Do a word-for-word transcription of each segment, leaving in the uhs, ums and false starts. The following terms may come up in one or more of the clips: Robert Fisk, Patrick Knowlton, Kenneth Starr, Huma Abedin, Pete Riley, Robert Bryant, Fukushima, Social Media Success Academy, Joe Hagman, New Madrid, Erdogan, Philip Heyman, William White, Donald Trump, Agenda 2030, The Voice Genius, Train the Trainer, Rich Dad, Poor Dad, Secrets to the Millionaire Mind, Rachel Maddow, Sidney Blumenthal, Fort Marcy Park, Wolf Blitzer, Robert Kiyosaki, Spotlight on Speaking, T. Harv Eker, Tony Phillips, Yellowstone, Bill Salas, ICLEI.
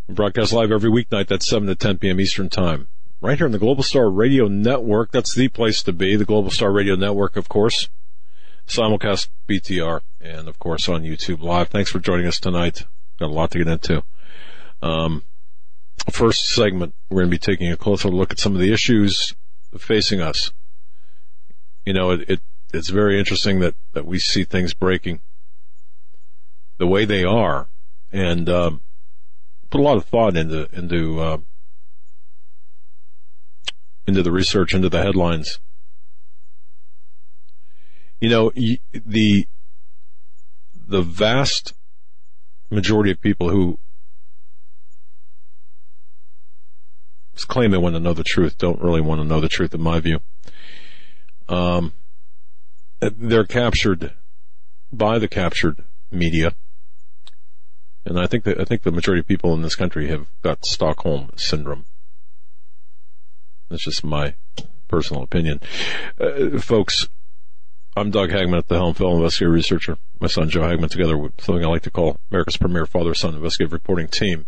We broadcast live every weeknight, that's seven to ten p.m. Eastern Time. Right here on the Global Star Radio Network, that's the place to be, the Global Star Radio Network, of course. Simulcast B T R, and of course on YouTube Live. Thanks for joining us tonight. Got a lot to get into. Um, first segment, we're going to be taking a closer look at some of the issues facing us. You know, it... it It's very interesting that, that we see things breaking the way they are, and um, put a lot of thought into into uh, into the research, into the headlines. You know, the the vast majority of people who claim they want to know the truth don't really want to know the truth, in my view. Um. They're captured by the captured media, and I think that I think the majority of people in this country have got Stockholm syndrome. That's just my personal opinion, uh, folks. I'm Doug Hagman at the helm, fellow investigative researcher. My son Joe Hagman, together with something I like to call America's premier father-son investigative reporting team.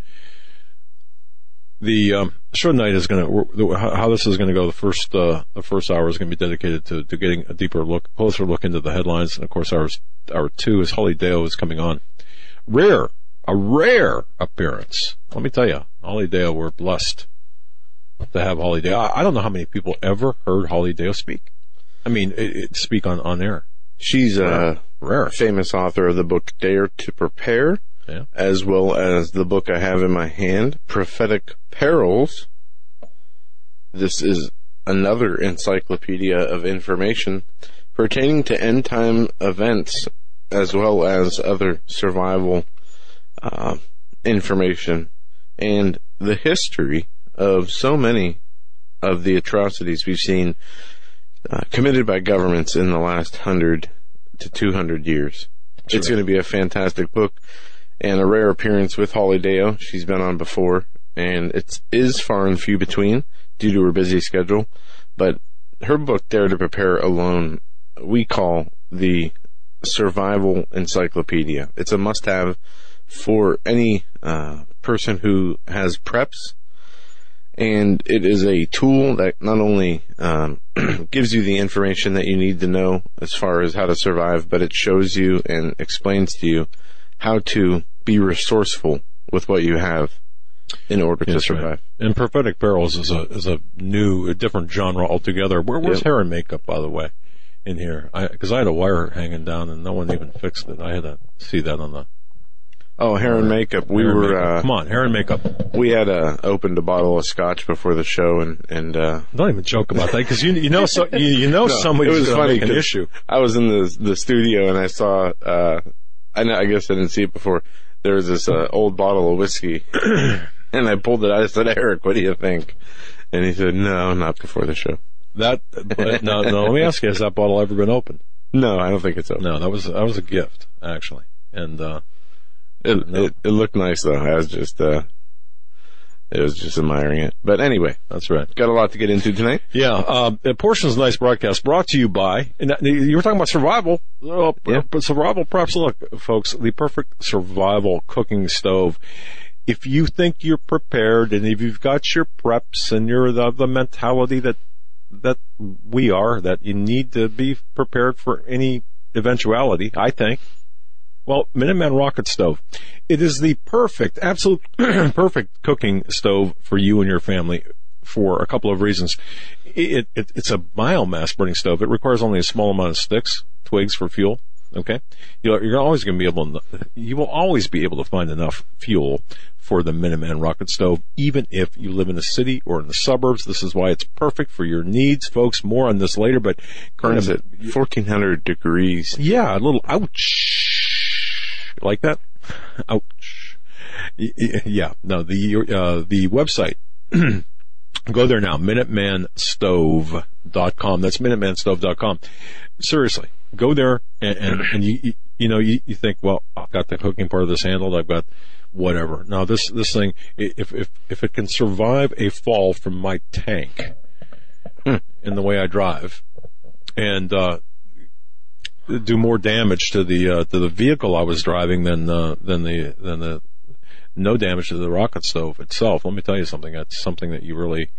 The um, show tonight is going to how this is going to go. The first uh, the first hour is going to be dedicated to, to getting a deeper look, closer look into the headlines, and of course, hour hour two is Holly Deyo is coming on. Rare, a rare appearance. Let me tell you, Holly Deyo, we're blessed to have Holly Deyo. I, I don't know how many people ever heard Holly Deyo speak. I mean, it, it speak on on air. She's rare. a rare, famous author of the book Dare to Prepare. Yeah. As well as the book I have in my hand, Prophetic Perils. This is another encyclopedia of information pertaining to end-time events, as well as other survival uh, information, and the history of so many of the atrocities we've seen uh, committed by governments in the last one hundred to two hundred years. Sure. It's going to be a fantastic book. And a rare appearance with Holly Deyo. She's been on before, and it is far and few between due to her busy schedule. But her book, Dare to Prepare, alone, we call the Survival Encyclopedia. It's a must-have for any uh, person who has preps. And it is a tool that not only um, gives you the information that you need to know as far as how to survive, but it shows you and explains to you how to be resourceful with what you have in order yes, to survive. Right. And Prophetic Perils is a is a new, a different genre altogether. Where, where's yep. hair and makeup, by the way, in here? Because I, I had a wire hanging down and no one even fixed it. I had to see that on the... Oh, hair and makeup. We and were... Makeup. Uh, Come on, hair and makeup. We had uh, opened a bottle of scotch before the show, and... and uh, don't even joke about that, because you, you know, so, you, you know no, somebody's going to make an issue. I was in the, the studio, and I saw... Uh, I guess I didn't see it before. There was this uh, old bottle of whiskey, and I pulled it out. I said, "Eric, what do you think?" And he said, "No, not before the show." That but, no, no. Let me ask you: has that bottle ever been opened? No, I don't think it's open. No, that was that was a gift actually, and uh, it, no. it it looked nice though. I was just uh, it was just admiring it. But anyway, that's right. Got a lot to get into tonight. Yeah, uh, a portion of tonight's broadcast brought to you by. And you were talking about survival. Oh, yeah. But survival preps. Look, folks, the perfect survival cooking stove. If you think you're prepared, and if you've got your preps, and you're the, the mentality that that we are, that you need to be prepared for any eventuality, I think. Well, Minuteman Rocket Stove. It is the perfect, absolute perfect cooking stove for you and your family for a couple of reasons. It, it, it's a biomass burning stove. It requires only a small amount of sticks, twigs for fuel. Okay, you know, you're always going to be able to, you will always be able to find enough fuel for the Minuteman rocket stove, even if you live in a city or in the suburbs. This is why it's perfect for your needs, folks. More on this later, but current is it fourteen hundred degrees? Yeah, a little ouch like that. Ouch. Yeah. No, the uh, the website. Go there now, Minuteman Stove dot com. That's Minuteman Stove dot com. Seriously, go there, and, and, and you, you you know, you, you think, well, I've got the cooking part of this handled, I've got whatever. Now, this this thing, if if if it can survive a fall from my tank in the way I drive and uh, do more damage to the uh, to the vehicle I was driving than uh, than the than the no damage to the rocket stove itself. Let me tell you something. That's something that you really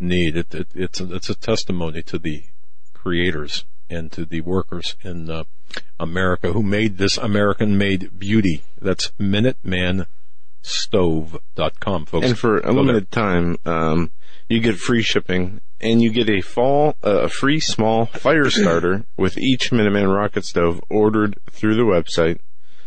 need. It, it, it's a, it's a testimony to the creators and to the workers in uh, America who made this American-made beauty. That's Minuteman Stove dot com, folks. And for a limited time, um, you get free shipping, and you get a fall, uh, a free small fire starter with each Minuteman rocket stove ordered through the website.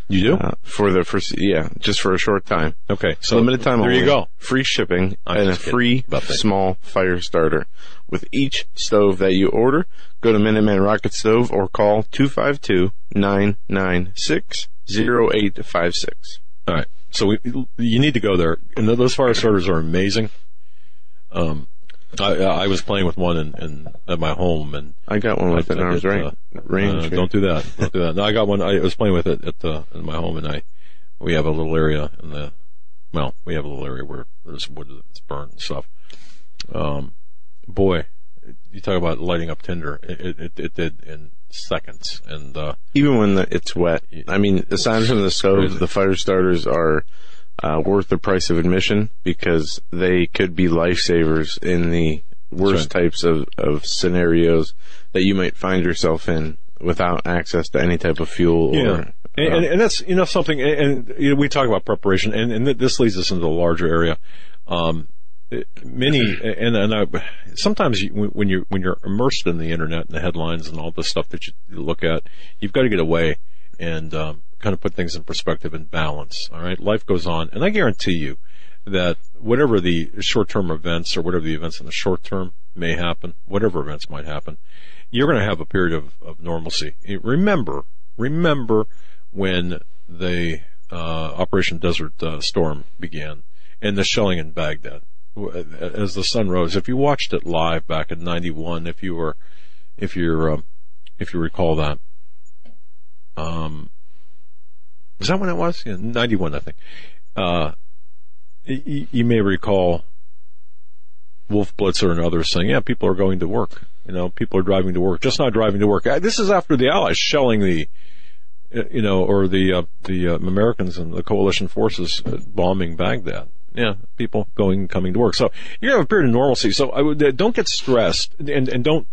You do? Uh, for the first, yeah, just for a short time. Okay. So limited time only. There you go. Free shipping I'm and a free small fire starter. With each stove that you order, go to Minuteman Rocket Stove or call two five two, nine nine six, zero eight five six. All right. So we, you need to go there. And those fire starters are amazing. Um, I, I was playing with one in, in at my home, and I got one with I, an I arm's range. Uh, range uh, don't do that. Don't do that. No, I got one. I was playing with it at uh, in my home, and I we have a little area in the well, we have a little area where there's wood that's burned and stuff. Um, boy, you talk about lighting up tinder. It it, it did in seconds, and uh, even when the, it's wet. I mean, aside from the stove, the fire starters are. Uh, worth the price of admission, because they could be lifesavers in the worst That's right. types of, of scenarios that you might find yourself in without access to any type of fuel. Yeah. Or, and, uh, and, and that's, you know, something, and, and you know, we talk about preparation, and, and this leads us into the larger area. Um, many, and, and I, sometimes you, when, you, when you're immersed in the internet and the headlines and all the stuff that you look at, you've got to get away and, um, kind of put things in perspective and balance. All right, life goes on, and I guarantee you that whatever the short-term events or whatever the events in the short term may happen, whatever events might happen, you're going to have a period of, of normalcy. Remember, remember when the uh, Operation Desert uh, Storm began and the shelling in Baghdad as the sun rose. If you watched it live back in ninety-one, if you were, if you're, um, if you recall that, um. Is that when it was? Yeah, ninety-one, I think. Uh, you, you may recall Wolf Blitzer and others saying, yeah, people are going to work. You know, people are driving to work, just not driving to work. This is after the Allies shelling the, you know, or the, uh, the uh, Americans and the coalition forces bombing Baghdad. Yeah, people going and coming to work. So you're going to have a period of normalcy. So I would, uh, don't get stressed, and, and don't,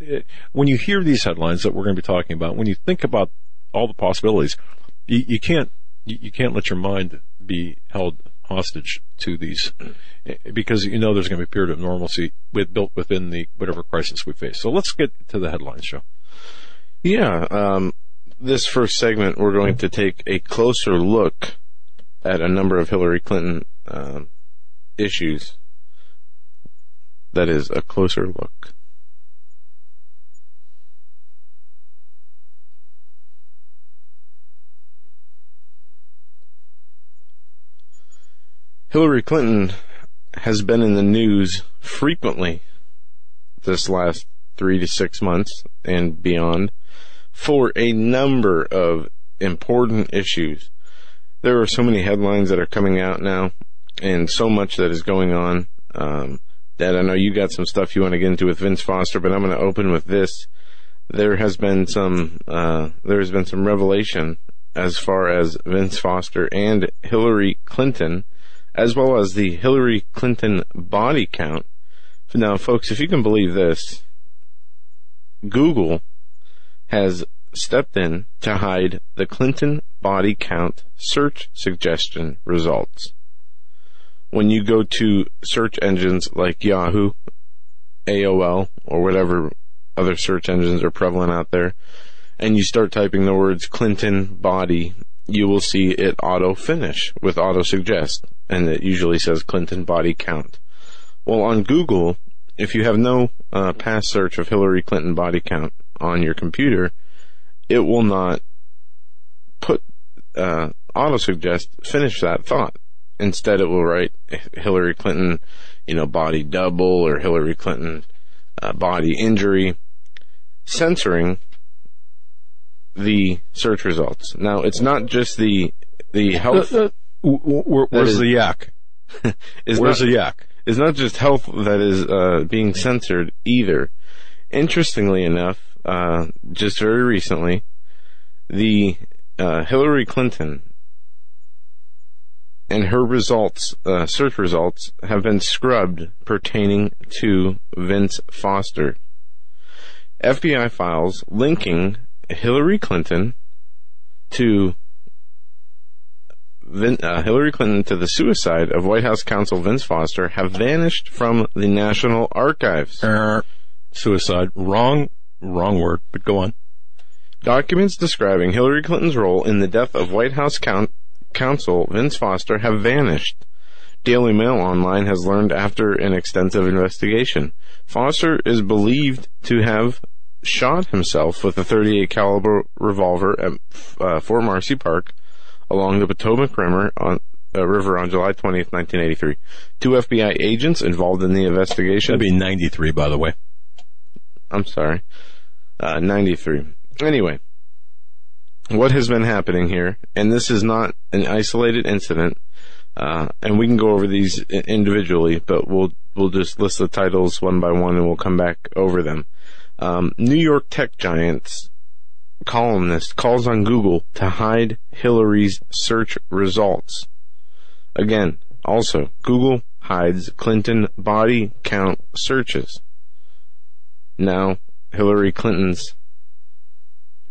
uh, when you hear these headlines that we're going to be talking about, when you think about all the possibilities, You, you can't, you, you can't let your mind be held hostage to these, because you know there's going to be a period of normalcy with built within the whatever crisis we face. So let's get to the headlines, Joe. Yeah, um, this first segment we're going to take a closer look at a number of Hillary Clinton um, issues. That is a closer look. Hillary Clinton has been in the news frequently this last three to six months and beyond for a number of important issues. There are so many headlines that are coming out now and so much that is going on. Um, Dad, I know you got some stuff you want to get into with Vince Foster, but I'm going to open with this. There has been some, uh, there has been some revelation as far as Vince Foster and Hillary Clinton, as well as the Hillary Clinton body count. Now, folks, if you can believe this, Google has stepped in to hide the Clinton body count search suggestion results. When you go to search engines like Yahoo, A O L, or whatever other search engines are prevalent out there, and you start typing the words Clinton body, you will see it auto-finish with auto-suggest, and it usually says Clinton body count. Well, on Google, if you have no uh, past search of Hillary Clinton body count on your computer, it will not put uh, auto-suggest, finish that thought. Instead, it will write Hillary Clinton, you know, body double or Hillary Clinton uh, body injury, censoring the search results. Now, it's not just the the health. Uh, uh, where, where's is, the yak? Where's not, the yak? It's not just health that is uh, being censored either. Interestingly enough, uh, just very recently, the uh, Hillary Clinton and her results, uh, search results, have been scrubbed pertaining to Vince Foster. F B I files linking Hillary Clinton to Vin, uh, Hillary Clinton to the suicide of White House counsel Vince Foster have vanished from the National Archives. Er, suicide. Wrong, wrong word, but go on. Documents describing Hillary Clinton's role in the death of White House count Counsel Vince Foster have vanished. Daily Mail Online has learned after an extensive investigation. Foster is believed to have shot himself with a thirty-eight caliber revolver at uh, Fort Marcy Park along the Potomac River on, uh, river on July twentieth, nineteen eighty-three. Two F B I agents involved in the investigation. That'd be ninety-three, by the way. I'm sorry. Uh, ninety-three. Anyway. What has been happening here, and this is not an isolated incident, uh, and we can go over these individually, but we'll we'll just list the titles one by one, and we'll come back over them. Um, New York tech giants columnist calls on Google to hide Hillary's search results. Again, also, Google hides Clinton body count searches. Now, Hillary Clinton's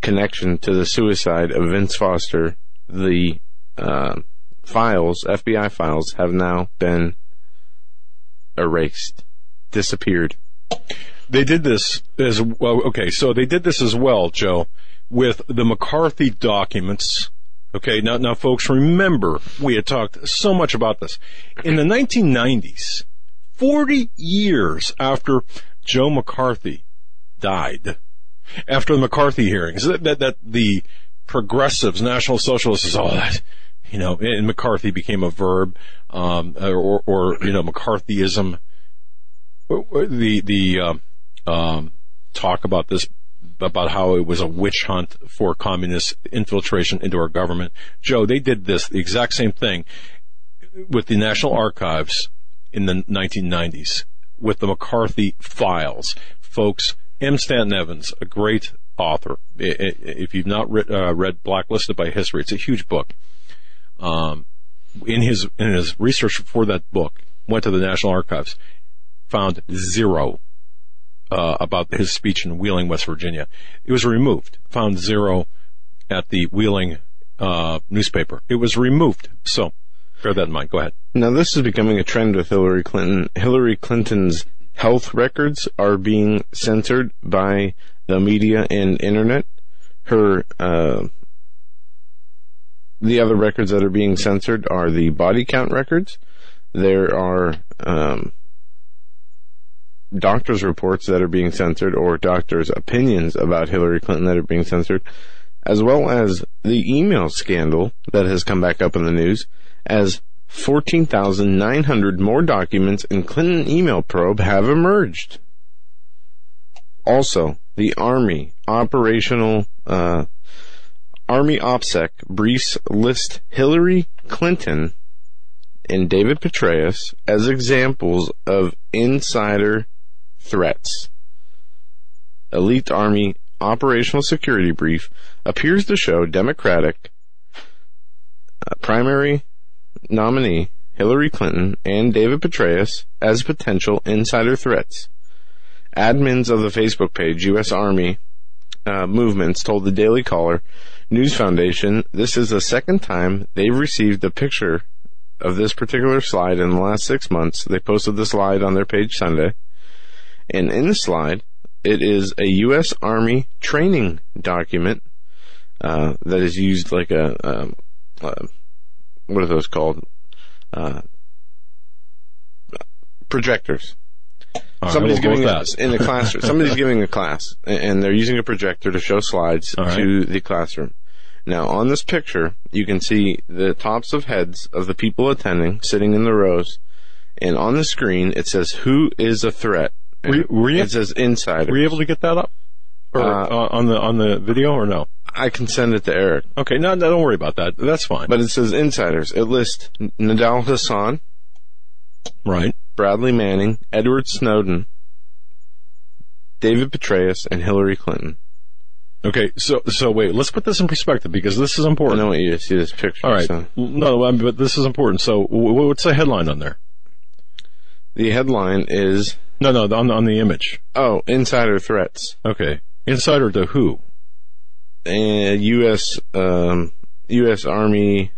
connection to the suicide of Vince Foster, the uh, files, F B I files, have now been erased, disappeared. They did this as well. Okay, so they did this as well, Joe, with the McCarthy documents. Okay, now, now, folks, remember we had talked so much about this in the nineteen nineties, forty years after Joe McCarthy died. After the McCarthy hearings, that, that, that the progressives, National Socialists, all that, you know, and McCarthy became a verb, um, or, or, you know, McCarthyism, the, the, um, um, talk about this, about how it was a witch hunt for communist infiltration into our government. Joe, they did this, the exact same thing with the National Archives in the nineteen nineties with the McCarthy files. Folks, M. Stanton Evans, a great author. If you've not read, uh, read Blacklisted by History, it's a huge book. Um, in his in his research for that book, went to the National Archives, found zero uh, about his speech in Wheeling, West Virginia. It was removed. Found zero at the Wheeling uh, newspaper. It was removed. So bear that in mind. Go ahead. Now this is becoming a trend with Hillary Clinton. Hillary Clinton's health records are being censored by the media and internet. Her, uh, the other records that are being censored are the body count records. There are, um, doctors' reports that are being censored, or doctors' opinions about Hillary Clinton that are being censored, as well as the email scandal that has come back up in the news as fourteen thousand nine hundred more documents in Clinton email probe have emerged. Also, the Army operational, uh, Army OPSEC briefs list Hillary Clinton and David Petraeus as examples of insider threats. Elite Army operational security brief appears to show Democratic uh, primary nominee Hillary Clinton and David Petraeus as potential insider threats. Admins of the Facebook page U S Army uh, Movements told the Daily Caller News Foundation this is the second time they've received a picture of this particular slide in the last six months. They posted the slide on their page Sunday, and in the slide It is a U S. Army training document uh, that is used like a, um, uh, what are those called? Uh, projectors. All somebody's right, we'll giving a, in the classroom. Somebody's giving a class, and they're using a projector to show slides All to right. the classroom. Now, on this picture, you can see the tops of heads of the people attending sitting in the rows, and on the screen it says, "Who is a threat?" Were you, were you, it says insiders. Were you able to get that up, or uh, uh, on the on the video, or no? I can send it to Eric. Okay, no, no, don't worry about that. That's fine. But it says insiders. It lists Nidal Hasan, right? Bradley Manning, Edward Snowden, David Petraeus, and Hillary Clinton. Okay, so so wait, let's put this in perspective, because this is important. I don't want you to see this picture. All right, so. no, but this is important. So what's the headline on there? The headline is... No, no, on, on the image. Oh, insider threats. Okay. Insider to who? And U S. Um, U S. Army...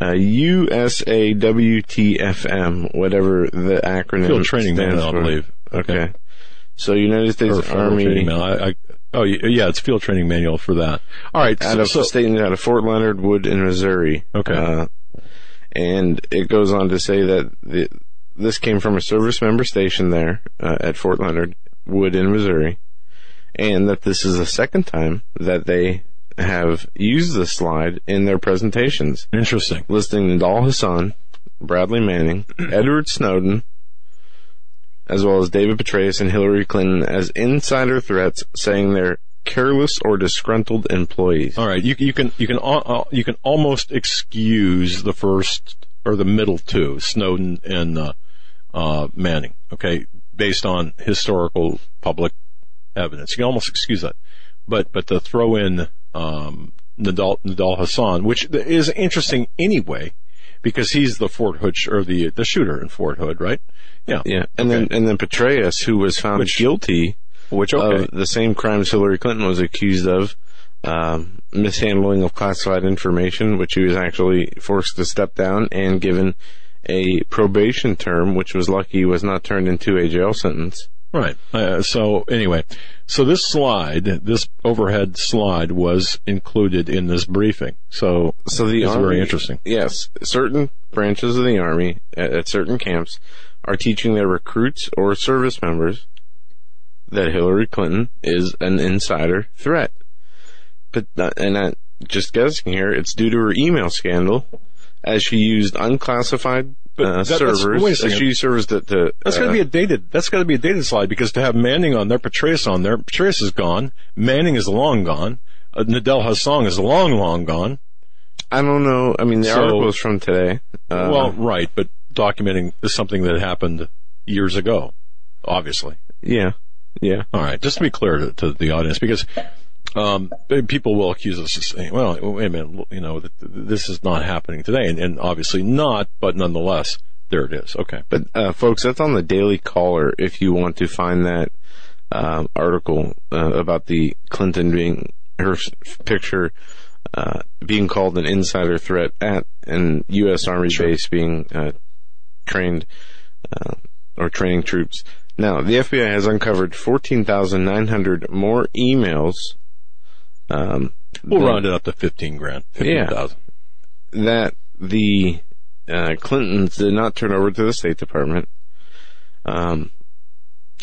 Uh, U S A W T F M, whatever the acronym Field Training stands Mail, for. I believe. Okay. okay. So United States or Army... I, I, oh, yeah, it's Field Training Manual for that. All right. Out so, of, so, statement out of Fort Leonard Wood in Missouri. Okay. Uh, and it goes on to say that the, this came from a service member stationed there uh, at Fort Leonard Wood in Missouri, and that this is the second time that they... have used this slide in their presentations. Interesting. Listing Nidal Hasan, Bradley Manning, Edward Snowden, as well as David Petraeus and Hillary Clinton as insider threats, saying they're careless or disgruntled employees. All right, you, you can you can uh, you can almost excuse the first or the middle two, Snowden and uh, uh, Manning. Okay, based on historical public evidence, you can almost excuse that. But but to throw in um, Nidal, Nidal Hasan, which is interesting anyway, because he's the Fort Hood sh- or the the shooter in Fort Hood, right? Yeah, yeah. And okay. then and then Petraeus, who was found which, guilty, which okay. of the same crimes Hillary Clinton was accused of, um, mishandling of classified information, which he was actually forced to step down and given a probation term, which was lucky was not turned into a jail sentence. Right. Uh, so anyway, so this slide, this overhead slide, was included in this briefing. So, so the it's Army, very interesting. Yes, certain branches of the Army at, at certain camps are teaching their recruits or service members that Hillary Clinton is an insider threat. But and I, just guessing here, it's due to her email scandal, as she used unclassified. But uh, that, servers, issue servers that the that's uh, got to be a dated. That's got to be a dated slide, because to have Manning on there, Petraeus on there, Petraeus is gone. Manning is long gone. Uh, Nidal Hasan is long, long gone. I don't know. I mean, the so, article is from today. Uh, well, right, but documenting is something that happened years ago, obviously. Yeah, yeah. All right, just to be clear to, to the audience, because um, people will accuse us of saying, well, wait a minute, you know, this is not happening today, and, and obviously not, but nonetheless, there it is. Okay. But, uh, folks, that's on the Daily Caller if you want to find that, um, article, uh, about the Clinton being, her picture, uh, being called an insider threat at an U S. Army sure. base being, uh, trained, uh, or training troops. Now, the F B I has uncovered fourteen thousand nine hundred more emails. Um, we'll that, round it up to fifteen grand, fifteen thousand. Yeah, that the uh, Clintons did not turn over to the State Department. Um,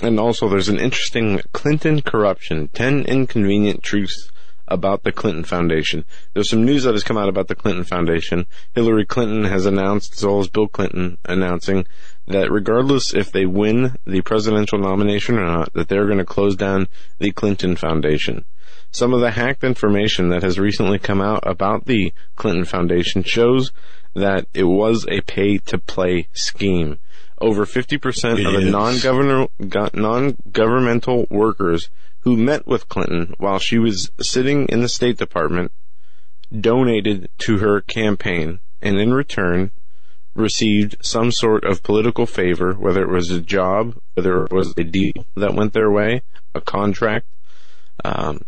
and also, there's an interesting Clinton corruption: ten inconvenient truths about the Clinton Foundation. There's some news that has come out about the Clinton Foundation. Hillary Clinton has announced, as well as Bill Clinton, announcing that regardless if they win the presidential nomination or not, that they're going to close down the Clinton Foundation. Some of the hacked information that has recently come out about the Clinton Foundation shows that it was a pay-to-play scheme. Over fifty percent of the non-governor, non-governmental workers who met with Clinton while she was sitting in the State Department donated to her campaign, and in return received some sort of political favor, whether it was a job, whether it was a deal that went their way, a contract. Um,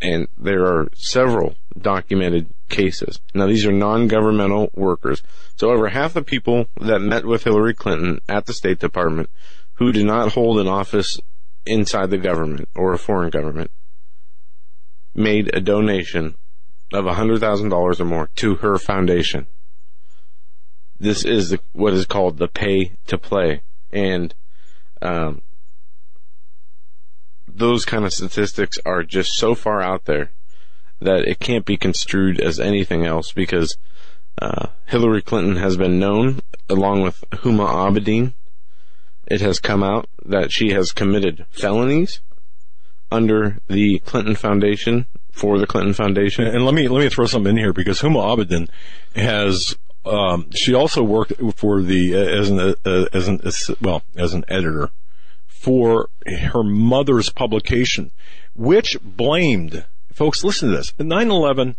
and there are several documented cases. Now, these are non-governmental workers. So over half the people that met with Hillary Clinton at the State Department who do not hold an office inside the government or a foreign government made a donation of one hundred thousand dollars or more to her foundation. This is the, what is called the pay to play. And um, those kind of statistics are just so far out there that it can't be construed as anything else, because uh, Hillary Clinton has been known, along with Huma Abedin, it has come out that she has committed felonies under the Clinton Foundation, for the Clinton Foundation. And let me let me throw something in here, because Huma Abedin has um, she also worked for the as an uh, as an as, well as an editor for her mother's publication, which blamed, folks, listen to this, nine eleven,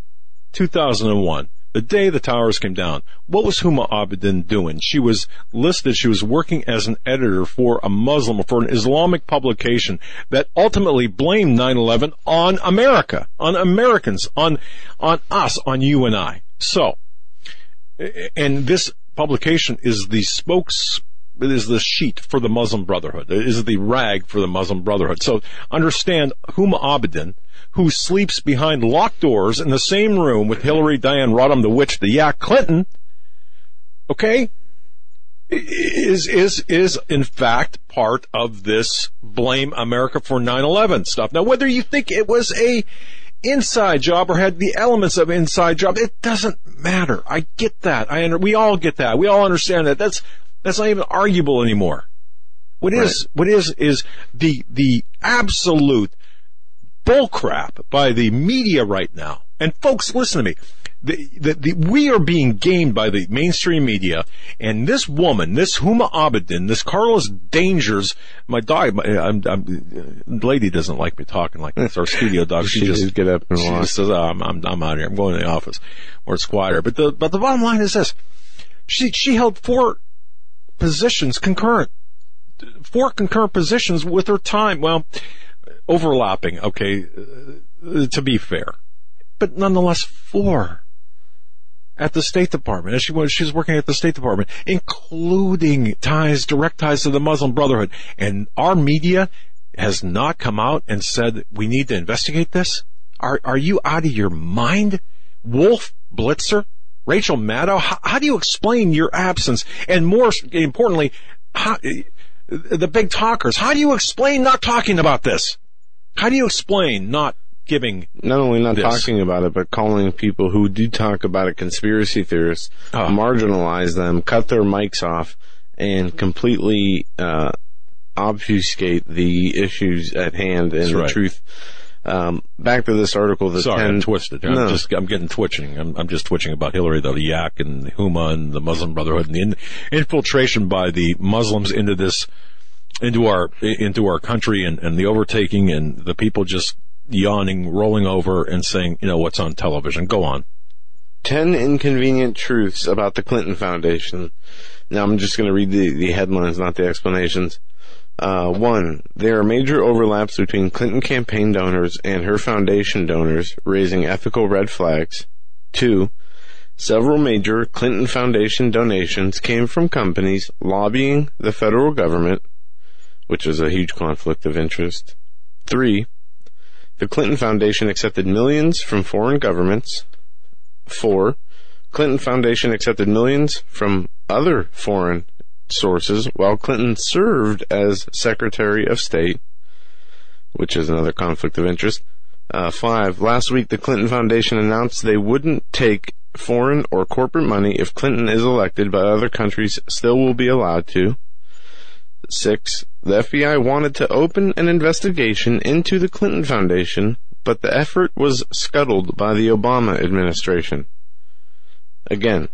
two thousand one. The day the towers came down, what was Huma Abedin doing? She was listed, she was working as an editor for a Muslim, for an Islamic publication that ultimately blamed nine eleven on America, on Americans, on on us, on you and I. So, and this publication is the spokes, it is the sheet for the Muslim Brotherhood. It is the rag for the Muslim Brotherhood. So understand Huma Abedin, who sleeps behind locked doors in the same room with Hillary, Diane Rodham, the witch, the Yak, Clinton, okay, is, is, is in fact part of this blame America for nine eleven stuff. Now, whether you think it was a inside job or had the elements of inside job, it doesn't matter. I get that. I, we all get that. We all understand that. That's, that's not even arguable anymore. What right. is, what is, is the, the absolute bullcrap by the media right now. And folks, listen to me. The, the, the, we are being gamed by the mainstream media, and this woman, this Huma Abedin, this Carlos Dangers, my dog, my, I'm, I'm, lady doesn't like me talking like this. Our studio dog, she, she just get up and walk. She says, oh, I'm, I'm, I'm out of here. I'm going to the office where it's quieter. But the, but the bottom line is this. She, she held four positions concurrent, four concurrent positions with her time. Well, overlapping, okay, uh, to be fair, but nonetheless, four at the State Department, and she was she's working at the State Department, including ties, direct ties to the Muslim Brotherhood. And our media has not come out and said we need to investigate this. Are are you out of your mind, Wolf Blitzer, Rachel Maddow? How, how do you explain your absence? And more importantly, how, the big talkers, how do you explain not talking about this? How do you explain not giving Not only not this? talking about it, but calling people who do talk about it conspiracy theorists, oh. marginalize them, cut their mics off, and completely uh, obfuscate the issues at hand and That's the right. truth. Um, back to this article. That Sorry, ten, I'm twisted. I'm, no. just, I'm getting twitching. I'm, I'm just twitching about Hillary, the Yak, and Huma, and the Muslim Brotherhood, and the in, infiltration by the Muslims into this, into our, into our country, and, and the overtaking, and the people just yawning, rolling over, and saying, you know, what's on television. Go on. Ten inconvenient truths about the Clinton Foundation. Now I'm just going to read the, the headlines, not the explanations. Uh, one, there are major overlaps between Clinton campaign donors and her foundation donors, raising ethical red flags. Two, several major Clinton Foundation donations came from companies lobbying the federal government, which is a huge conflict of interest. Three, the Clinton Foundation accepted millions from foreign governments. Four, Clinton Foundation accepted millions from other foreign sources while Clinton served as Secretary of State, which is another conflict of interest. Uh, five, last week the Clinton Foundation announced they wouldn't take foreign or corporate money if Clinton is elected, but other countries still will be allowed to. Six, the F B I wanted to open an investigation into the Clinton Foundation, but the effort was scuttled by the Obama administration. Again,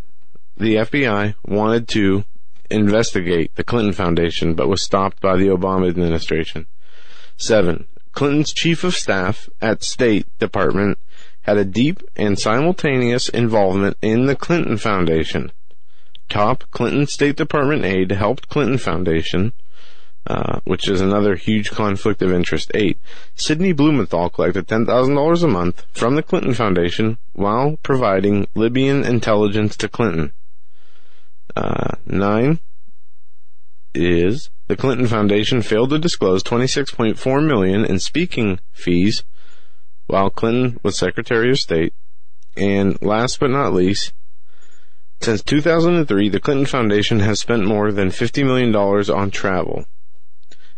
the F B I wanted to investigate the Clinton Foundation, but was stopped by the Obama administration. Seven, Clinton's chief of staff at State Department had a deep and simultaneous involvement in the Clinton Foundation. Top Clinton State Department aide helped Clinton Foundation, uh, which is another huge conflict of interest. Eight, Sidney Blumenthal collected ten thousand dollars a month from the Clinton Foundation while providing Libyan intelligence to Clinton. Uh, nine is The Clinton Foundation failed to disclose twenty-six point four million dollars in speaking fees while Clinton was Secretary of State. And last but not least, since two thousand three, the Clinton Foundation has spent more than fifty million dollars on travel.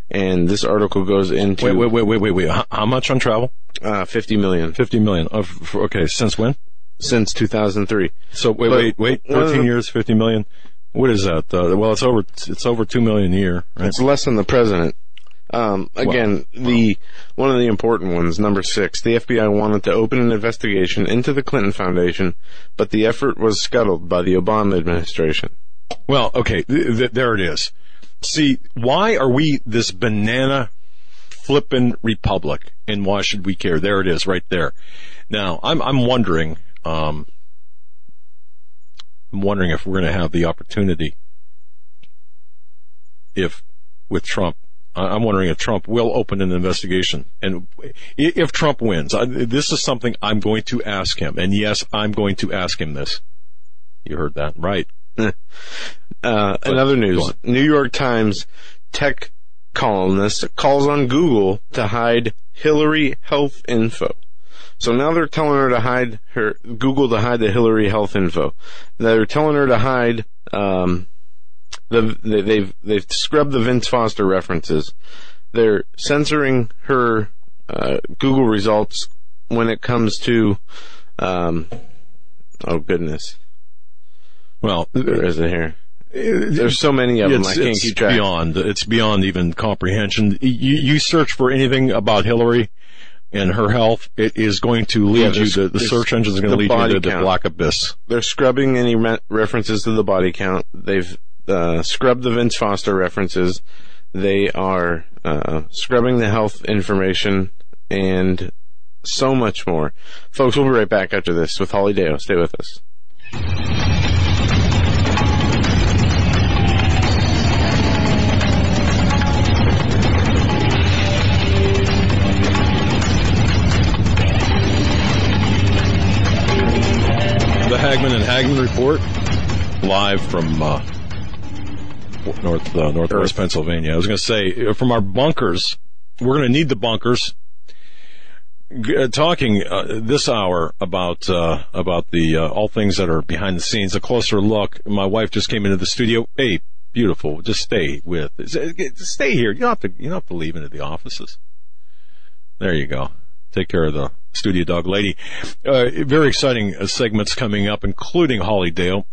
And this article goes into... Wait, wait, wait, wait, wait, wait. How much on travel? Uh, fifty million dollars. fifty million dollars. Uh, for, okay, since when? Since two thousand three. So, wait, but, wait, wait. thirteen uh, years, fifty million dollars. What is that? Uh, well, it's over It's over two million dollars a year, right? It's less than the president. Um, again, wow. the one of the important ones, number six, the F B I wanted to open an investigation into the Clinton Foundation, but the effort was scuttled by the Obama administration. Well, okay, th- th- there it is. See, why are we this banana flippin' republic, and why should we care? There it is, right there. Now, I'm I'm wondering, um, I'm wondering if we're going to have the opportunity, if with Trump. I'm wondering if Trump will open an investigation. And if Trump wins, this is something I'm going to ask him. And, yes, I'm going to ask him this. You heard that, right. Uh, another news. New York Times tech columnist calls on Google to hide Hillary health info. So now they're telling her to hide her, Google to hide the Hillary health info. They're telling her to hide... Um, The, they've they've scrubbed the Vince Foster references. They're censoring her uh, Google results when it comes to um, oh goodness. Well, there isn't here. There's so many of them. I can't keep track. It's beyond. It's beyond even comprehension. You you search for anything about Hillary and her health, it is going to lead yeah, you, the, the search engine is going to lead you to the black abyss. They're scrubbing any re- references to the body count. They've Uh, scrub the Vince Foster references. They are uh, scrubbing the health information and so much more. Folks, we'll be right back after this with Holly Deyo. Stay with us. The Hagman and Hagman Report, live from... Uh, North uh, Northwest Pennsylvania. I was going to say, from our bunkers, we're going to need the bunkers. G- talking uh, this hour about uh, about the uh, all things that are behind the scenes, a closer look. My wife just came into the studio. Hey, beautiful. Just stay with. Just stay here. You don't have to. You don't have to leave into the offices. There you go. Take care of the studio dog lady. Uh, very exciting uh, segments coming up, including Holly Deyo.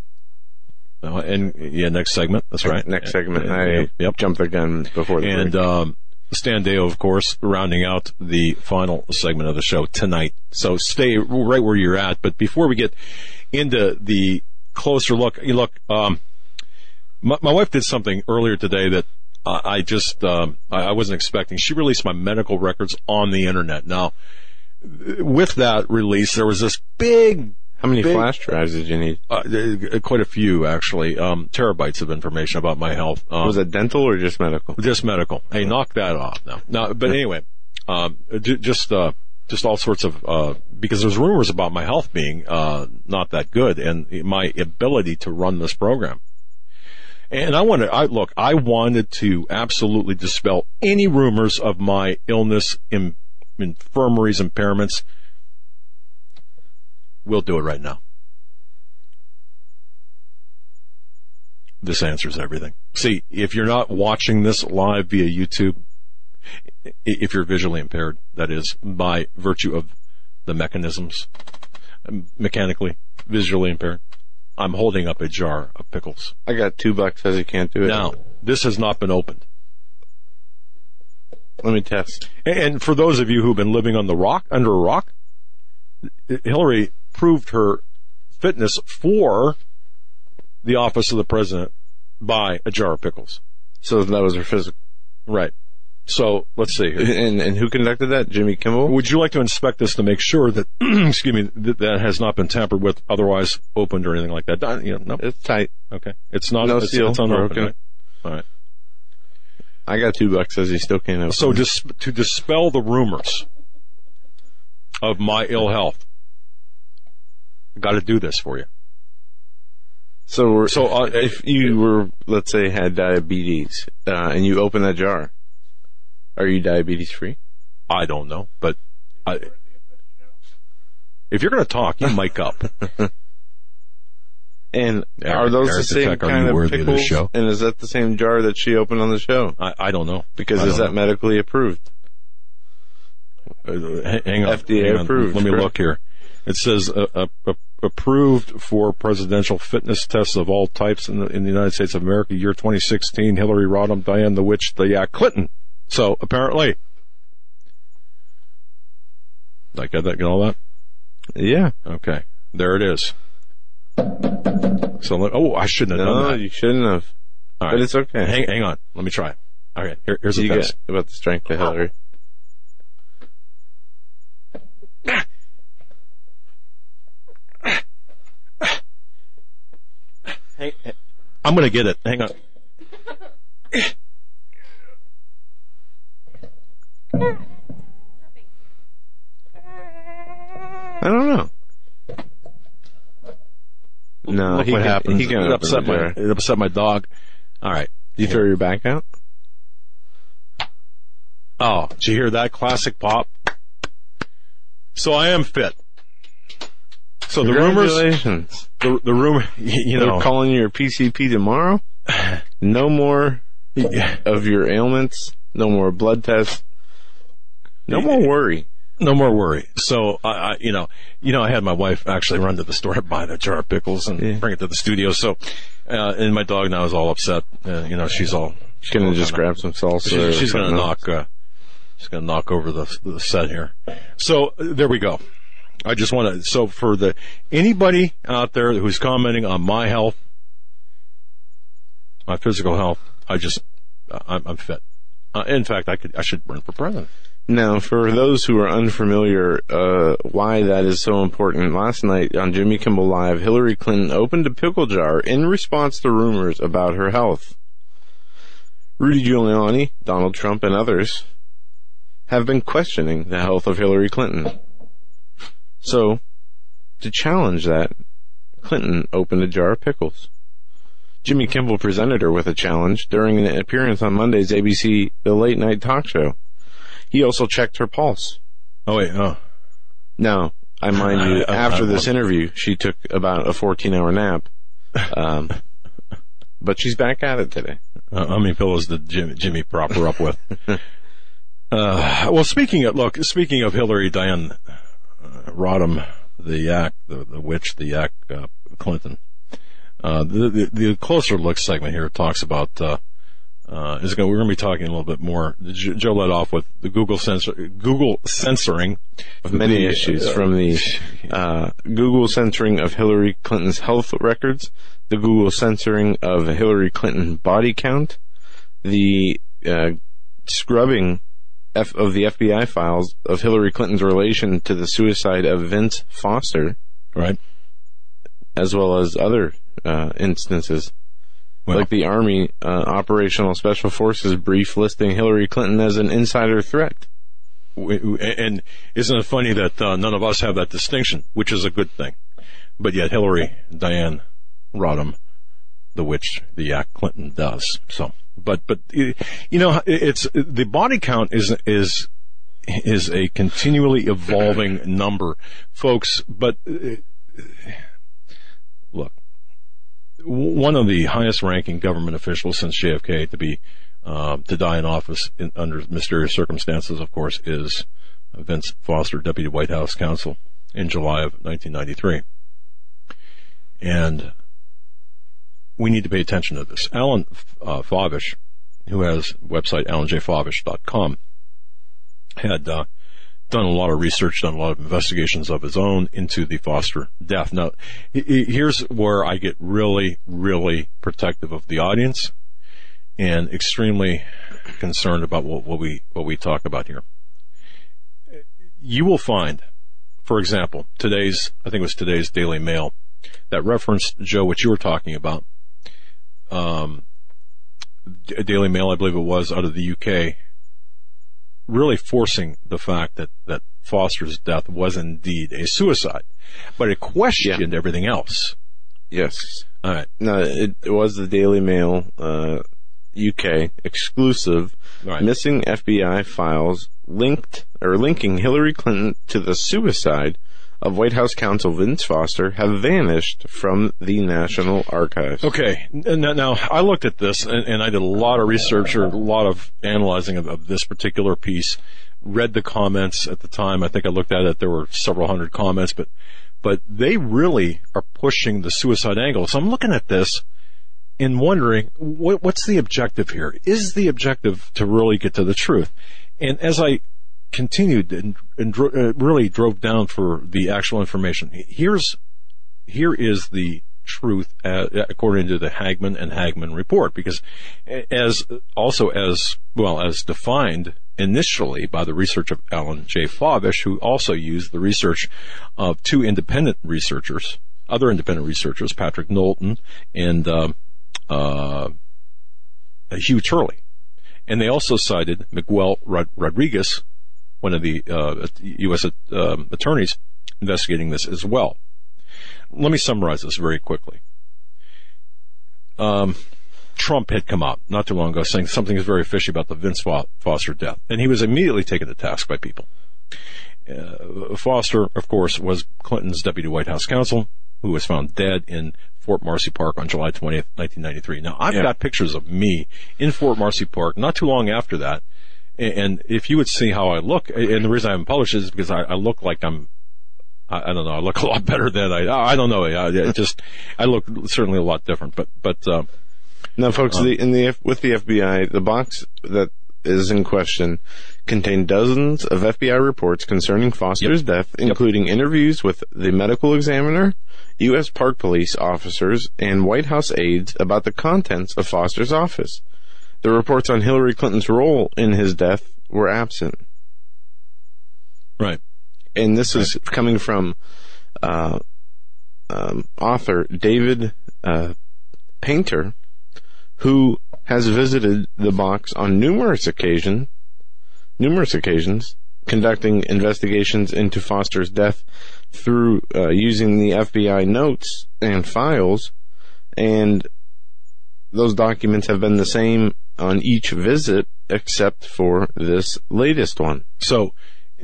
Uh, and yeah, next segment. That's right. Next segment. I yep, yep. jumped the gun before the and break. Um, Stan Deyo, of course, rounding out the final segment of the show tonight. So stay right where you're at. But before we get into the closer look, you look. Um, my, my wife did something earlier today that I, I just um, I, I wasn't expecting. She released my medical records on the internet. Now, with that release, there was this big. How many Big, flash drives did you need? Uh, quite a few, actually. Um, terabytes of information about my health. Um, was it dental or just medical? Just medical. Hey, knock that off now. No, but anyway, um, just uh, just all sorts of uh, because there's rumors about my health being uh, not that good and my ability to run this program. And I wanted, I look, I wanted to absolutely dispel any rumors of my illness, in, infirmaries, impairments. We'll do it right now. This answers everything. See, if you're not watching this live via YouTube, if you're visually impaired, that is, by virtue of the mechanisms, mechanically, visually impaired, I'm holding up a jar of pickles. I got two bucks says you can't do it. Now, this has not been opened. Let me test. And for those of you who've been living on the rock, under a rock, Hillary proved her fitness for the office of the president by a jar of pickles. So that was her physical. Right. So let's see. And, and who conducted that? Jimmy Kimmel? Would you like to inspect this to make sure that, excuse me, that, that has not been tampered with, otherwise opened or anything like that? You know, no. It's tight. Okay. It's not. No it's, seal. It's unbroken. Right? All right. I got two bucks as he still can't open. So dis- to dispel the rumors of my ill health, got to do this for you. So, so uh, if you were, let's say, had diabetes uh, and you open that jar, are you diabetes free? I don't know, but I, if you're going to talk, you mic up. And Eric, are those Eric the same kind of pickles? Of show? And is that the same jar that she opened on the show? I, I don't know. Because don't is that know. medically approved? Hang on. F D A hang on. Approved. Let me correct? look here. It says uh, uh, approved for presidential fitness tests of all types in the, in the United States of America, year twenty sixteen, Hillary Rodham, Diane the Witch, the uh, Clinton. So, apparently. I got that, get all that? Yeah. Okay. There it is. So, oh, I shouldn't have no, done that. No, you shouldn't have. All right. But it's okay. Hang, hang on. Let me try. All right. Here, here's the test. About the strength of Hillary. Hey, hey. I'm going to get it. Hang on. I don't know. No, Look he what can, happens. He it, upset my, it upset my dog. All right. You yeah. throw your back out? Oh, did you hear that classic pop? So I am fit. So the rumors, the, the rumor, you know, they're calling your P C P tomorrow. No more of your ailments. No more blood tests. No more worry. No more worry. So I, I, you know, you know, I had my wife actually run to the store to buy a jar of pickles and yeah. bring it to the studio. So, uh, and my dog now is all upset. Uh, you know, she's all she's gonna all just kinda, grab some salsa. She, she's gonna knock. Uh, she's gonna knock over the, the set here. So there we go. I just want to, so for the, anybody out there who's commenting on my health, my physical health, I just, I'm, I'm fit. Uh, in fact, I could, I should run for president. Now, for those who are unfamiliar, uh, why that is so important, last night on Jimmy Kimmel Live, Hillary Clinton opened a pickle jar in response to rumors about her health. Rudy Giuliani, Donald Trump, and others have been questioning the health of Hillary Clinton. So, to challenge that, Clinton opened a jar of pickles. Jimmy Kimmel presented her with a challenge during an appearance on Monday's A B C The Late Night Talk Show. He also checked her pulse. Oh, wait, oh. Now, I mind I, you, I, after I, I, this I, interview, she took about a fourteen-hour nap. Um, but she's back at it today. Uh, how many pillows did Jimmy, Jimmy prop her up with? uh, well, speaking of, look, speaking of Hillary, Diane... Uh, Rodham, the Yak, the, the Witch, the Yak, uh, Clinton. Uh, the, the, the Closer Look segment here talks about, uh, uh, is going, we're going to be talking a little bit more. Joe led off with the Google censor, Google censoring of many the, issues uh, from the, uh, Google censoring of Hillary Clinton's health records, the Google censoring of Hillary Clinton body count, the, uh, scrubbing F of the F B I files of Hillary Clinton's relation to the suicide of Vince Foster, right? As well as other uh, instances, well, like the Army uh, Operational Special Forces brief listing Hillary Clinton as an insider threat. And isn't it funny that uh, none of us have that distinction, which is a good thing? But yet Hillary, Diane, Rodham, the Witch, the Yak, Clinton does. So. But, but, you know, it's, the body count is, is, is a continually evolving number, folks. But, look, one of the highest ranking government officials since J F K to be, uh, to die in office in, under mysterious circumstances, of course, is Vince Foster, Deputy White House Counsel in July of nineteen ninety-three. And, we need to pay attention to this. Alan uh, Favish, who has website alan j favish dot com, had uh, done a lot of research, done a lot of investigations of his own into the Foster death. Now, here's where I get really, really protective of the audience and extremely concerned about what, what we what we talk about here. You will find, for example, today's, I think it was today's Daily Mail, that referenced, Joe, what you were talking about. Um, Daily Mail, I believe it was, out of the U K, really forcing the fact that, that Foster's death was indeed a suicide. But it questioned yeah. everything else. Yes. All right. No, it, it was the Daily Mail, uh, U K exclusive. Right. Missing F B I files linked or linking Hillary Clinton to the suicide of White House counsel Vince Foster have vanished from the National Archives. Okay. Now, now I looked at this, and, and I did a lot of research or a lot of analyzing of, of this particular piece, read the comments at the time. I think I looked at it. There were several hundred comments, but but they really are pushing the suicide angle. So I'm looking at this and wondering, what, what's the objective here? Is the objective to really get to the truth? And as I continued and, and dro- uh, really drove down for the actual information. Here's here is the truth uh, according to the Hagman and Hagman report, because as also as well as defined initially by the research of Alan J. Favish, who also used the research of two independent researchers, other independent researchers, Patrick Knowlton and uh, uh, Hugh Turley, and they also cited Miguel Rod- Rodriguez. One of the uh, U S uh, attorneys investigating this as well. Let me summarize this very quickly. Um, Trump had come out not too long ago saying something is very fishy about the Vince Foster death, and he was immediately taken to task by people. Uh, Foster, of course, was Clinton's deputy White House counsel, who was found dead in Fort Marcy Park on July twentieth, nineteen ninety-three. Now, I've yeah. got pictures of me in Fort Marcy Park not too long after that. And if you would see how I look, and the reason I haven't published it is because I, I look like I'm, I, I don't know, I look a lot better than I, I don't know, I, I just, I look certainly a lot different, but, but, uh. Now folks, uh, the, in the, with the F B I, the box that is in question contained dozens of F B I reports concerning Foster's yep, death, including yep. interviews with the medical examiner, U S Park Police officers, and White House aides about the contents of Foster's office. The reports on Hillary Clinton's role in his death were absent. Right. And this right. is coming from uh, um, author David uh, Painter, who has visited the box on numerous occasion, numerous occasions, conducting investigations into Foster's death through uh, using the F B I notes and files, and those documents have been the same on each visit, except for this latest one. So,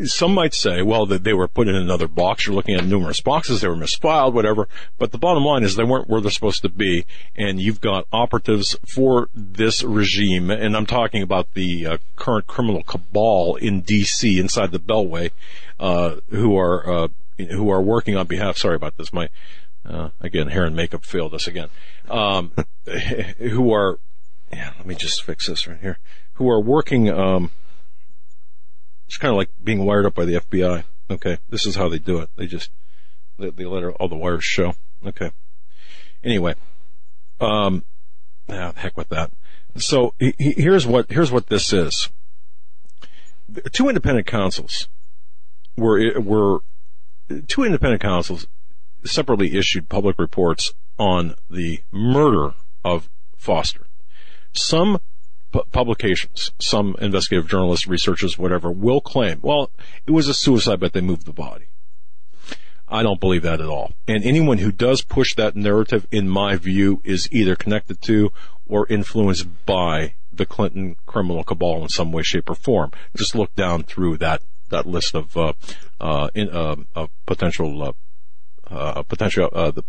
some might say, well, that they were put in another box. You're looking at numerous boxes. They were misfiled, whatever. But the bottom line is they weren't where they're supposed to be. And you've got operatives for this regime. And I'm talking about the uh, current criminal cabal in D C inside the Beltway, uh, who are, uh, who are working on behalf, sorry about this, my, uh, again, hair and makeup failed us again, um, who are, Yeah, let me just fix this right here. Who are working, um, it's kind of like being wired up by the F B I. Okay, this is how they do it. They just, they, they let all the wires show. Okay. Anyway, um, yeah, heck with that. So he, he, here's what, here's what this is. The two independent counsels were, were, two independent counsels separately issued public reports on the murder of Foster. Some pu- publications, some investigative journalists, researchers, whatever, will claim, well, it was a suicide, but they moved the body. I don't believe that at all. And anyone who does push that narrative, in my view, is either connected to or influenced by the Clinton criminal cabal in some way, shape, or form. Just look down through that, that list of, uh, uh, in, uh, of potential, uh, uh, potential, uh, the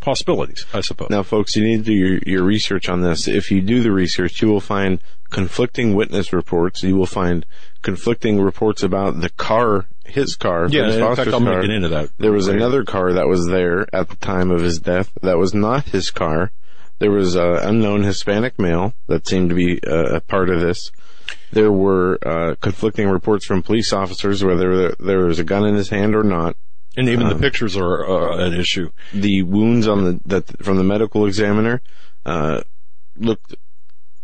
possibilities, I suppose. Now, folks, you need to do your, your research on this. If you do the research, you will find conflicting witness reports. You will find conflicting reports about the car, his car. Yeah, his in Foster's fact, I'll car. Make it into that. There was right. another car that was there at the time of his death that was not his car. There was an unknown Hispanic male that seemed to be uh, a part of this. There were uh, conflicting reports from police officers whether there was a gun in his hand or not. And even the um, pictures are uh, an issue. The wounds on the that from the medical examiner uh, looked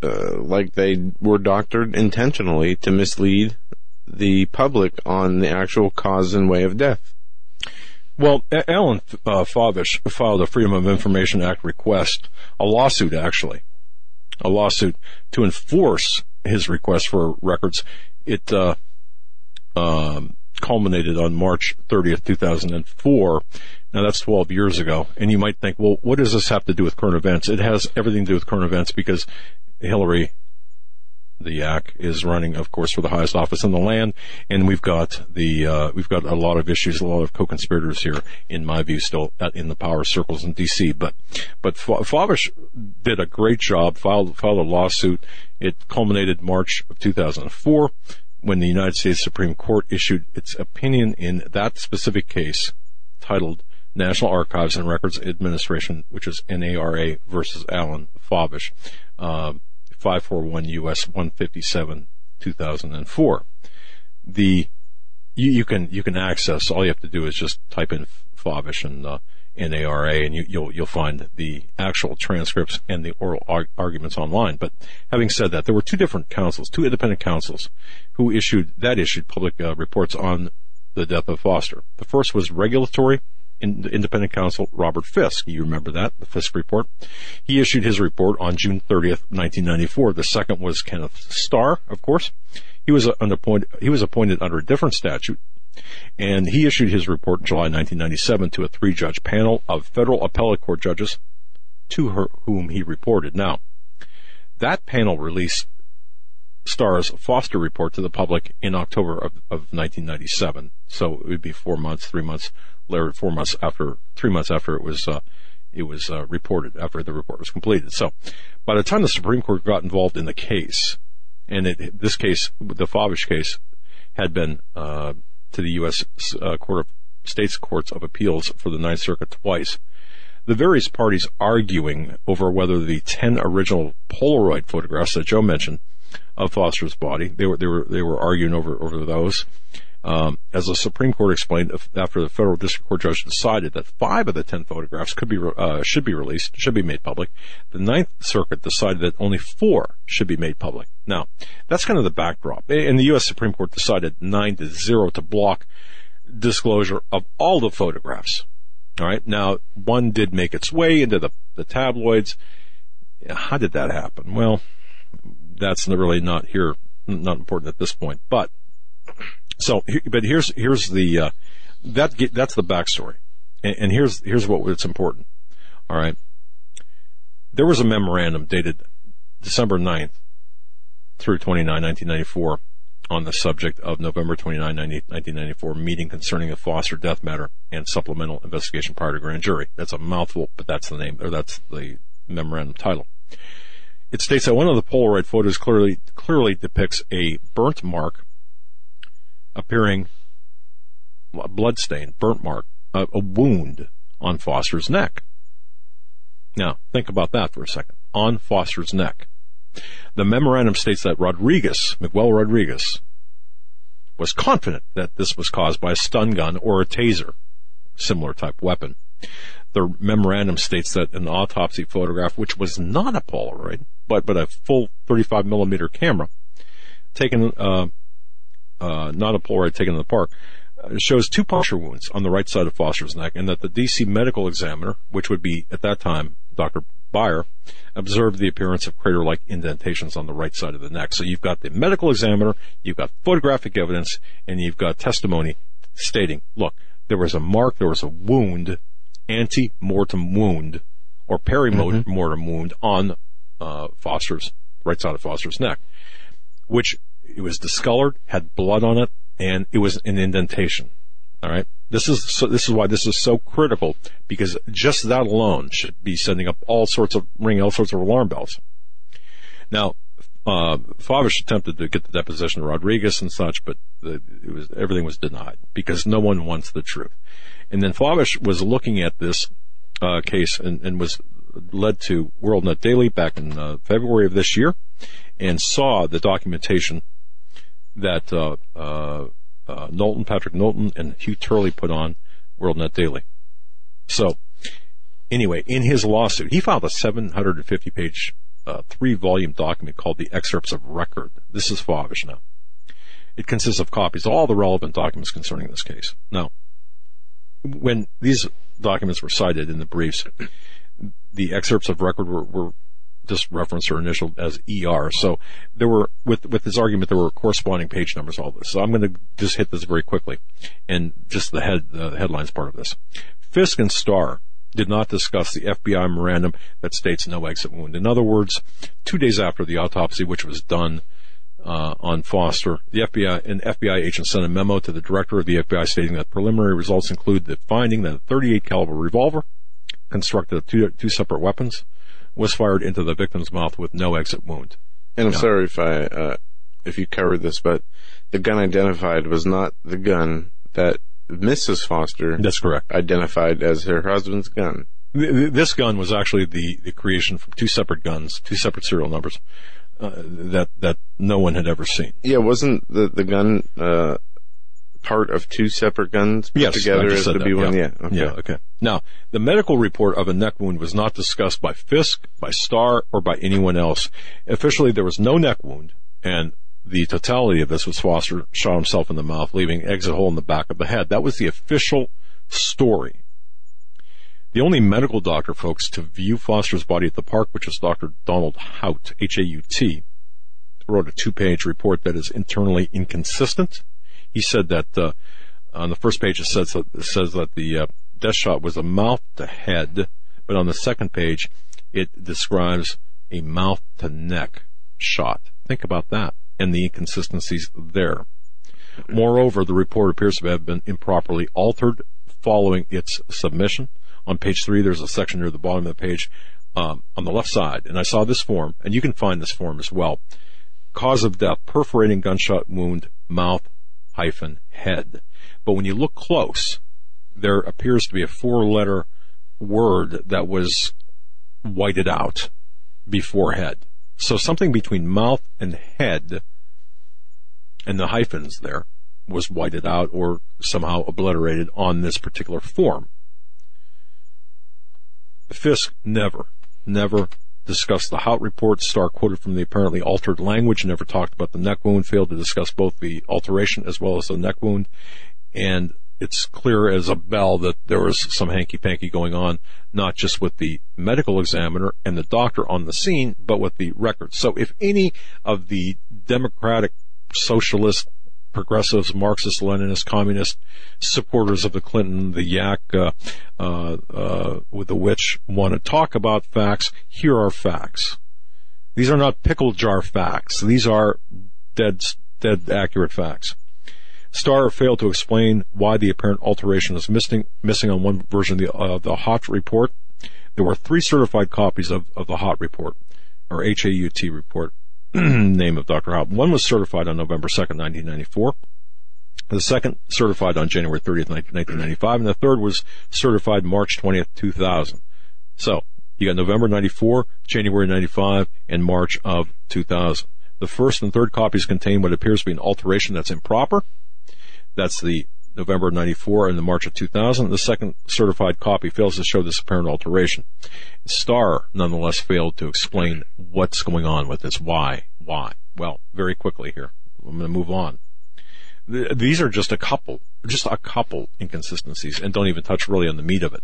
uh, like they were doctored intentionally to mislead the public on the actual cause and way of death. Well, Alan uh, Favish filed a Freedom of Information Act request, a lawsuit actually, a lawsuit to enforce his request for records. It uh, um, culminated on March thirtieth, two thousand four. Now, that's twelve years ago. And you might think, well, what does this have to do with current events? It has everything to do with current events because Hillary, the Yak, is running, of course, for the highest office in the land. And we've got the uh, we've got a lot of issues, a lot of co-conspirators here, in my view, still in the power circles in D C. But but Favish did a great job, filed, filed a lawsuit. It culminated March of two thousand four when the United States Supreme Court issued its opinion in that specific case titled National Archives and Records Administration, which is NARA versus Alan Favish, uh, five forty-one U S one fifty-seven, two thousand four. The you, you can you can access. All you have to do is just type in Favish and uh, NARA, and you, you'll you'll find the actual transcripts and the oral arg- arguments online. But having said that, there were two different counsels, two independent counsels, who issued that issued public uh, reports on the death of Foster. The first was regulatory. In, independent counsel Robert Fisk. You remember that, the Fisk report. He issued his report on June thirtieth, nineteen ninety-four. The second was Kenneth Starr, of course. He was, an appoint, he was appointed under a different statute, and he issued his report in July nineteen ninety-seven to a three-judge panel of federal appellate court judges to her, whom he reported. Now, that panel released Starr's Foster report to the public in October of, of nineteen ninety-seven. So it would be four months, three months later, four months after, three months after it was, uh, it was uh, reported, after the report was completed. So by the time the Supreme Court got involved in the case, and it, this case, the Favish case, had been uh, to the U S. Uh, Court of States Courts of Appeals for the Ninth Circuit twice, the various parties arguing over whether the ten original Polaroid photographs that Joe mentioned of Foster's body, they were they were they were arguing over over those. Um, as the Supreme Court explained, after the federal district court judge decided that five of the ten photographs could be uh, should be released, should be made public, the Ninth Circuit decided that only four should be made public. Now, that's kind of the backdrop. And the U S. Supreme Court decided nine to zero to block disclosure of all the photographs. All right. Now, one did make its way into the, the tabloids. How did that happen? Well, that's really not here, not important at this point, but. So, but here's here's the uh, that that's the backstory, and, and here's here's what it's important. All right, there was a memorandum dated December ninth through twenty-ninth, nineteen ninety-four, on the subject of November twenty-ninth, nineteen ninety-four meeting concerning the Foster death matter and supplemental investigation prior to grand jury. That's a mouthful, but that's the name, or that's the memorandum title. It states that one of the Polaroid photos clearly clearly depicts a burnt mark. Appearing blood stain, burnt mark, a, a wound on Foster's neck. Now, think about that for a second. On Foster's neck. The memorandum states that Rodriguez, Miguel Rodriguez, was confident that this was caused by a stun gun or a taser, similar type weapon. The memorandum states that an autopsy photograph, which was not a Polaroid, but, but a full thirty-five millimeter camera, taken, uh, Uh, not a Polaroid taken in the park, uh, shows two puncture wounds on the right side of Foster's neck, and that the D C medical examiner, which would be at that time Doctor Beyer, observed the appearance of crater-like indentations on the right side of the neck. So you've got the medical examiner, you've got photographic evidence, and you've got testimony stating, look, there was a mark, there was a wound, anti-mortem wound, or perimortem mm-hmm. wound on uh, Foster's, right side of Foster's neck, which it was discolored, had blood on it, and it was an indentation. All right, this is so, this is why this is so critical, because just that alone should be sending up all sorts of ringing all sorts of alarm bells. Now, uh, Favish attempted to get the deposition of Rodriguez and such, but the, it was everything was denied because no one wants the truth. And then Favish was looking at this uh, case and, and was led to World Net Daily back in uh, February of this year, and saw the documentation that uh, uh, uh, Knowlton, Patrick Knowlton, and Hugh Turley put on World Net Daily. So, anyway, in his lawsuit, he filed a seven hundred fifty page, uh, three volume document called the Excerpts of Record. This is Favish now. It consists of copies of all the relevant documents concerning this case. Now, when these documents were cited in the briefs, the Excerpts of Record were, were just referenced or initialed as E R. So there were, with with this argument, there were corresponding page numbers, all this. So I'm going to just hit this very quickly, and just the head the headlines part of this. Fisk and Starr did not discuss the F B I memorandum that states no exit wound. In other words, two days after the autopsy, which was done uh, on Foster, the F B I an F B I agent sent a memo to the director of the F B I stating that preliminary results include the finding that a thirty-eight caliber revolver, constructed of two, two separate weapons, was fired into the victim's mouth with no exit wound. And I'm yeah. sorry if I uh, if you covered this, but the gun identified was not the gun that Missus Foster That's correct. identified as her husband's gun. This gun was actually the, the creation from two separate guns, two separate serial numbers uh, that that no one had ever seen. Yeah, wasn't the the gun uh, part of two separate guns put yes, together as to that. be one? Yeah. Yeah. Okay. yeah, okay. Now, the medical report of a neck wound was not discussed by Fisk, by Starr, or by anyone else. Officially, there was no neck wound, and the totality of this was Foster shot himself in the mouth, leaving an exit hole in the back of the head. That was the official story. The only medical doctor, folks, to view Foster's body at the park, which is Doctor Donald Hout, H A U T, wrote a two-page report that is internally inconsistent. He said that uh, on the first page it says that, it says that the uh, death shot was a mouth-to-head, but on the second page it describes a mouth-to-neck shot. Think about that. And the inconsistencies there. Moreover, the report appears to have been improperly altered following its submission. On page three, there's a section near the bottom of the page um, on the left side, and I saw this form, and you can find this form as well. Cause of death, perforating gunshot wound, mouth hyphen head. But when you look close, there appears to be a four-letter word that was whited out before head. So something between mouth and head, and the hyphens there, was whited out or somehow obliterated on this particular form. Fisk never, never discussed the Hout report. Starr quoted from the apparently altered language, never talked about the neck wound, failed to discuss both the alteration as well as the neck wound, and it's clear as a bell that there was some hanky-panky going on, not just with the medical examiner and the doctor on the scene, but with the records. So if any of the democratic, socialist, progressives, Marxist, Leninist, communist supporters of the Clinton, the yak, uh, uh, uh, with the witch, want to talk about facts, here are facts. These are not pickle jar facts. These are dead, dead accurate facts. Starr failed to explain why the apparent alteration was missing, missing on one version of the, uh, the Hot report. There were three certified copies of, of the Hot report, or H A U T report, name of Doctor Hout. One was certified on November second, nineteen ninety-four. The second certified on January thirtieth, nineteen ninety-five. And the third was certified March twentieth, two thousand. So, you got November ninety-four, January ninety-five, and March of two thousand. The first and third copies contain what appears to be an alteration that's improper. That's the November ninety-four and the March of two thousand. The second certified copy fails to show this apparent alteration. Starr, nonetheless, failed to explain what's going on with this. Why? Why? Well, very quickly here. I'm going to move on. The, these are just a couple, just a couple inconsistencies, and don't even touch really on the meat of it.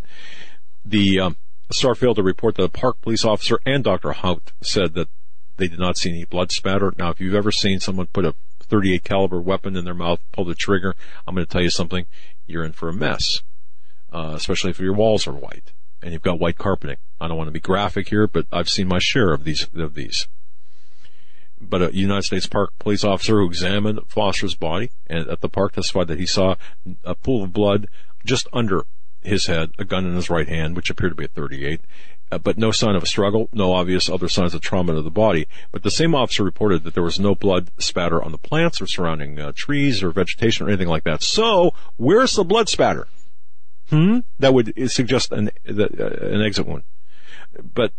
The um, Starr failed to report that a park police officer and Doctor Hout said that they did not see any blood spatter. Now, if you've ever seen someone put a thirty-eight caliber weapon in their mouth, pull the trigger, I'm going to tell you something, you're in for a mess, uh, especially if your walls are white and you've got white carpeting. I don't want to be graphic here, but I've seen my share of these. Of these. But a United States Park police officer who examined Foster's body and at the park testified that he saw a pool of blood just under his head, a gun in his right hand, which appeared to be a thirty-eight, uh, but no sign of a struggle, no obvious other signs of trauma to the body. But the same officer reported that there was no blood spatter on the plants or surrounding uh, trees or vegetation or anything like that. So, where's the blood spatter? Hmm? That would suggest an the, uh, an exit wound. But,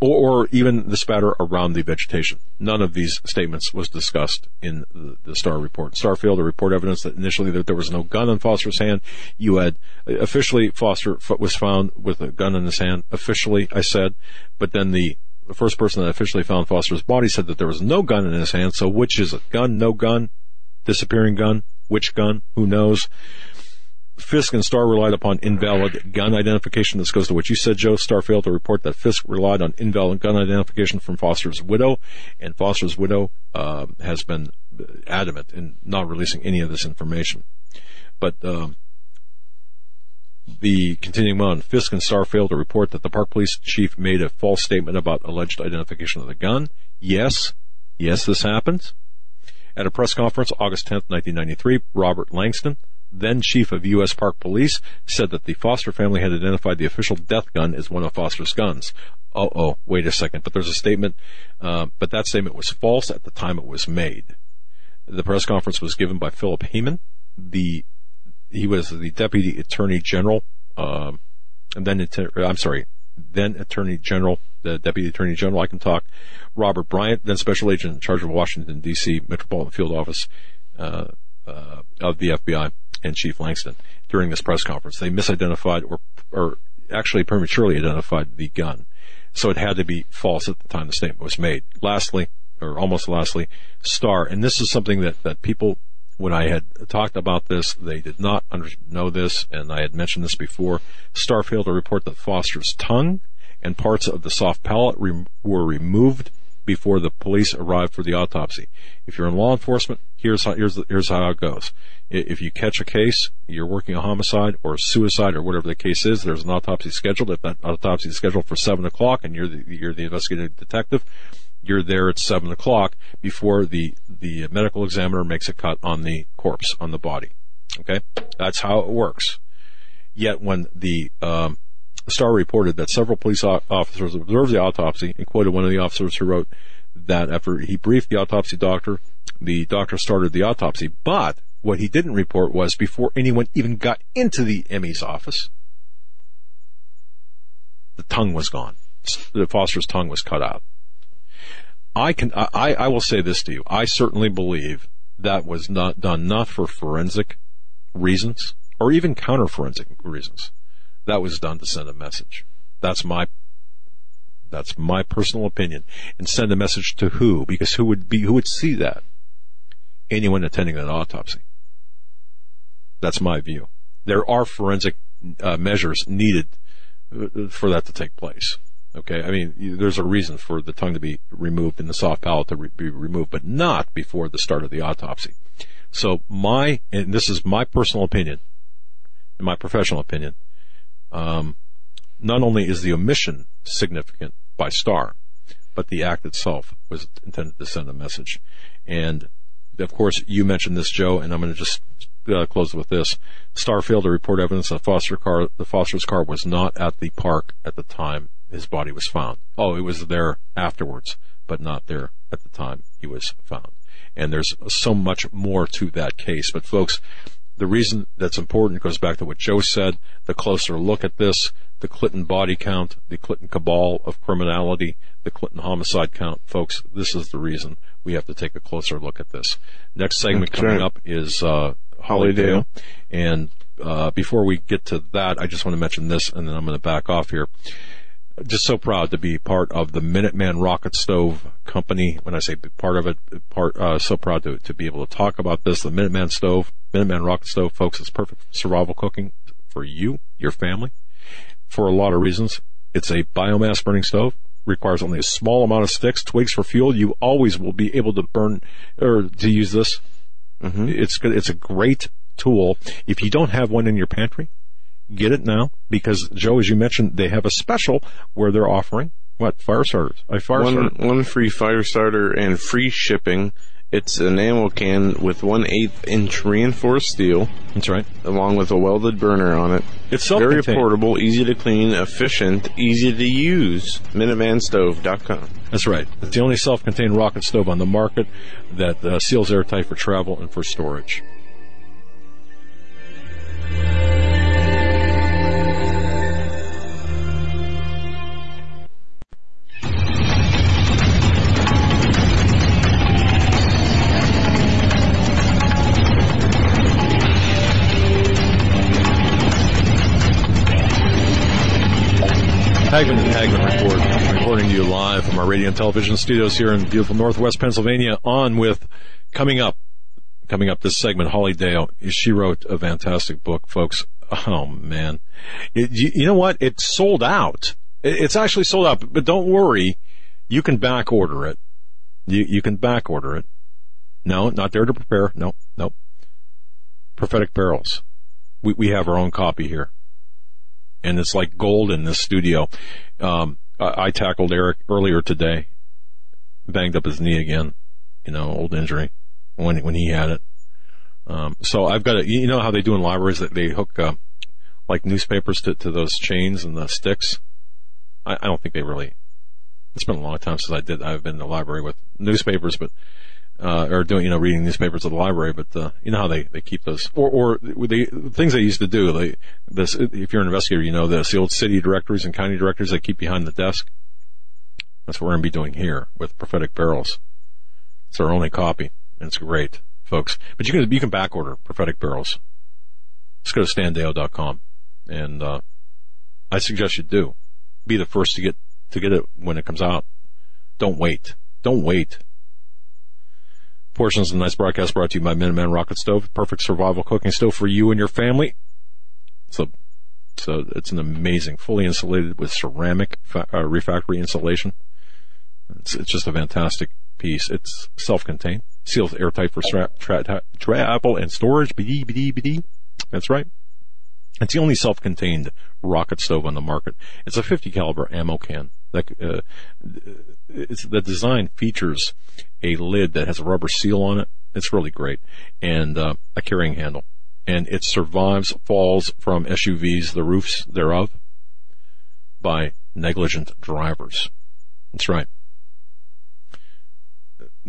or, or even the spatter around the vegetation. None of these statements was discussed in the, the Starr report. Starr failed to report evidence that initially that there was no gun in Foster's hand. You had, officially, Foster was found with a gun in his hand. Officially, I said. But then the, the first person that officially found Foster's body said that there was no gun in his hand. So which is it? Gun, no gun, disappearing gun, which gun, who knows? Fisk and Starr relied upon invalid gun identification. This goes to what you said, Joe. Starr failed to report that Fisk relied on invalid gun identification from Foster's widow, and Foster's widow uh, has been adamant in not releasing any of this information. But um, the continuing on, Fisk and Starr failed to report that the Park Police Chief made a false statement about alleged identification of the gun. Yes, yes, this happened. At a press conference, August tenth, nineteen ninety-three, Robert Langston, then chief of U S. Park Police, said that the Foster family had identified the official death gun as one of Foster's guns. Uh-oh, wait a second, but there's a statement, uh, but that statement was false at the time it was made. The press conference was given by Philip Heyman, the, he was the Deputy Attorney General, um, and then, I'm sorry, then Attorney General, the Deputy Attorney General, I can talk, Robert Bryant, then Special Agent in charge of Washington, D C. Metropolitan Field Office uh, uh, of the F B I, and Chief Langston. During this press conference, they misidentified or or actually prematurely identified the gun. So it had to be false at the time the statement was made. Lastly, or almost lastly, Starr, and this is something that, that people, when I had talked about this, they did not under- know this, and I had mentioned this before. Starr failed to report that Foster's tongue and parts of the soft palate re- were removed before the police arrived for the autopsy. If you're in law enforcement, here's how, here's, here's how it goes. If you catch a case, you're working a homicide or suicide or whatever the case is, there's an autopsy scheduled. If that autopsy is scheduled for seven o'clock and you're the, you're the investigative detective, you're there at seven o'clock before the, the medical examiner makes a cut on the corpse, on the body. Okay? That's how it works. Yet when the, um, Starr reported that several police officers observed the autopsy and quoted one of the officers who wrote that after he briefed the autopsy doctor, the doctor started the autopsy. But what he didn't report was before anyone even got into the M E's office, the tongue was gone. The Foster's tongue was cut out. I can, I, I will say this to you. I certainly believe that was not done not for forensic reasons or even counter-forensic reasons. That was done to send a message. That's my, that's my personal opinion. And send a message to who? Because who would be, who would see that? Anyone attending that autopsy. That's my view. There are forensic uh, measures needed for that to take place. Okay? I mean, there's a reason for the tongue to be removed and the soft palate to re- be removed, but not before the start of the autopsy. So my, and this is my personal opinion, and my professional opinion, Um, not only is the omission significant by Starr, but the act itself was intended to send a message. And, of course, you mentioned this, Joe, and I'm going to just uh, close with this. Starr failed to report evidence that Foster car, the Foster's car was not at the park at the time his body was found. Oh, it was there afterwards, but not there at the time he was found. And there's so much more to that case. But, folks, the reason that's important goes back to what Joe said. The closer look at this, the Clinton body count, the Clinton cabal of criminality, the Clinton homicide count, folks, this is the reason we have to take a closer look at this. Next segment that's coming right. up is uh, Holly Deyo. And uh, before we get to that, I just want to mention this, and then I'm going to back off here. Just so proud to be part of the Minuteman Rocket Stove Company. When I say part of it, part uh, so proud to, to be able to talk about this. The Minuteman Stove, Minuteman Rocket Stove, folks, is perfect for survival cooking for you, your family, for a lot of reasons. It's a biomass burning stove. Requires only a small amount of sticks, twigs for fuel. You always will be able to burn or to use this. Mm-hmm. It's good. It's a great tool. If you don't have one in your pantry, get it now, because, Joe, as you mentioned, they have a special where they're offering, what, fire starters? A fire one, starter. One free fire starter and free shipping. It's an ammo can with one eighth inch reinforced steel. That's right. Along with a welded burner on it. It's self-contained. Very portable, easy to clean, efficient, easy to use. Minuteman Stove dot com. That's right. It's the only self-contained rocket stove on the market that uh, seals airtight for travel and for storage. Hagman and Hagman Report. I'm reporting to you live from our radio and television studios here in beautiful Northwest Pennsylvania. On with coming up, coming up this segment, Holly Deyo. She wrote a fantastic book, folks. Oh, man. It, you, you know what? It's sold out. It, it's actually sold out, but don't worry. You can back order it. You, you can back order it. No, not Dare to Prepare. No, no. Prophetic Perils. We, we have our own copy here. And it's like gold in this studio. Um, I, I tackled Eric earlier today. Banged up his knee again. You know, old injury when when he had it. Um, so I've got a, you know how they do in libraries that they hook uh, like newspapers to, to those chains and the sticks. I, I don't think they really. It's been a long time since I did. I've been in the library with newspapers, but uh, or doing you know reading newspapers at the library. But uh, you know how they, they keep those or or the things they used to do. They this if you're an investigator, you know this. The old city directories and county directories they keep behind the desk. That's what we're going to be doing here with Prophetic Perils. It's our only copy, and it's great, folks. But you can you can back order Prophetic Perils. Just go to Stan Deyo dot com, and uh, I suggest you do. Be the first to get to get it when it comes out. Don't wait. Don't wait. Portions of tonight's broadcast brought to you by Minuteman Rocket Stove, perfect survival cooking stove for you and your family. So, so it's an amazing, fully insulated with ceramic fa- uh, refractory insulation. It's it's just a fantastic piece. It's self-contained, seals airtight for tra- tra- tra- travel and storage. Bidee, bidee, bidee. That's right. It's the only self-contained rocket stove on the market. It's a fifty caliber ammo can. That uh, it's, the design features a lid that has a rubber seal on it. It's really great, and uh, a carrying handle. And it survives falls from S U Vs, the roofs thereof, by negligent drivers. That's right.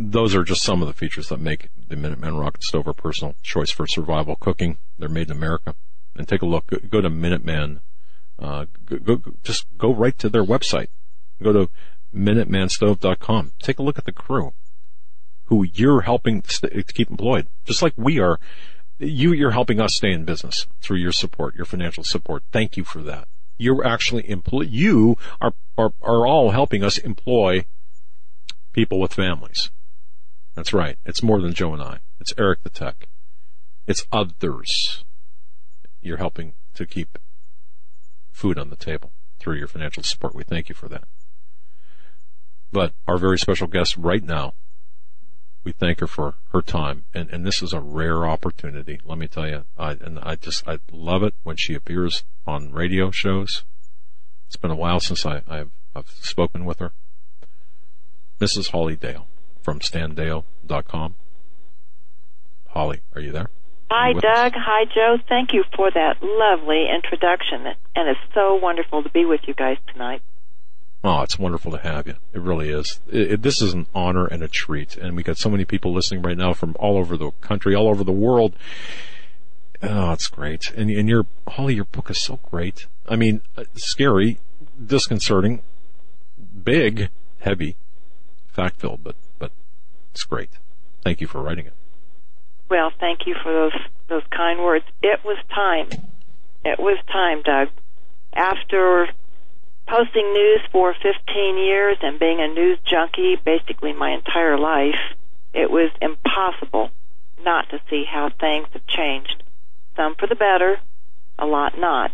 Those are just some of the features that make the Minuteman Rocket Stove a personal choice for survival cooking. They're made in America. And take a look. Go, go to Minuteman. Uh, go, go, just go right to their website. Go to Minuteman Stove dot com. Take a look at the crew who you're helping st- to keep employed. Just like we are. You, you're helping us stay in business through your support, your financial support. Thank you for that. You're actually empl- You are, are, are all helping us employ people with families. That's right. It's more than Joe and I. It's Eric the Tech. It's others. You're helping to keep food on the table through your financial support. We thank you for that. But our very special guest right now, we thank her for her time. And, and this is a rare opportunity, let me tell you. I, and I just, I love it when she appears on radio shows. It's been a while since I, I've, I've spoken with her. Missus Holly Deyo from Stan Deyo dot com. Holly, are you there? Hi, Doug. Hi, Joe. Thank you for that lovely introduction. And it's so wonderful to be with you guys tonight. Oh, it's wonderful to have you. It really is. It, it, this is an honor and a treat. And we got so many people listening right now from all over the country, all over the world. Oh, it's great. And, and your, Holly, your book is so great. I mean, scary, disconcerting, big, heavy. Fact-filled, but but it's great. Thank you for writing it. Well, thank you for those those kind words. It was time. It was time, Doug. After posting news for fifteen years and being a news junkie basically my entire life, it was impossible not to see how things have changed. Some for the better, a lot not.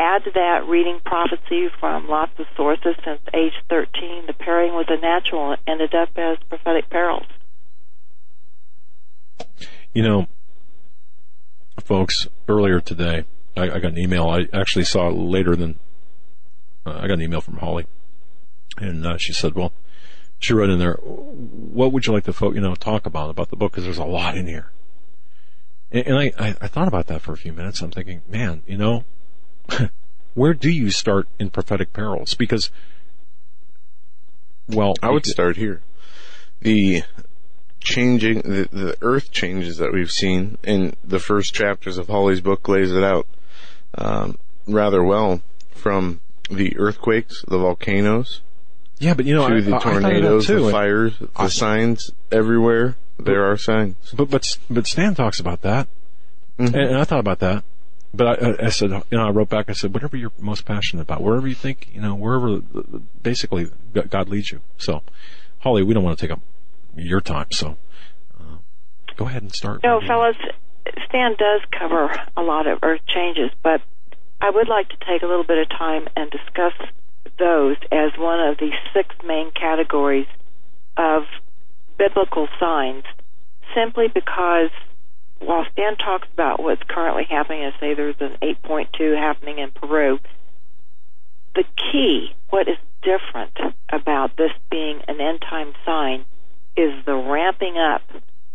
Add to that reading prophecy from lots of sources since age thirteen. The pairing was a natural and ended up as Prophetic Perils. You know, folks, earlier today, I, I got an email. I actually saw it later than... Uh, I got an email from Holly. And uh, she said, well, she wrote in there, what would you like to fo- you know, talk about, about the book? Because there's a lot in here. And, and I, I, I thought about that for a few minutes. I'm thinking, man, you know... Where do you start in Prophetic Perils? Because, well, I would start here. The changing, the, the earth changes that we've seen in the first chapters of Holly's book lays it out um, rather well. From the earthquakes, the volcanoes, yeah, but you know, to I, the tornadoes, I, I the fires, the I, signs everywhere. But, there are signs. But but but Stan talks about that, mm-hmm. and, and I thought about that. But I, I said, you know, I wrote back, I said, whatever you're most passionate about, wherever you think, you know, wherever basically God leads you. So, Holly, we don't want to take up your time, so. Uh, Go ahead and start. No, fellas, Stan does cover a lot of Earth changes, but I would like to take a little bit of time and discuss those as one of the six main categories of biblical signs, simply because while Stan talks about what's currently happening, I say there's an eight point two happening in Peru, the key, what is different about this being an end-time sign, is the ramping up,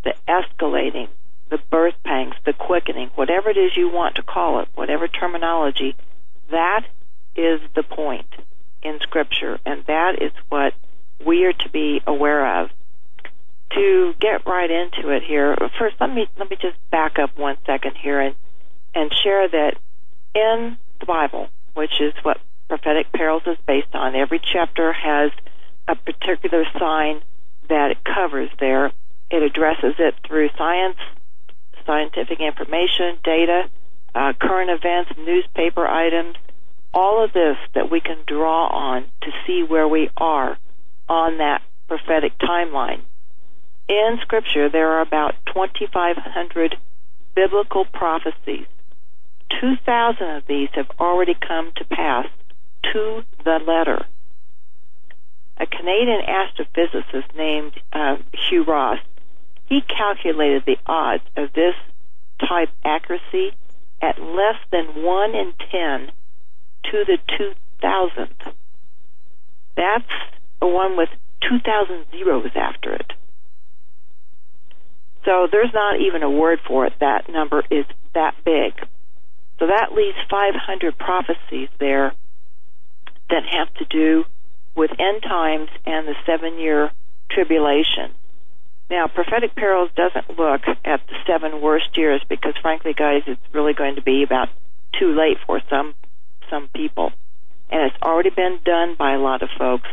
the escalating, the birth pangs, the quickening, whatever it is you want to call it, whatever terminology, that is the point in Scripture, and that is what we are to be aware of. To get right into it here, first let me let me just back up one second here and, and share that in the Bible, which is what Prophetic Perils is based on, every chapter has a particular sign that it covers there. It addresses it through science, scientific information, data, uh, current events, newspaper items, all of this that we can draw on to see where we are on that prophetic timeline. In Scripture, there are about twenty-five hundred biblical prophecies. two thousand of these have already come to pass to the letter. A Canadian astrophysicist named uh, Hugh Ross, he calculated the odds of this type accuracy at less than one in ten to the two thousandth. That's the one with two thousand zeros after it. So there's not even a word for it. That number is that big. So that leaves five hundred prophecies there that have to do with end times and the seven-year tribulation. Now, Prophetic Perils doesn't look at the seven worst years because, frankly, guys, it's really going to be about too late for some some people. And it's already been done by a lot of folks,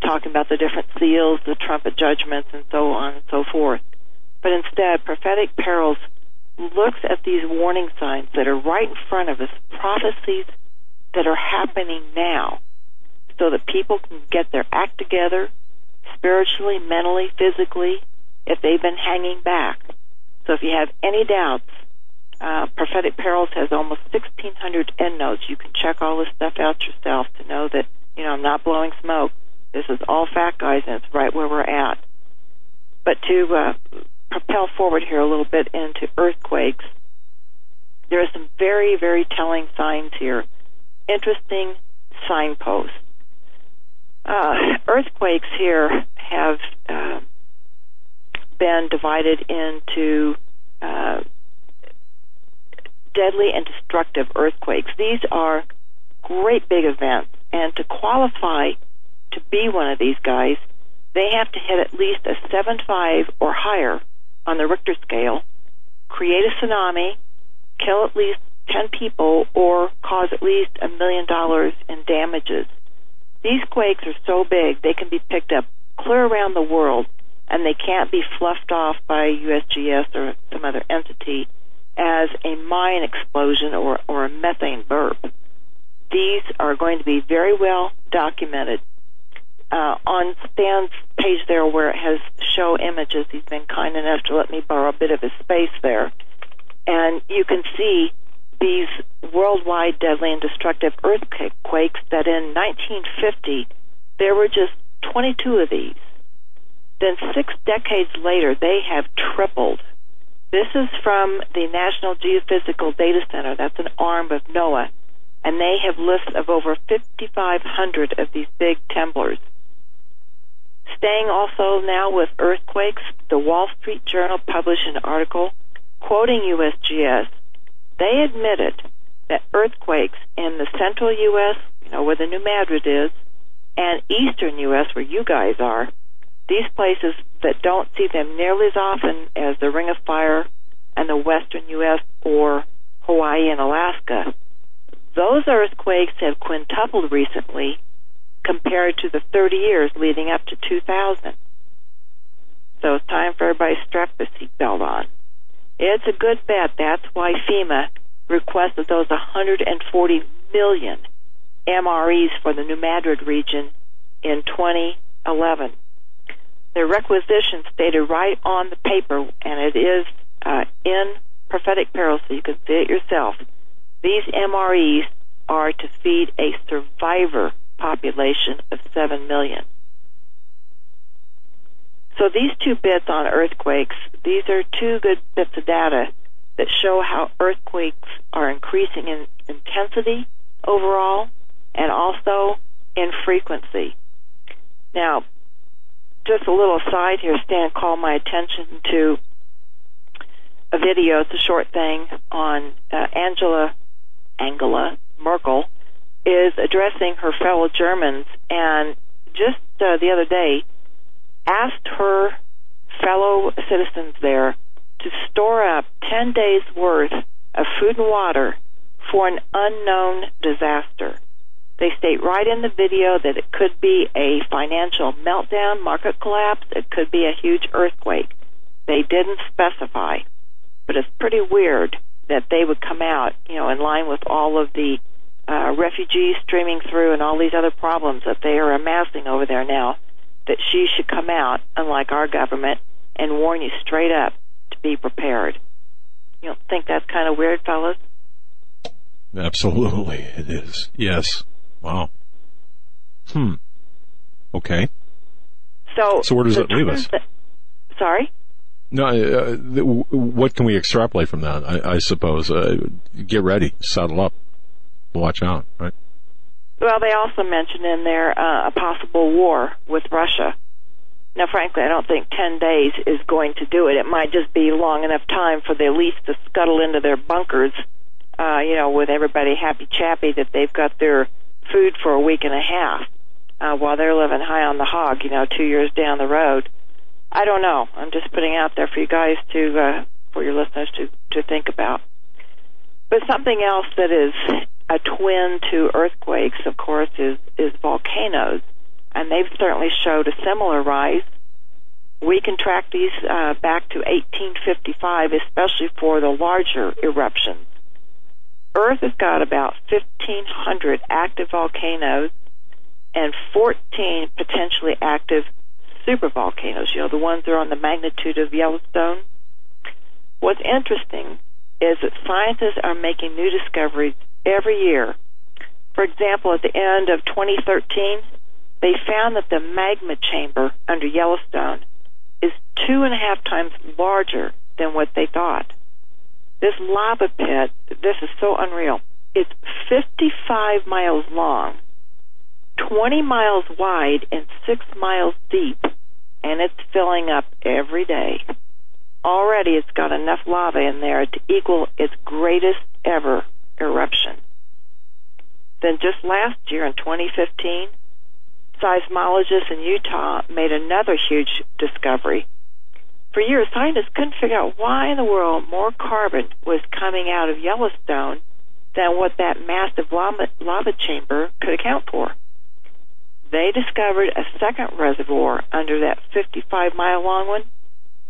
talking about the different seals, the trumpet judgments, and so on and so forth. But instead, Prophetic Perils looks at these warning signs that are right in front of us, prophecies that are happening now, so that people can get their act together spiritually, mentally, physically, if they've been hanging back. So if you have any doubts, uh, Prophetic Perils has almost sixteen hundred endnotes. You can check all this stuff out yourself to know that, you know, I'm not blowing smoke. This is all fact, guys, and it's right where we're at. But to uh, propel forward here a little bit into earthquakes, there are some very, very telling signs here. Interesting signposts. Uh, earthquakes here have uh, been divided into uh, deadly and destructive earthquakes. These are great big events, and to qualify to be one of these guys, they have to hit at least a seven point five or higher on the Richter scale, create a tsunami, kill at least ten people, or cause at least a million dollars in damages. These quakes are so big, they can be picked up clear around the world, and they can't be fluffed off by U S G S or some other entity as a mine explosion or, or a methane burp. These are going to be very well documented. Uh, on Stan's page there where it has show images, he's been kind enough to let me borrow a bit of his space there. And you can see these worldwide deadly and destructive earthquakes that in nineteen fifty, there were just twenty-two of these. Then six decades later, they have tripled. This is from the National Geophysical Data Center. That's an arm of NOAA. And they have lists of over fifty-five hundred of these big temblers. Staying also now with earthquakes, the Wall Street Journal published an article quoting U S G S. They admitted that earthquakes in the central U S, you know, where the New Madrid is, and eastern U S, where you guys are, these places that don't see them nearly as often as the Ring of Fire and the western U S or Hawaii and Alaska, those earthquakes have quintupled recently compared to the thirty years leading up to two thousand. So it's time for everybody to strap the seatbelt on. It's a good bet. That's why FEMA requested those one hundred forty million M R Es for the New Madrid region in twenty eleven. The requisition stated right on the paper, and it is uh, in Prophetic Perils, so you can see it yourself. These M R Es are to feed a survivor population of seven million. So these two bits on earthquakes, these are two good bits of data that show how earthquakes are increasing in intensity overall and also in frequency. Now, just a little aside here, Stan called my attention to a video, it's a short thing, on uh, Angela, Angela Merkel is addressing her fellow Germans, and just uh, the other day asked her fellow citizens there to store up ten days' worth of food and water for an unknown disaster. They state right in the video that it could be a financial meltdown, market collapse, it could be a huge earthquake. They didn't specify, but it's pretty weird that they would come out, you know, in line with all of the uh, refugees streaming through and all these other problems that they are amassing over there now, that she should come out, unlike our government, and warn you straight up to be prepared. You don't think that's kind of weird, fellas? Absolutely, it is. Yes. Wow. Hmm. Okay. So, so where does that leave us? That, sorry? No, uh, th- what can we extrapolate from that, I, I suppose? Uh, get ready. Saddle up. Watch out, right? Well, they also mentioned in there uh, a possible war with Russia. Now, frankly, I don't think ten days is going to do it. It might just be long enough time for the elites to scuttle into their bunkers, uh, you know, with everybody happy-chappy that they've got their food for a week and a half uh, while they're living high on the hog, you know, two years down the road. I don't know. I'm just putting out there for you guys to, uh, for your listeners to, to think about. But something else that is a twin to earthquakes, of course, is, is volcanoes, and they've certainly showed a similar rise. We can track these uh, back to eighteen fifty-five, especially for the larger eruptions. Earth has got about fifteen hundred active volcanoes and fourteen potentially active supervolcanoes, you know, the ones that are on the magnitude of Yellowstone. What's interesting is that scientists are making new discoveries every year. For example, at the end of twenty thirteen, they found that the magma chamber under Yellowstone is two and a half times larger than what they thought. This lava pit, this is so unreal, it's fifty-five miles long, twenty miles wide, and six miles deep, and it's filling up every day. Already it's got enough lava in there to equal its greatest ever eruption. Then just last year in twenty fifteen, seismologists in Utah made another huge discovery. For years, scientists couldn't figure out why in the world more carbon was coming out of Yellowstone than what that massive lava, lava chamber could account for. They discovered a second reservoir under that fifty-five mile long one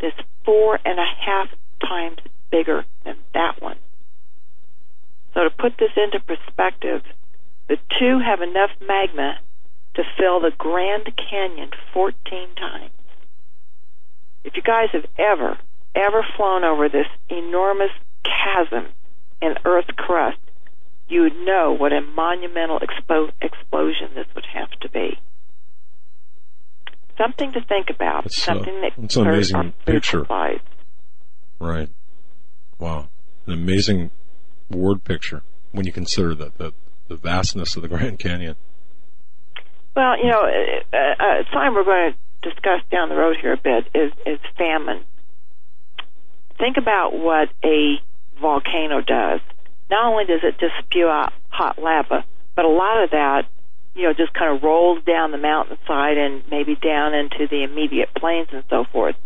that's four and a half times bigger than that one. So to put this into perspective, the two have enough magma to fill the Grand Canyon fourteen times. If you guys have ever, ever flown over this enormous chasm in Earth's crust, you would know what a monumental expo- explosion this would have to be. Something to think about. It's something a, that it's an amazing picture. Supplies. Right. Wow. An amazing word picture when you consider the, the, the vastness of the Grand Canyon. Well, you know, a, a sign we're going to discuss down the road here a bit is, is famine. Think about what a volcano does. Not only does it just spew out hot lava, but a lot of that, you know, just kind of rolls down the mountainside and maybe down into the immediate plains and so forth.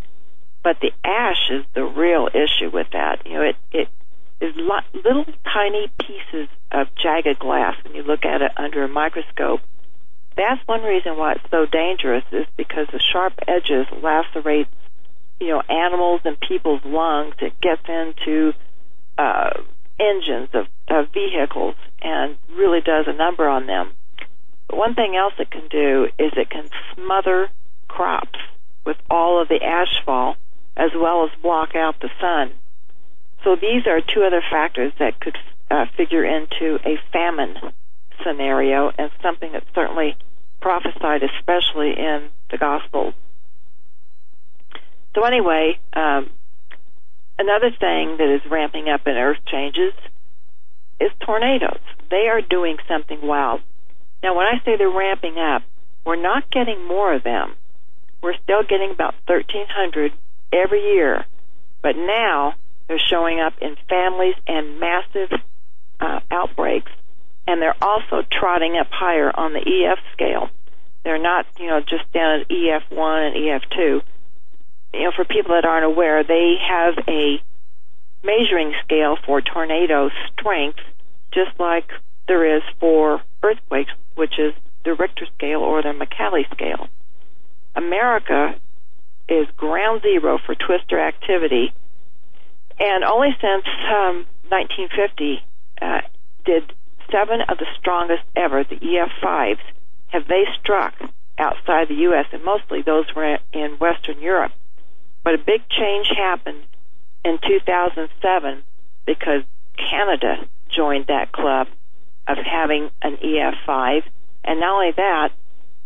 But the ash is the real issue with that. You know, it, it is little tiny pieces of jagged glass when you look at it under a microscope. That's one reason why it's so dangerous, is because the sharp edges lacerate, you know, animals and people's lungs. It gets into uh, engines of, of vehicles and really does a number on them. But one thing else it can do is it can smother crops with all of the ashfall, as well as block out the sun. So these are two other factors that could uh, figure into a famine scenario, and something that's certainly prophesied, especially in the Gospels. So anyway, um, another thing that is ramping up in earth changes is tornadoes. They are doing something wild. Now, when I say they're ramping up, we're not getting more of them. We're still getting about thirteen hundred every year, but now they're showing up in families and massive uh, outbreaks, and they're also trotting up higher on the E F scale. They're not, you know, just down at E F one and E F two. You know, for people that aren't aware, they have a measuring scale for tornado strength, just like there is for earthquakes, which is the Richter scale or the McCalley scale. America is ground zero for twister activity, and only since um, nineteen fifty uh, did seven of the strongest ever, the E F fives, have they struck outside the U S, and mostly those were in Western Europe. But a big change happened in two thousand seven because Canada joined that club of having an E F five, and not only that,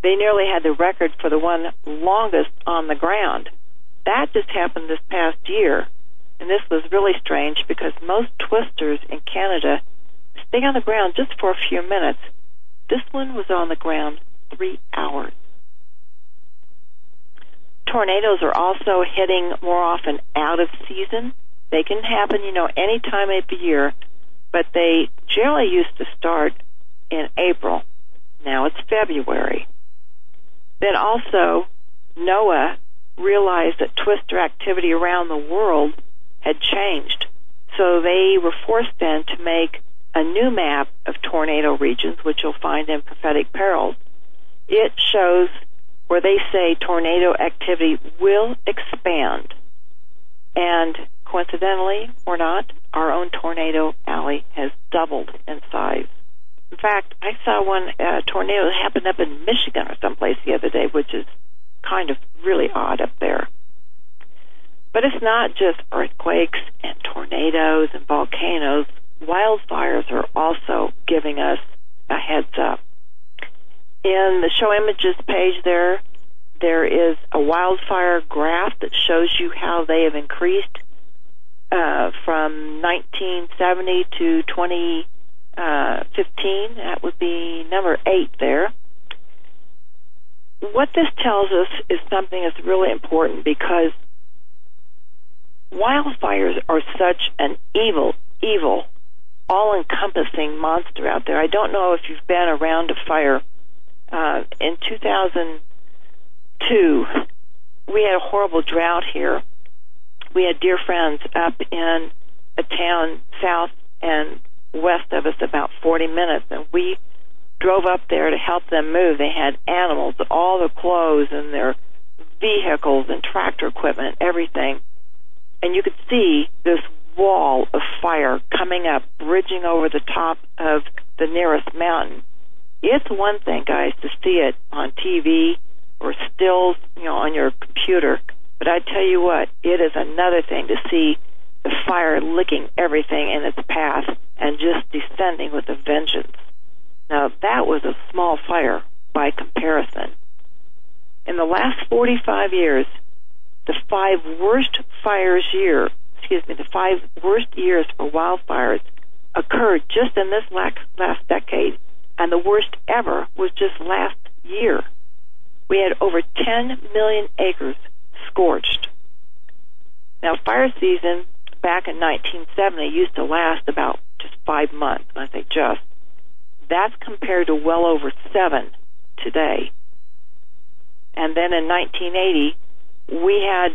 they nearly had the record for the one longest on the ground. That just happened this past year, and this was really strange because most twisters in Canada stay on the ground just for a few minutes. This one was on the ground three hours. Tornadoes are also hitting more often out of season. They can happen, you know, any time of the year, but they generally used to start in April. Now it's February. Then also, NOAA realized that twister activity around the world had changed. So they were forced then to make a new map of tornado regions, which you'll find in Prophetic Perils. It shows where they say tornado activity will expand. And coincidentally or not, our own tornado alley has doubled in size. In fact, I saw one uh, tornado that happened up in Michigan or someplace the other day, which is kind of really odd up there. But it's not just earthquakes and tornadoes and volcanoes. Wildfires are also giving us a heads up. In the Show Images page there, there is a wildfire graph that shows you how they have increased uh, from nineteen seventy to twenty. Uh, fifteen, that would be number eight there. What this tells us is something that's really important, because wildfires are such an evil, evil, all-encompassing monster out there. I don't know if you've been around a fire. Uh, in two thousand two, we had a horrible drought here. We had dear friends up in a town south and west of us about forty minutes, and we drove up there to help them move. They had animals, all their clothes and their vehicles and tractor equipment, everything. And you could see this wall of fire coming up, bridging over the top of the nearest mountain. It's one thing, guys, to see it on T V or stills, you know, on your computer, but I tell you what, it is another thing to see the fire licking everything in its path and just descending with a vengeance. Now, that was a small fire by comparison. In the last forty-five years, the five worst fires year, excuse me, the five worst years for wildfires occurred just in this last decade, and the worst ever was just last year. We had over ten million acres scorched. Now, fire season back in nineteen seventy used to last about just five months. When I say just, that's compared to well over seven today. And then in nineteen eighty, we had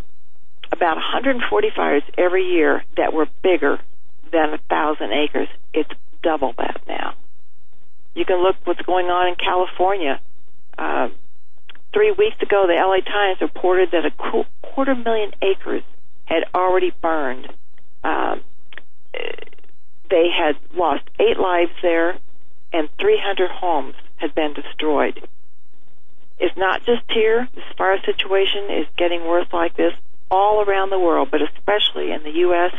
about one hundred forty fires every year that were bigger than one thousand acres. It's double that now. You can look what's going on in California. Uh, three weeks ago, the L A Times reported that a quarter million acres had already burned. Uh, they had lost eight lives there, and three hundred homes had been destroyed. It's not just here. This fire situation is getting worse like this all around the world, but especially in the U S,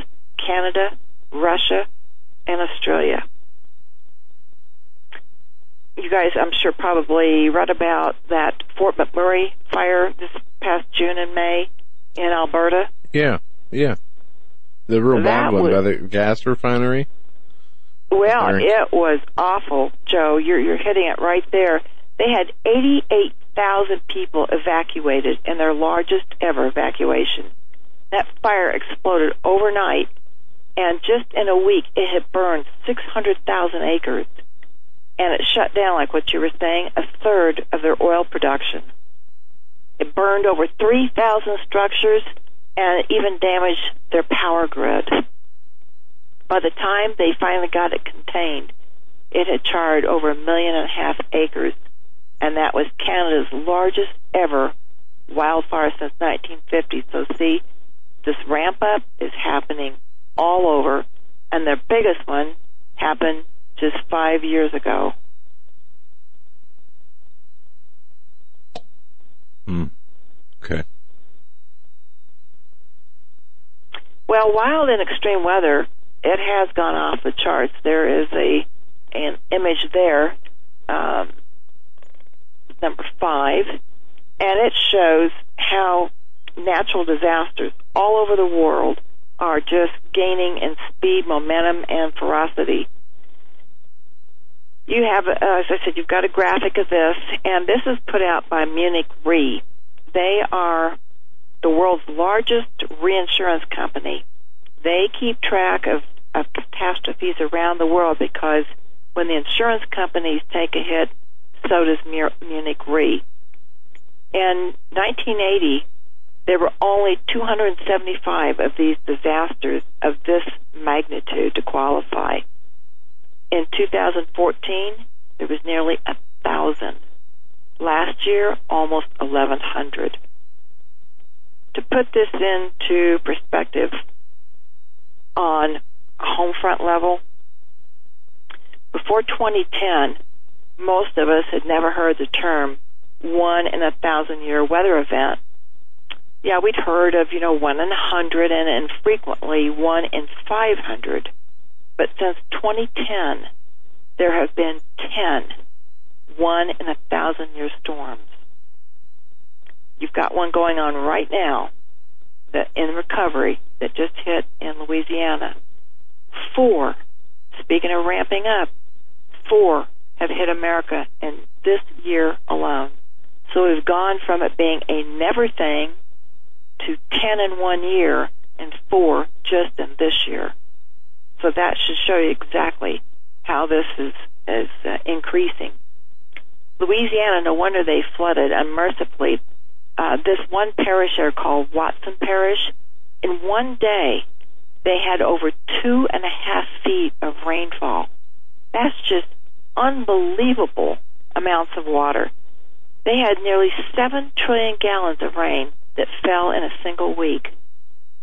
Canada, Russia, and Australia. You guys, I'm sure, probably read about that Fort McMurray fire this past June and May in Alberta. Yeah, yeah. The real bad one by the gas refinery. Well, Sorry. It was awful, Joe. You're you're hitting it right there. They had eighty-eight thousand people evacuated in their largest ever evacuation. That fire exploded overnight, and just in a week, it had burned six hundred thousand acres, and it shut down, like what you were saying, a third of their oil production. It burned over three thousand structures, and it even damaged their power grid. By the time they finally got it contained, it had charred over a million and a half acres, and that was Canada's largest ever wildfire since nineteen fifty. So see, this ramp-up is happening all over, and their biggest one happened just five years ago. Hmm. Okay. Well, wild and extreme weather, it has gone off the charts. There is a an image there, um, number five, and it shows how natural disasters all over the world are just gaining in speed, momentum, and ferocity. You have, uh, as I said, you've got a graphic of this, and this is put out by Munich Re. They are the world's largest reinsurance company. They keep track of, of catastrophes around the world because when the insurance companies take a hit, so does Munich Re. In nineteen eighty, there were only two hundred seventy-five of these disasters of this magnitude to qualify. In two thousand fourteen, there was nearly one thousand. Last year, almost eleven hundred. To put this into perspective on a home front level, before twenty ten, most of us had never heard the term one in a thousand year weather event. Yeah, we'd heard of, you know, one in one hundred and, and frequently one in five hundred. But since twenty ten, there have been ten one in a thousand year storms. You've got one going on right now that in recovery that just hit in Louisiana. Four, speaking of ramping up, four have hit America in this year alone. So we've gone from it being a never thing to ten in one year and four just in this year. So that should show you exactly how this is, is uh, increasing. Louisiana, no wonder they flooded unmercifully. Uh, this one parish there called Watson Parish, in one day they had over two and a half feet of rainfall. That's just unbelievable amounts of water. They had nearly seven trillion gallons of rain that fell in a single week.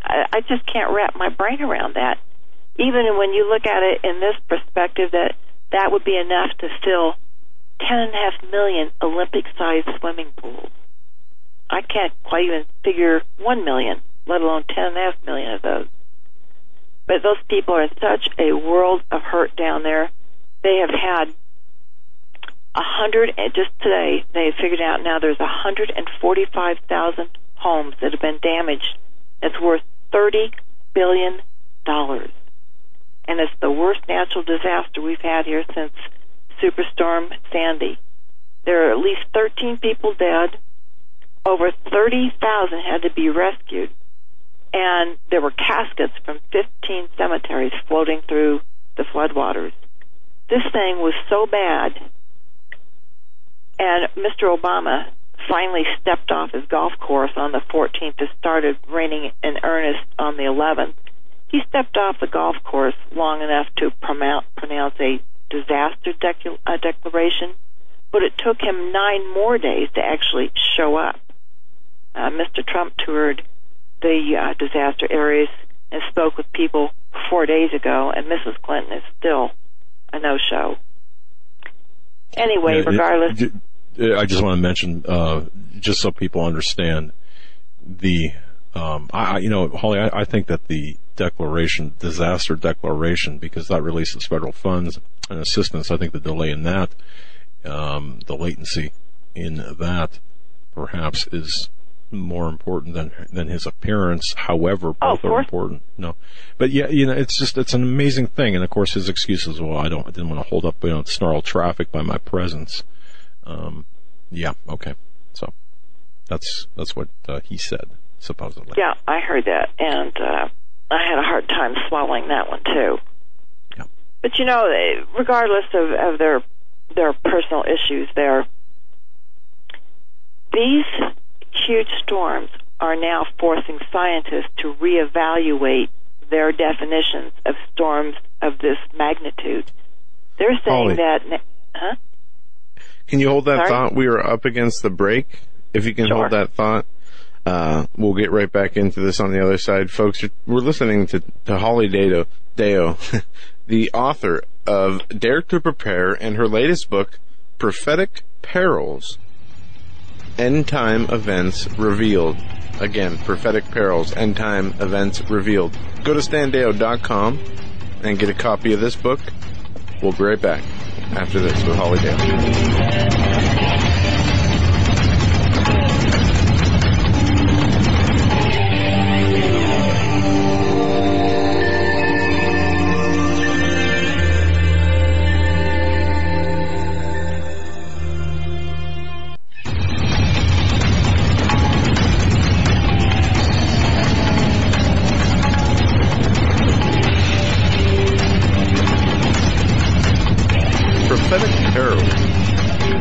I, I just can't wrap my brain around that. Even when you look at it in this perspective, that that would be enough to fill ten point five million Olympic-sized swimming pools. I can't quite even figure one million, let alone ten point five million of those. But those people are in such a world of hurt down there. They have had a hundred, just today, they figured out now there's one hundred forty-five thousand homes that have been damaged. It's worth thirty billion dollars. And it's the worst natural disaster we've had here since Superstorm Sandy. There are at least thirteen people dead. Over thirty thousand had to be rescued. And there were caskets from fifteen cemeteries floating through the floodwaters. This thing was so bad, and Mister Obama finally stepped off his golf course on the fourteenth. It started raining in earnest on the eleventh. He stepped off the golf course long enough to pronounce a disaster declaration, but it took him nine more days to actually show up. Uh, Mister Trump toured the uh, disaster areas and spoke with people four days ago, and Missus Clinton is still a no-show. Anyway, yeah, regardless... It, I just want to mention, uh, just so people understand, the, um, I, you know, Holly, I, I think that the declaration, disaster declaration, because that releases federal funds and assistance, I think the delay in that, um, the latency in that, perhaps, is more important than than his appearance. However, both oh, are important. No, but yeah, you know, it's just it's an amazing thing. And of course, his excuses. Well, I don't, I didn't want to hold up, you know, snarl traffic by my presence. Um, yeah, okay. So that's that's what uh, he said, supposedly. Yeah, I heard that, and uh, I had a hard time swallowing that one too. Yeah. But you know, regardless of, of their their personal issues, their these huge storms are now forcing scientists to reevaluate their definitions of storms of this magnitude. They're saying Holly, that... Na- huh? Can you hold that Sorry? thought? We are up against the break. If you can sure. hold that thought, uh, we'll get right back into this on the other side. Folks, we're listening to, to Holly Deyo, Deyo the author of Dare to Prepare and her latest book, Prophetic Perils. End-time events revealed. Again, prophetic perils, end-time events revealed. Go to Stan Deyo dot com and get a copy of this book. We'll be right back after this with Holly Deyo.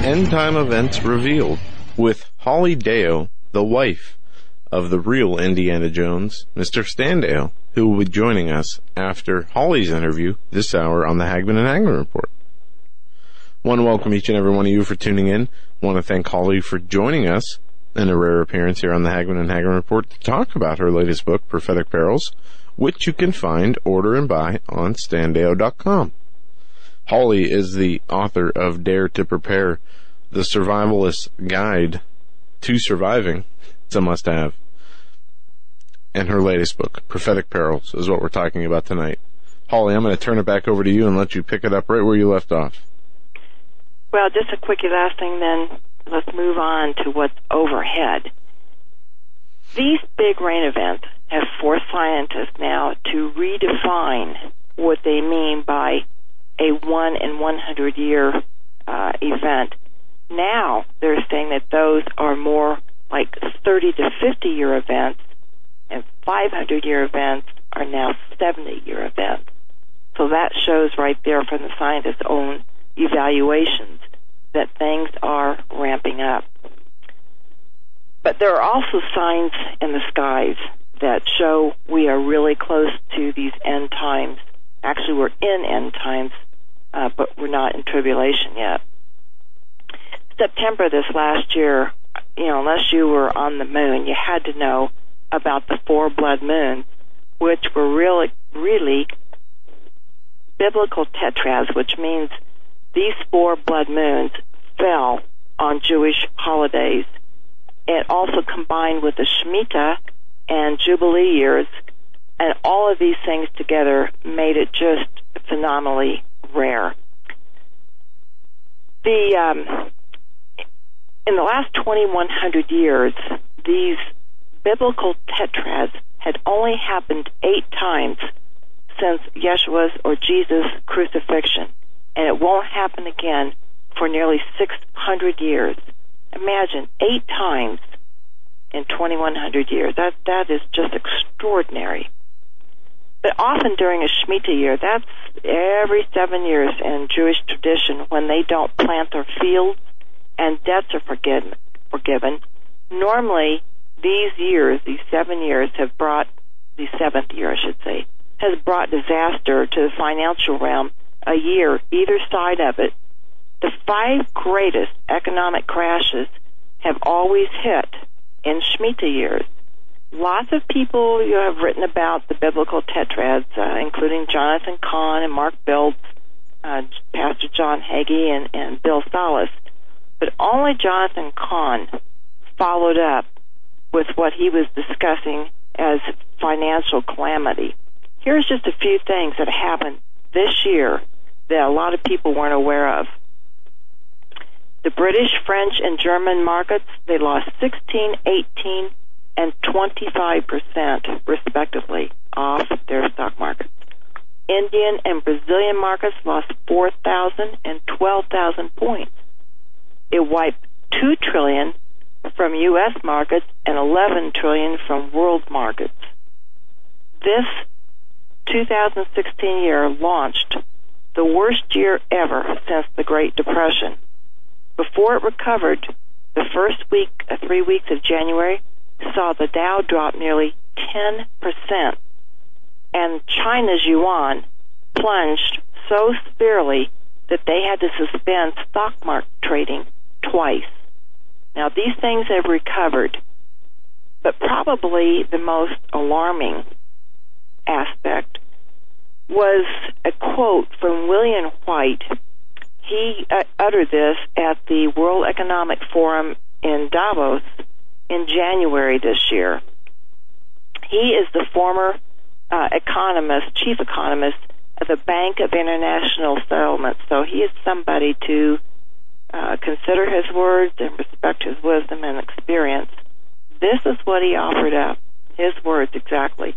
End-time events revealed with Holly Deyo, the wife of the real Indiana Jones, Mister Stan Deyo, who will be joining us after Holly's interview this hour on the Hagman and Hagman Report. Want to welcome each and every one of you for tuning in. Want to thank Holly for joining us in a rare appearance here on the Hagman and Hagman Report to talk about her latest book, Prophetic Perils, which you can find, order, and buy on Stan Deyo dot com. Holly is the author of Dare to Prepare, The Survivalist's Guide to Surviving. It's a must-have. And her latest book, Prophetic Perils, is what we're talking about tonight. Holly, I'm going to turn it back over to you and let you pick it up right where you left off. Well, just a quickie last thing, then let's move on to what's overhead. These big rain events have forced scientists now to redefine what they mean by a one in one hundred year uh, event. Now they're saying that those are more like thirty to fifty year events, and five hundred year events are now seventy year events. So that shows right there from the scientists' own evaluations that things are ramping up. But there are also signs in the skies that show we are really close to these end times. Actually, we're in end times, uh, but we're not in tribulation yet. September this last year, you know, unless you were on the moon, you had to know about the four blood moons, which were really, really biblical tetrads, which means these four blood moons fell on Jewish holidays. It also combined with the Shemitah and Jubilee years, and all of these things together made it just phenomenally rare. The um, in the last twenty-one hundred years, these biblical tetrads had only happened eight times since Yeshua's or Jesus' crucifixion, and it won't happen again for nearly six hundred years. Imagine, eight times in twenty-one hundred years. That that is just extraordinary. But often during a Shemitah year, that's every seven years in Jewish tradition when they don't plant their fields and debts are forgiven. forgiven. Normally, these years, these seven years have brought, the seventh year I should say, has brought disaster to the financial realm a year, either side of it. The five greatest economic crashes have always hit in Shemitah years. Lots of people you have written about the biblical tetrads, uh, including Jonathan Kahn and Mark Biltz, uh, Pastor John Hagee, and, and Bill Salas. But only Jonathan Cahn followed up with what he was discussing as financial calamity. Here's just a few things that happened this year that a lot of people weren't aware of. The British, French, and German markets, they lost sixteen, eighteen, and twenty-five percent respectively off their stock markets. Indian and Brazilian markets lost four thousand and twelve thousand points. It wiped two trillion dollars from U S markets and eleven trillion dollars from world markets. This two thousand sixteen year launched the worst year ever since the Great Depression. Before it recovered, the first week, three weeks of January, saw the Dow drop nearly ten percent, and China's yuan plunged so severely that they had to suspend stock market trading twice. Now, these things have recovered, but probably the most alarming aspect was a quote from William White. He uh, uttered this at the World Economic Forum in Davos in January this year. He is the former uh, economist, chief economist of the Bank of International Settlements, so he is somebody to uh, consider his words and respect his wisdom and experience. This is what he offered up, his words exactly.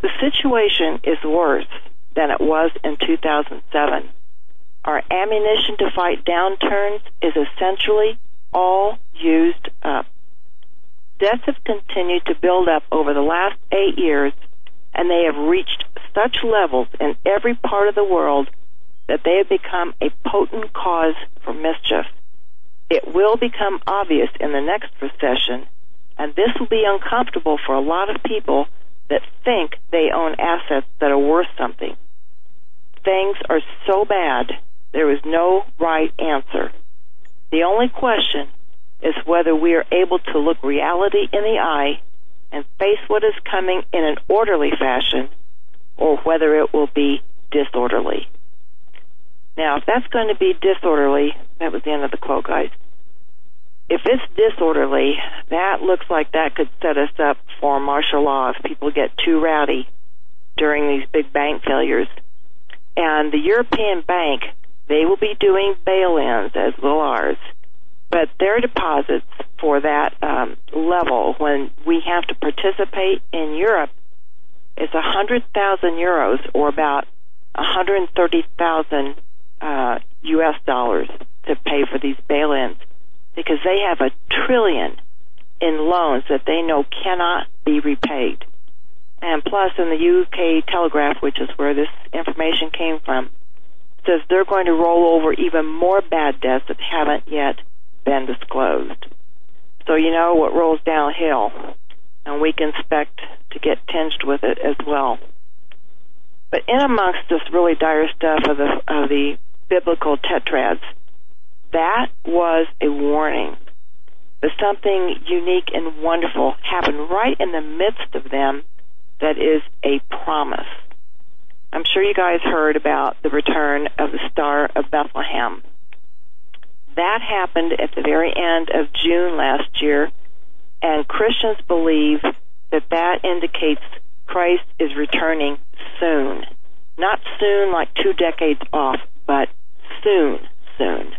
The situation is worse than it was in two thousand seven. Our ammunition to fight downturns is essentially all used up. Deaths have continued to build up over the last eight years, and they have reached such levels in every part of the world that they have become a potent cause for mischief. It will become obvious in the next recession, and this will be uncomfortable for a lot of people that think they own assets that are worth something. Things are so bad, there is no right answer. The only question is whether we are able to look reality in the eye and face what is coming in an orderly fashion, or whether it will be disorderly. Now, if that's going to be disorderly, that was the end of the quote, guys. If it's disorderly, that looks like that could set us up for martial law if people get too rowdy during these big bank failures. And the European Bank, they will be doing bail-ins, as will ours. But their deposits for that um, level, when we have to participate in Europe, is one hundred thousand euros, or about one hundred thirty thousand uh, U S dollars to pay for these bail-ins, because they have a trillion in loans that they know cannot be repaid. And plus, in the U K Telegraph, which is where this information came from, says they're going to roll over even more bad debts that haven't yet been disclosed. So you know what rolls downhill, and we can expect to get tinged with it as well. But in amongst this really dire stuff of the, of the biblical tetrads, that was a warning. But something unique and wonderful happened right in the midst of them. That is a promise. I'm sure you guys heard about the return of the Star of Bethlehem. That happened at the very end of June last year, and Christians believe that that indicates Christ is returning soon. Not soon like two decades off, but soon, soon.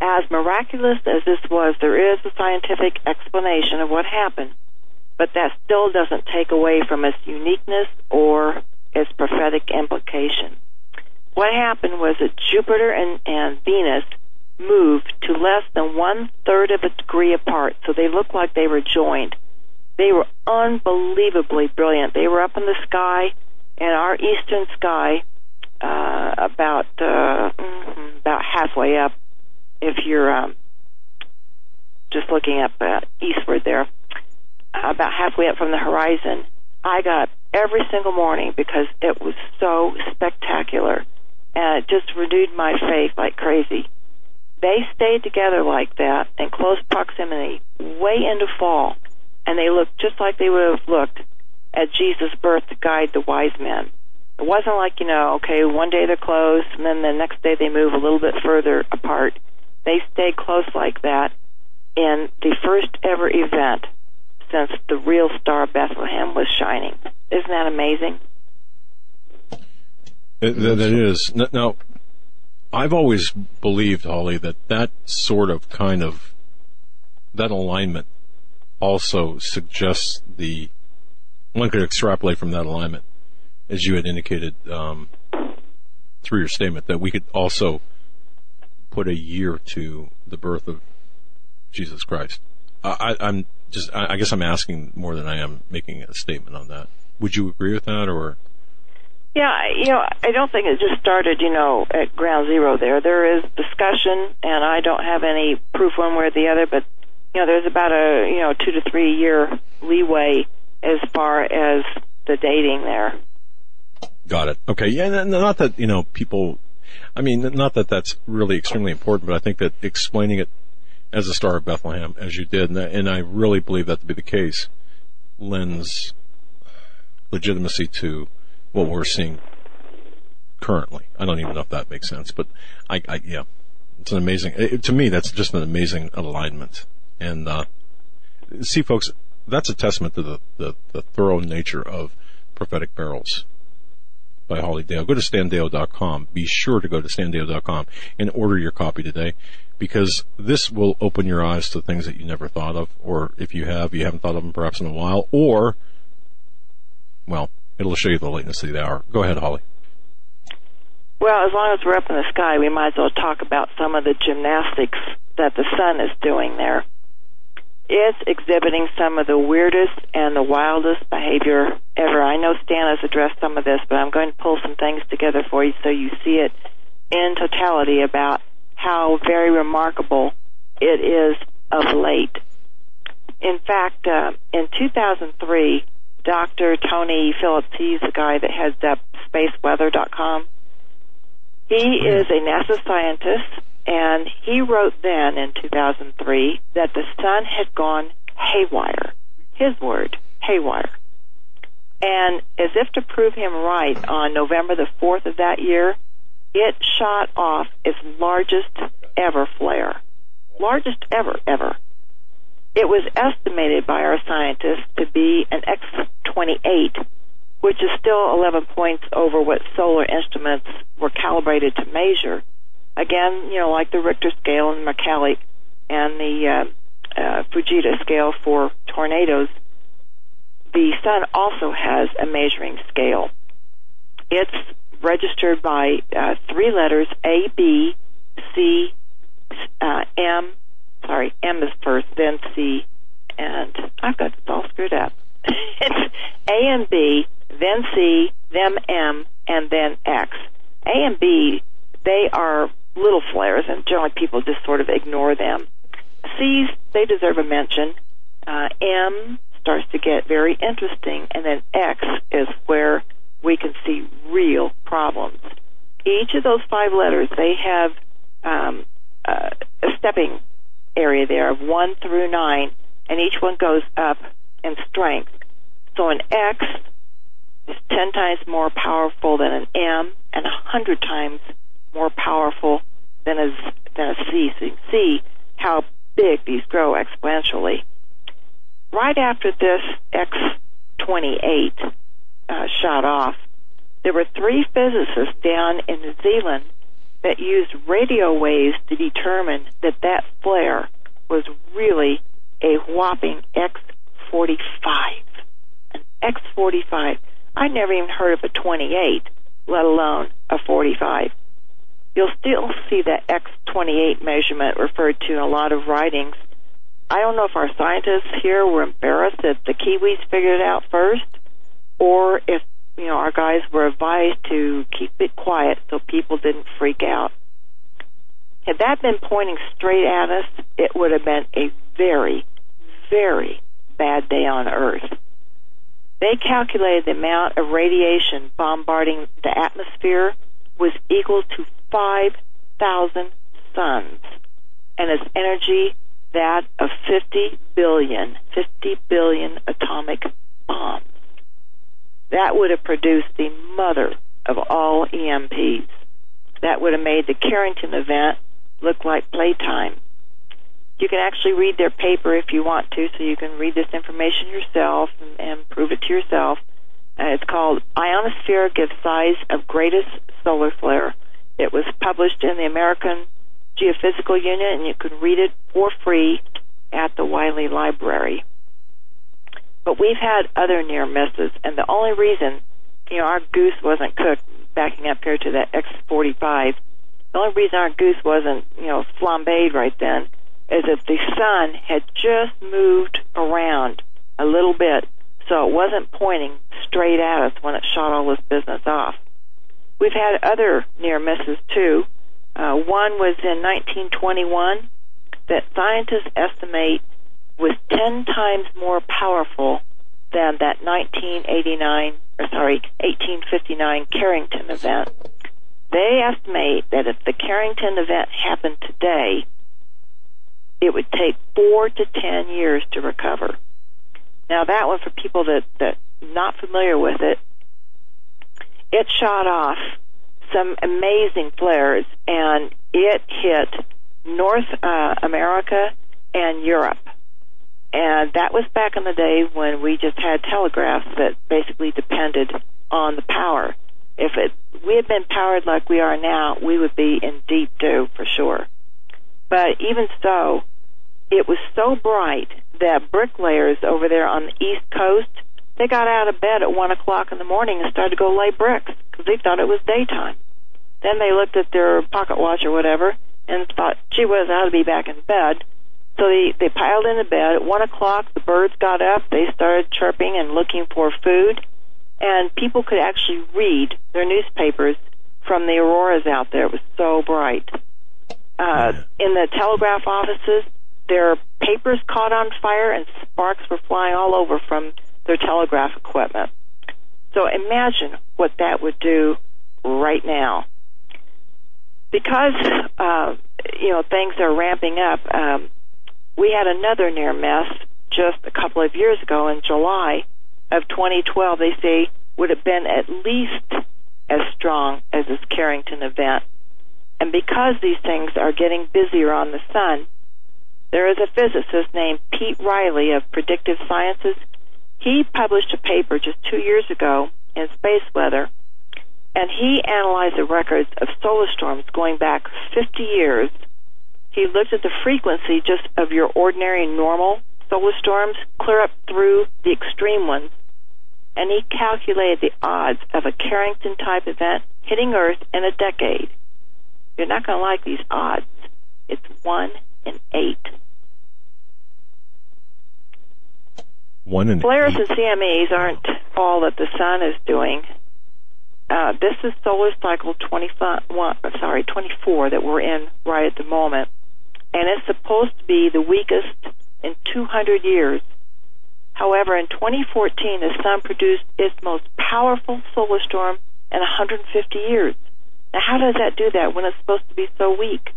As miraculous as this was, there is a scientific explanation of what happened. But that still doesn't take away from its uniqueness or its prophetic implication. What happened was that Jupiter and, and Venus moved to less than one-third of a degree apart, so they looked like they were joined. They were unbelievably brilliant. They were up in the sky, in our eastern sky, uh, about uh, about halfway up, if you're um, just looking up uh, eastward there. About halfway up from the horizon, I got up every single morning because it was so spectacular, and it just renewed my faith like crazy. They stayed together like that in close proximity way into fall, and they looked just like they would have looked at Jesus' birth to guide the wise men. It wasn't like, you know, okay, one day they're close, and then the next day they move a little bit further apart. They stay close like that. In the first ever event since the real star Bethlehem was shining. Isn't that amazing? It, that is. Now, I've always believed, Holly, that that sort of kind of, that alignment also suggests the, one could extrapolate from that alignment, as you had indicated um, through your statement, that we could also put a year to the birth of Jesus Christ. I, I'm just, I guess I'm asking more than I am making a statement on that. Would you agree with that, or? Yeah, you know, I don't think it just started, you know, at ground zero there. There is discussion, and I don't have any proof one way or the other, but, you know, there's about a, you know, two to three year leeway as far as the dating there. Got it. Okay. Yeah, not that, you know, people, I mean, not that that's really extremely important, but I think that explaining it as a star of Bethlehem, as you did, and I, and I really believe that to be the case, lends legitimacy to what we're seeing currently. I don't even know if that makes sense, but I, I yeah, it's an amazing. It, to me, that's just an amazing alignment. And uh, see, folks, that's a testament to the, the, the thorough nature of Prophetic Perils by Holly Deyo. Go to Stan Deyo dot com. Be sure to go to Stan Deyo dot com and order your copy today, because this will open your eyes to things that you never thought of, or if you have, you haven't thought of them perhaps in a while, or, well, it'll show you the latency of the hour. Go ahead, Holly. Well, as long as we're up in the sky, we might as well talk about some of the gymnastics that the sun is doing there. It's exhibiting some of the weirdest and the wildest behavior ever. I know Stan has addressed some of this, but I'm going to pull some things together for you so you see it in totality about how very remarkable it is of late. In fact, uh, in two thousand three, Doctor Tony Phillips, he's the guy that heads up space weather dot com, he is a NASA scientist, and he wrote then in two thousand three that the sun had gone haywire. His word, haywire. And as if to prove him right, on November the fourth of that year, it shot off its largest ever flare. Largest ever, ever. It was estimated by our scientists to be an X twenty-eight, which is still eleven points over what solar instruments were calibrated to measure. Again, you know, like the Richter scale and McCallick and the uh, uh, Fujita scale for tornadoes, the sun also has a measuring scale. It's registered by uh, three letters, A, B, C, uh, M. Sorry, M is first, then C, and I've got this all screwed up. It's A and B, then C, then M, and then X. A and B, they are little flares, and generally people just sort of ignore them. C's, they deserve a mention. Uh, M starts to get very interesting, and then X is where we can see real problems. Each of those five letters, they have um, uh, a stepping area there of one through nine, and each one goes up in strength. So an X is ten times more powerful than an M, and a hundred times more powerful than a, than a C. So you can see how big these grow exponentially. Right after this X twenty-eight Uh, shot off, there were three physicists down in New Zealand that used radio waves to determine that that flare was really a whopping X forty-five. An X forty-five. I never even heard of a twenty-eight, let alone a forty-five. You'll still see that X twenty-eight measurement referred to in a lot of writings. I don't know if our scientists here were embarrassed that the Kiwis figured it out first, or if, you know, our guys were advised to keep it quiet so people didn't freak out. Had that been pointing straight at us, it would have been a very, very bad day on Earth. They calculated the amount of radiation bombarding the atmosphere was equal to five thousand suns, and its energy that of fifty billion, fifty billion atomic bombs. That would have produced the mother of all E M Ps. That would have made the Carrington event look like playtime. You can actually read their paper if you want to, so you can read this information yourself and, and prove it to yourself. Uh, it's called Ionosphere Gives Size of Greatest Solar Flare. It was published in the American Geophysical Union, and you can read it for free at the Wiley Library. But we've had other near misses, and the only reason, you know, our goose wasn't cooked, backing up here to that X forty-five, the only reason our goose wasn't, you know, flambéed right then is that the sun had just moved around a little bit, so it wasn't pointing straight at us when it shot all this business off. We've had other near misses, too. Uh, one was in nineteen twenty-one that scientists estimate was ten times more powerful than that nineteen eighty-nine, or sorry, eighteen fifty-nine Carrington event. They estimate that if the Carrington event happened today, it would take four to ten years to recover. Now that one, for people that that not familiar with it, it shot off some amazing flares, and it hit North uh, America and Europe. And that was back in the day when we just had telegraphs that basically depended on the power. If it, we had been powered like we are now, we would be in deep doo for sure. But even so, it was so bright that bricklayers over there on the East Coast, they got out of bed at one o'clock in the morning and started to go lay bricks because they thought it was daytime. Then they looked at their pocket watch or whatever and thought, gee whiz, I ought to be back in bed. So they, they piled into bed. At one o'clock, the birds got up. They started chirping and looking for food. And people could actually read their newspapers from the auroras out there. It was so bright. Uh, in the telegraph offices, their papers caught on fire and sparks were flying all over from their telegraph equipment. So imagine what that would do right now. Because, uh, you know, things are ramping up, um, we had another near miss just a couple of years ago in July of twenty twelve. They say would have been at least as strong as this Carrington event. And because these things are getting busier on the sun, there is a physicist named Pete Riley of Predictive Sciences. He published a paper just two years ago in Space Weather, and he analyzed the records of solar storms going back fifty years. He looked at the frequency just of your ordinary normal solar storms clear up through the extreme ones, and he calculated the odds of a Carrington-type event hitting Earth in a decade. You're not going to like these odds. It's one in eight. One in Flares eight. And C M Es aren't all that the sun is doing. Uh, this is solar cycle twenty-five, sorry, twenty-four that we're in right at the moment. And it's supposed to be the weakest in two hundred years. However, in twenty fourteen, the sun produced its most powerful solar storm in one hundred fifty years. Now, how does that do that when it's supposed to be so weak?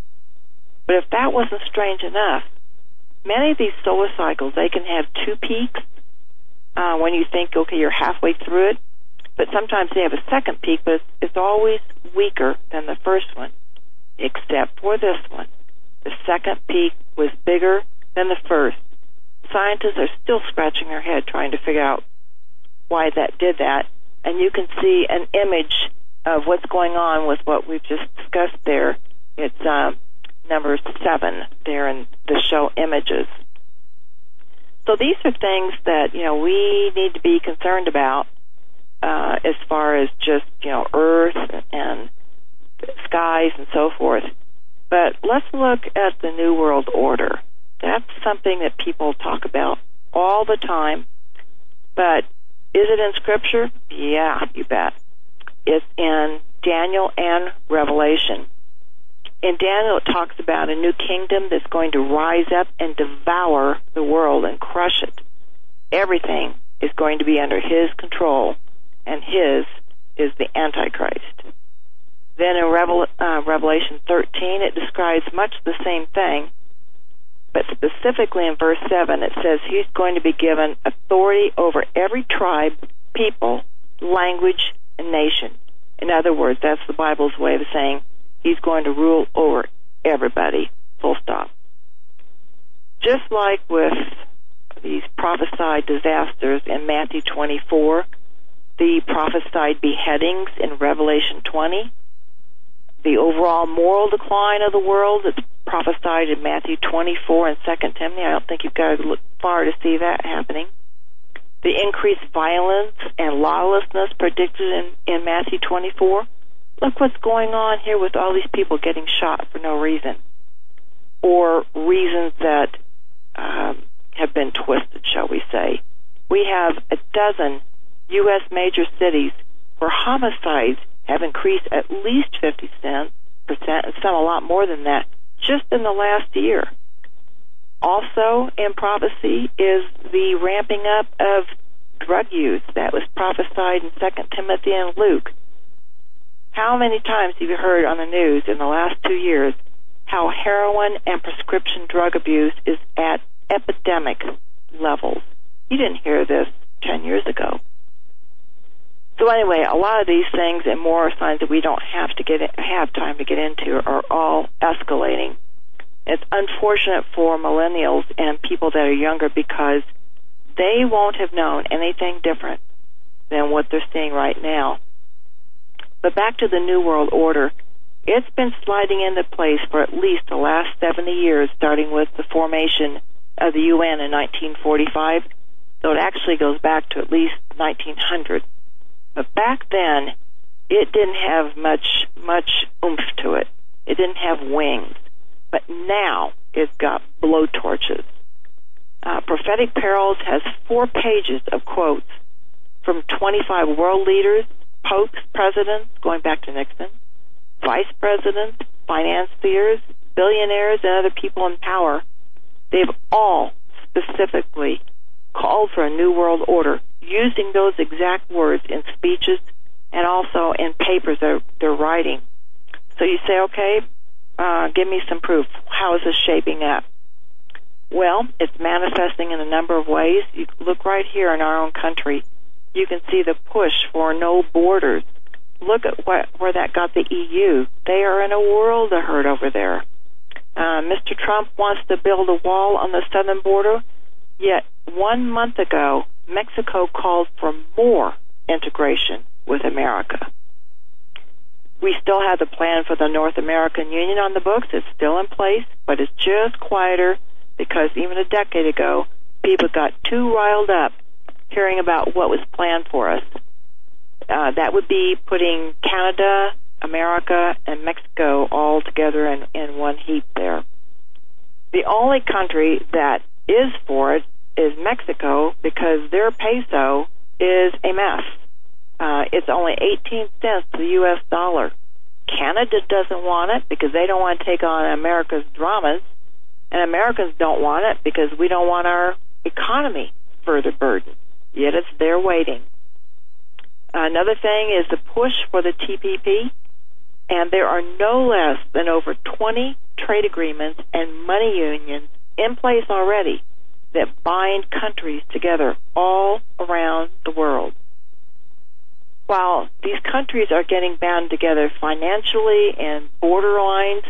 But if that wasn't strange enough, many of these solar cycles, they can have two peaks uh, when you think, okay, you're halfway through it. But sometimes they have a second peak, but it's, it's always weaker than the first one, except for this one. The second peak was bigger than the first. Scientists are still scratching their head trying to figure out why that did that. And you can see an image of what's going on with what we've just discussed there. It's uh, number seven there in the show images. So these are things that, you know, we need to be concerned about uh, as far as just, you know, Earth and skies and so forth. But let's look at the New World Order. That's something that people talk about all the time. But is it in Scripture? Yeah, you bet. It's in Daniel and Revelation. In Daniel, it talks about a new kingdom that's going to rise up and devour the world and crush it. Everything is going to be under his control, and his is the Antichrist. Then in Revel- uh, Revelation thirteen, it describes much the same thing, but specifically in verse seven, it says he's going to be given authority over every tribe, people, language, and nation. In other words, that's the Bible's way of saying he's going to rule over everybody, full stop. Just like with these prophesied disasters in Matthew twenty-four, the prophesied beheadings in Revelation twenty, the overall moral decline of the world that's prophesied in Matthew twenty-four and Second Timothy, I don't think you've got to look far to see that happening. The increased violence and lawlessness predicted in, in Matthew twenty-four. Look what's going on here with all these people getting shot for no reason, or reasons that um, have been twisted, shall we say. We have a dozen U S major cities where homicides have increased at least fifty percent, and some a lot more than that, just in the last year. Also in prophecy is the ramping up of drug use that was prophesied in Second Timothy and Luke. How many times have you heard on the news in the last two years how heroin and prescription drug abuse is at epidemic levels? You didn't hear this ten years ago. So anyway, a lot of these things and more are signs that we don't have to get in, have time to get into are all escalating. It's unfortunate for millennials and people that are younger because they won't have known anything different than what they're seeing right now. But back to the New World Order, it's been sliding into place for at least the last seventy years, starting with the formation of the U N in nineteen forty-five, so it actually goes back to at least nineteen hundred. But back then, it didn't have much, much oomph to it. It didn't have wings. But now it's got blowtorches. Uh, Prophetic Perils has four pages of quotes from twenty-five world leaders, popes, presidents, going back to Nixon, vice presidents, financiers, billionaires, and other people in power. They've all specifically called for a New World Order, using those exact words in speeches and also in papers that they're writing. So you say, okay, uh, give me some proof. How is this shaping up? Well, it's manifesting in a number of ways. You look right here in our own country. You can see the push for no borders. Look at what, where that got the E U. They are in a world of hurt over there. Uh, Mister Trump wants to build a wall on the southern border, yet one month ago, Mexico called for more integration with America. We still have the plan for the North American Union on the books. It's still in place, but it's just quieter because even a decade ago, people got too riled up hearing about what was planned for us. Uh, that would be putting Canada, America, and Mexico all together in, in one heap there. The only country that is for it is Mexico, because their peso is a mess. Uh, it's only eighteen cents to the U S dollar. Canada doesn't want it because they don't want to take on America's dramas, and Americans don't want it because we don't want our economy further burdened. Yet it's there waiting. Another thing is the push for the T P P, and there are no less than over twenty trade agreements and money unions in place already that bind countries together all around the world. While these countries are getting bound together financially and borderlines,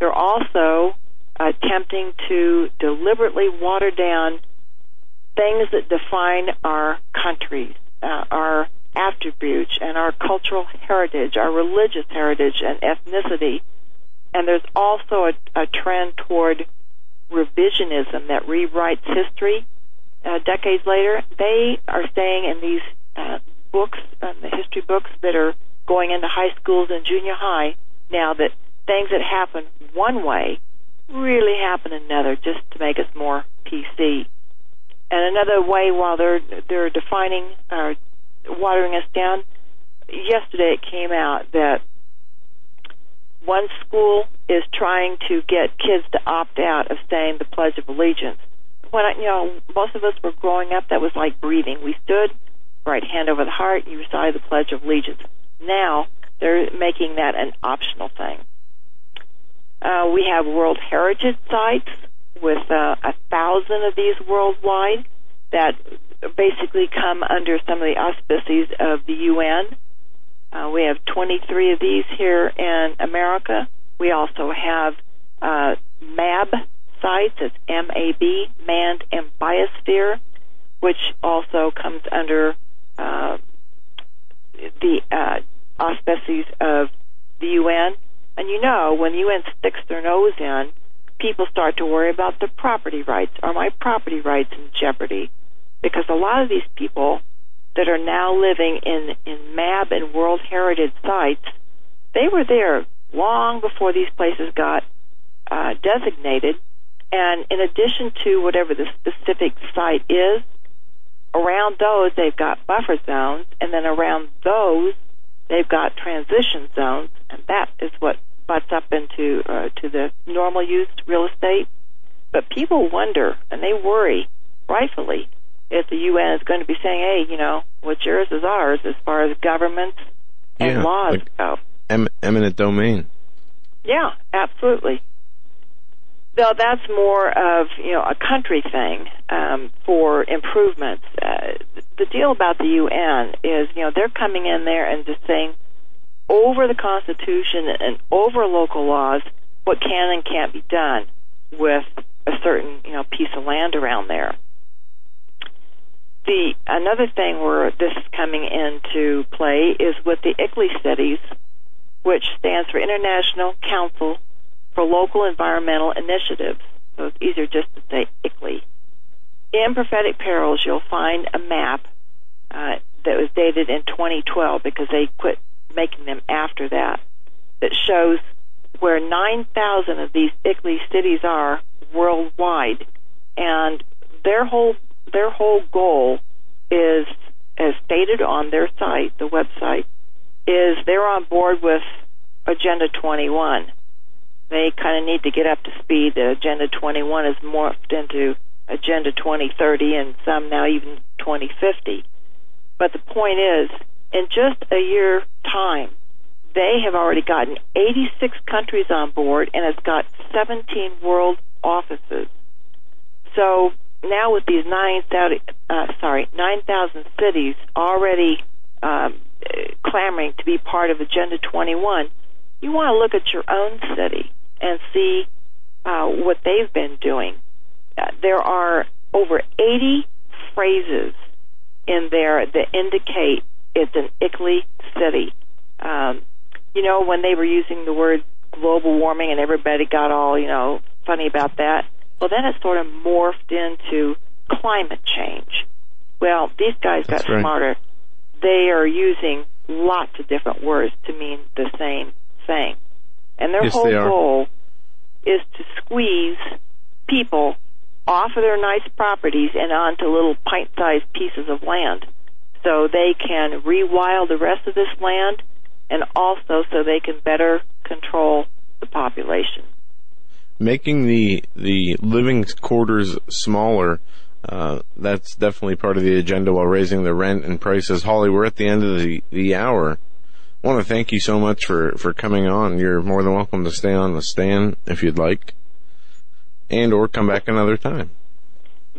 they're also attempting to deliberately water down things that define our countries, uh, our attributes and our cultural heritage, our religious heritage and ethnicity. And there's also a, a trend toward revisionism that rewrites history uh, decades later. They are staying in these uh, books, um, the history books that are going into high schools and junior high now, that things that happen one way really happen another, just to make us more P C. And another way, while they're they're defining or uh, watering us down, yesterday it came out that one school is trying to get kids to opt out of saying the Pledge of Allegiance. When I, you know, most of us were growing up, that was like breathing. We stood, right hand over the heart, you recited the Pledge of Allegiance. Now they're making that an optional thing. Uh, we have World Heritage sites with uh, a thousand of these worldwide that basically come under some of the auspices of the U N. Uh, we have twenty-three of these here in America. We also have uh, M A B sites. It's M A B, Manned Biosphere, which also comes under uh, the uh, auspices of the U N. And you know, when the U N sticks their nose in, people start to worry about their property rights. Are my property rights in jeopardy? Because a lot of these people that are now living in, in M A B and World Heritage sites, they were there long before these places got uh, designated. And in addition to whatever the specific site is, around those they've got buffer zones, and then around those they've got transition zones, and that is what butts up into uh, to the normal use real estate. But people wonder, and they worry, rightfully, if the U N is going to be saying, hey, you know, what's yours is ours as far as governments and yeah, laws like go. Em- eminent domain. Yeah, absolutely. So that's more of, you know, a country thing um, for improvements. Uh, the deal about the U N is, you know, they're coming in there and just saying over the Constitution and over local laws what can and can't be done with a certain, you know, piece of land around there. The another thing where this is coming into play is with the I C L E I cities, which stands for International Council for Local Environmental Initiatives, so it's easier just to say I C L E I. In Prophetic Perils, you'll find a map uh, that was dated in twenty twelve because they quit making them after that, that shows where nine thousand of these I C L E I cities are worldwide, and their whole their whole goal is, as stated on their site, the website, is they're on board with Agenda twenty-one. They kind of need to get up to speed. Agenda twenty-one is morphed into Agenda twenty thirty and some now even twenty fifty. But the point is, in just a year time, they have already gotten eighty-six countries on board and has got seventeen world offices. So now with these nine thousand, uh, sorry, nine thousand cities already um, clamoring to be part of Agenda twenty-one, you want to look at your own city and see uh, what they've been doing. Uh, there are over eighty phrases in there that indicate it's an I C L E I city. Um, you know, when they were using the word global warming and everybody got all, you know, funny about that, well, then it sort of morphed into climate change. Well, these guys That's got right. smarter. They are using lots of different words to mean the same thing. And their yes, whole goal is to squeeze people off of their nice properties and onto little pint-sized pieces of land so they can rewild the rest of this land and also so they can better control the population. Making the the living quarters smaller, uh, that's definitely part of the agenda while raising the rent and prices. Holly, we're at the end of the, the hour. I want to thank you so much for, for coming on. You're more than welcome to stay on with Stan if you'd like, and or come back another time.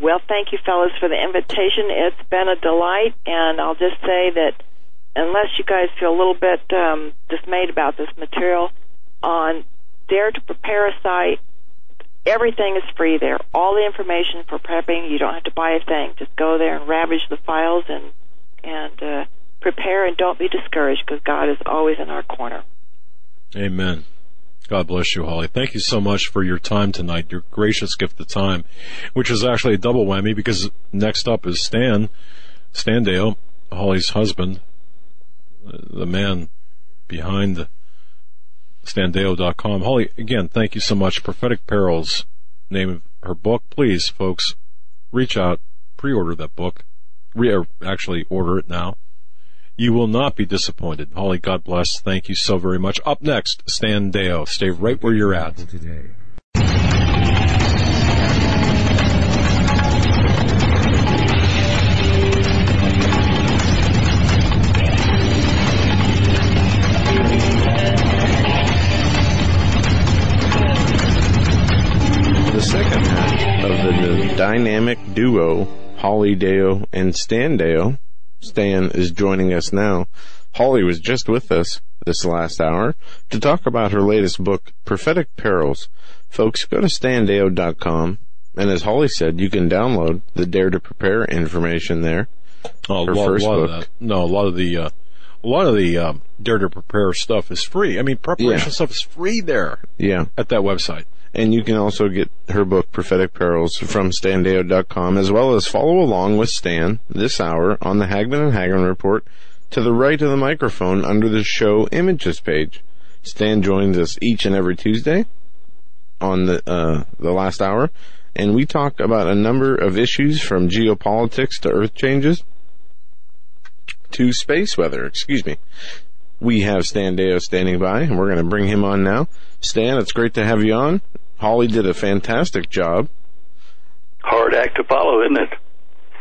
Well, thank you, fellas, for the invitation. It's been a delight, and I'll just say that unless you guys feel a little bit um, dismayed about this material, on Dare to Prepare a site, everything is free there. All the information for prepping, you don't have to buy a thing. Just go there and ravage the files and, and uh, prepare, and don't be discouraged because God is always in our corner. Amen. God bless you, Holly. Thank you so much for your time tonight, your gracious gift of time, which is actually a double whammy because next up is Stan, Stan Deyo, Holly's husband, the man behind Stan Deyo dot com. Holly, again, thank you so much. Prophetic Perils, name of her book. Please, folks, reach out, pre-order that book. Re- actually, order it now. You will not be disappointed. Holly, God bless. Thank you so very much. Up next, Stan Deyo. Stay right where you're at. Today. The second half of the dynamic duo, Holly Deyo and Stan Deyo. Stan is joining us now. Holly was just with us this last hour to talk about her latest book, Prophetic Perils. Folks, go to Stan Deyo dot com, and as Holly said, you can download the Dare to Prepare information there. Oh, her a lot, first lot book. Of that. No, a lot of the uh, a lot of the um, Dare to Prepare stuff is free. I mean, preparation yeah. stuff is free there. Yeah, at that website. And you can also get her book, Prophetic Perils, from Stan Deyo dot com, as well as follow along with Stan this hour on the Hagman and Hagman Report to the right of the microphone under the show images page. Stan joins us each and every Tuesday on the uh, the last hour, and we talk about a number of issues from geopolitics to earth changes to space weather, excuse me. We have Stan Deyo standing by, and we're going to bring him on now. Stan, it's great to have you on. Holly did a fantastic job. Hard act to follow, isn't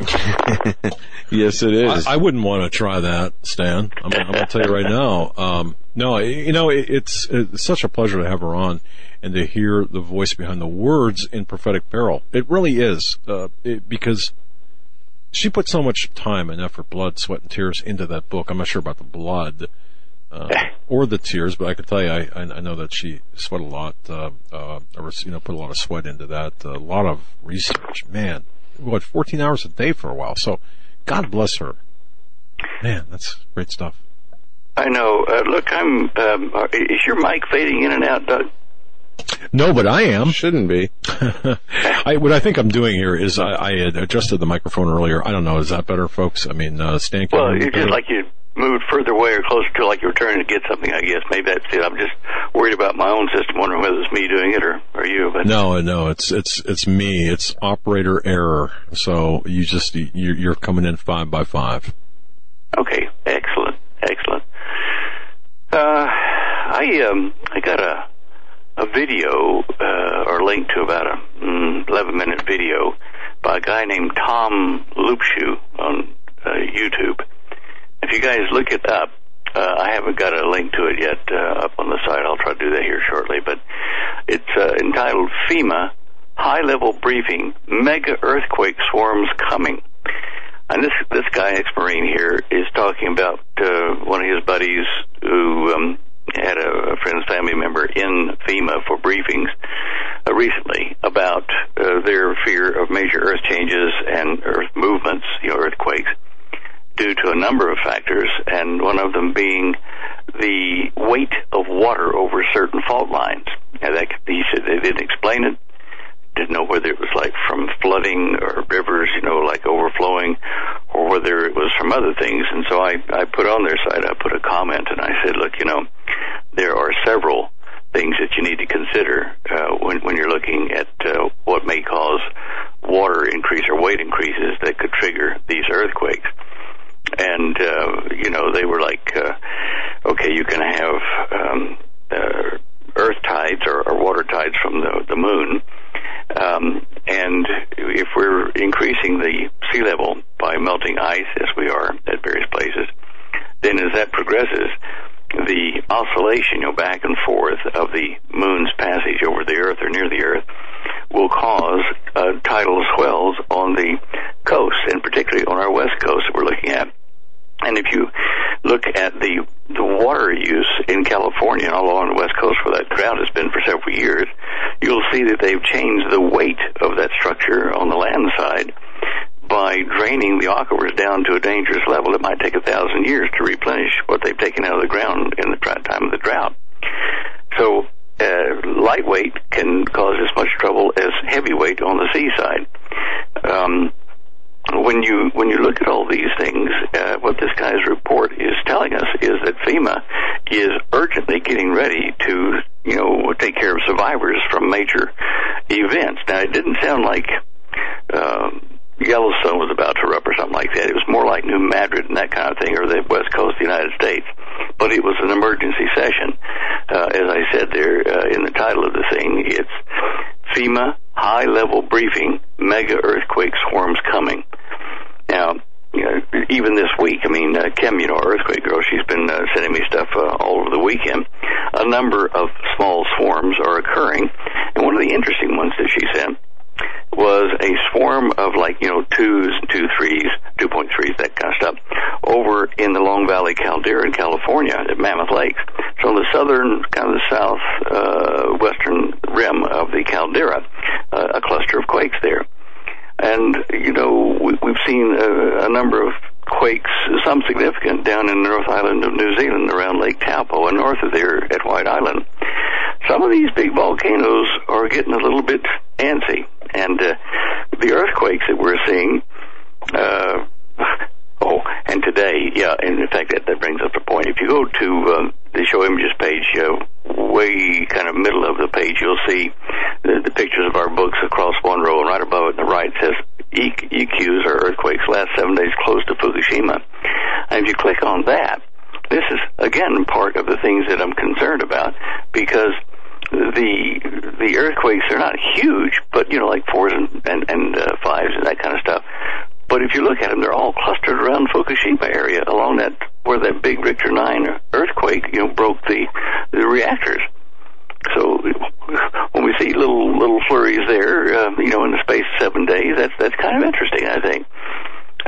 it? Yes, it is. I, I wouldn't want to try that, Stan. I'm, I'm going to tell you right now. Um, no, you know, it, it's, it's such a pleasure to have her on and to hear the voice behind the words in Prophetic Peril. It really is, uh, it, because she put so much time and effort, blood, sweat, and tears into that book. I'm not sure about the blood. Uh, or the tears, but I can tell you, I, I know that she sweat a lot, uh, uh, or, you know, put a lot of sweat into that, uh, a lot of research, man, what, fourteen hours a day for a while, so God bless her. Man, that's great stuff. I know, uh, look, I'm, um, is your mic fading in and out, Doug? No, but I am. Shouldn't be. I, what I think I'm doing here is I, I had adjusted the microphone earlier. I don't know, is that better, folks? I mean, uh, Stan Well, it's just like you moved further away or closer to like you were trying to get something, I guess. Maybe that's it. I'm just worried about my own system, wondering whether it's me doing it or, or you. But no, no, it's it's it's me. It's operator error. So you just, you're, you're coming in five by five. Okay, excellent, excellent. Uh, I um I got a a video uh, or link to about a mm, eleven minute video by a guy named Tom Lupshu on uh, YouTube. If you guys look it up, uh, I haven't got a link to it yet uh, up on the site. I'll try to do that here shortly. But it's uh, entitled FEMA High-Level Briefing, Mega Earthquake Swarms Coming. And this this guy, ex-Marine here, is talking about uh, one of his buddies who um, had a, a friend's family member in FEMA for briefings uh, recently about uh, their fear of major earth changes and earth movements, you know, earthquakes, due to a number of factors, and one of them being the weight of water over certain fault lines. Now, that, he said they didn't explain it, didn't know whether it was like from flooding or rivers, you know, like overflowing, or whether it was from other things. And so I, I put on their site, I put a comment, and I said, look, you know, there are several things that you need to consider uh, when, when you're looking at uh, what may cause water increase or weight increases that could trigger these earthquakes. And, uh, you know, they were like, uh, okay, you can have um, uh, earth tides or, or water tides from the, the moon. Um, and if we're increasing the sea level by melting ice, as we are at various places, then as that progresses, the oscillation, you know, back and forth of the moon's passage over the earth or near the earth will cause uh, tidal swells on the coast, and particularly on our west coast that we're looking at. And if you look at the the water use in California and all along the West Coast where that drought has been for several years, you'll see that they've changed the weight of that structure on the land side by draining the aquifers down to a dangerous level. It might take a thousand years to replenish what they've taken out of the ground in the time of the drought. So uh, lightweight can cause as much trouble as heavyweight on the seaside. Um, When you when you look at all these things, uh, what this guy's report is telling us is that FEMA is urgently getting ready to, you know, take care of survivors from major events. Now, it didn't sound like um, Yellowstone was about to erupt or something like that. It was more like New Madrid and that kind of thing, or the west coast of the United States. But it was an emergency session. Uh, as I said there uh, in the title of the thing, it's FEMA High-Level Briefing, Mega Earthquake Swarms Coming. Now, you know, even this week, I mean, uh, Kim, you know, our earthquake girl, she's been uh, sending me stuff uh, all over the weekend. A number of small swarms are occurring, and one of the interesting ones that she sent was a swarm of, like, you know, twos, two threes, two point threes, that kind of stuff, over in the Long Valley caldera in California at Mammoth Lakes. So the southern, kind of the south uh, western rim of the caldera, uh, a cluster of quakes there. And, you know, we, we've seen a, a number of quakes, some significant, down in the North Island of New Zealand around Lake Taupo and north of there at White Island. Some of these big volcanoes are getting a little bit antsy, and uh, the earthquakes that we're seeing, uh, oh, and today, yeah, and in fact, that, that brings up the point. If you go to um, the Show Images page, uh, way kind of middle of the page, you'll see the, the pictures of our books across one row, and right above it on the right says, E Q s or earthquakes last seven days close to Fukushima. And if you click on that, this is, again, part of the things that I'm concerned about, because the the earthquakes are not huge, but, you know, like fours and, and, and uh, fives and that kind of stuff. But if you look at them, they're all clustered around Fukushima area, along that, where that big Richter nine earthquake, you know, broke the, the reactors. So when we see little little flurries there, uh, you know, in the space of seven days, that's that's kind of interesting, I think.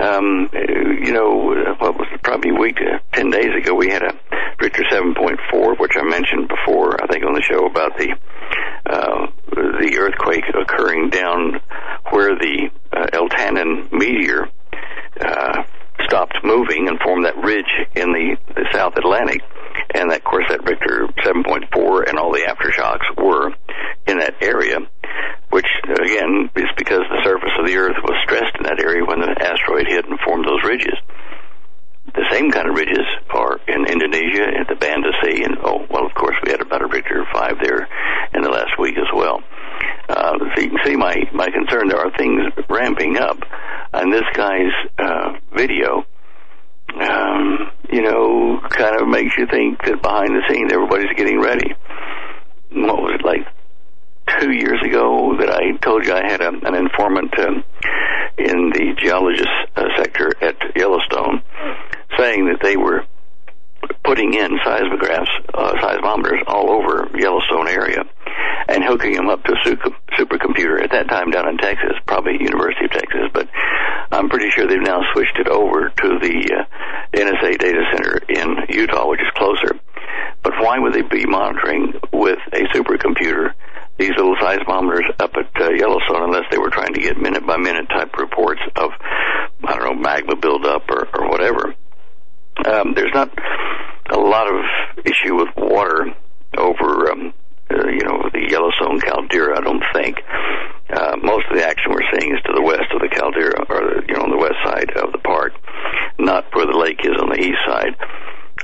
Um, you know, what was it, probably a week, uh, ten days ago, we had a Richter seven point four, which I mentioned before, I think, on the show about the uh, the earthquake occurring down where the uh, El Tannin meteor uh, stopped moving and formed that ridge in the, the South Atlantic. And, that, of course, that Richter seven point four and all the aftershocks were in that area, which, again, is because the surface of the Earth was stressed in that area when the asteroid hit and formed those ridges. The same kind of ridges are in Indonesia at the Banda Sea, and, oh, well, of course, we had about a Richter five there in the last week as well. Uh, so you can see my, my concern. There are things ramping up on this guy's uh, video. Um, you know, kind of makes you think that behind the scenes everybody's getting ready. What was it, like two years ago that I told you I had a, an informant um, in the geologist uh, sector at Yellowstone saying that they were putting in seismographs, uh, seismometers all over Yellowstone area and hooking them up to a supercomputer at that time down in Texas, probably University of Texas, but I'm pretty sure they've now switched it over to the uh, N S A data center in Utah, which is closer. But why would they be monitoring with a supercomputer these little seismometers up at uh, Yellowstone unless they were trying to get minute-by-minute type reports of, I don't know, magma buildup or, or whatever? Um, there's not a lot of issue with water over, um, uh, you know, the Yellowstone caldera, I don't think. Uh, most of the action we're seeing is to the west of the caldera, or, you know, on the west side of the park, not where the lake is on the east side.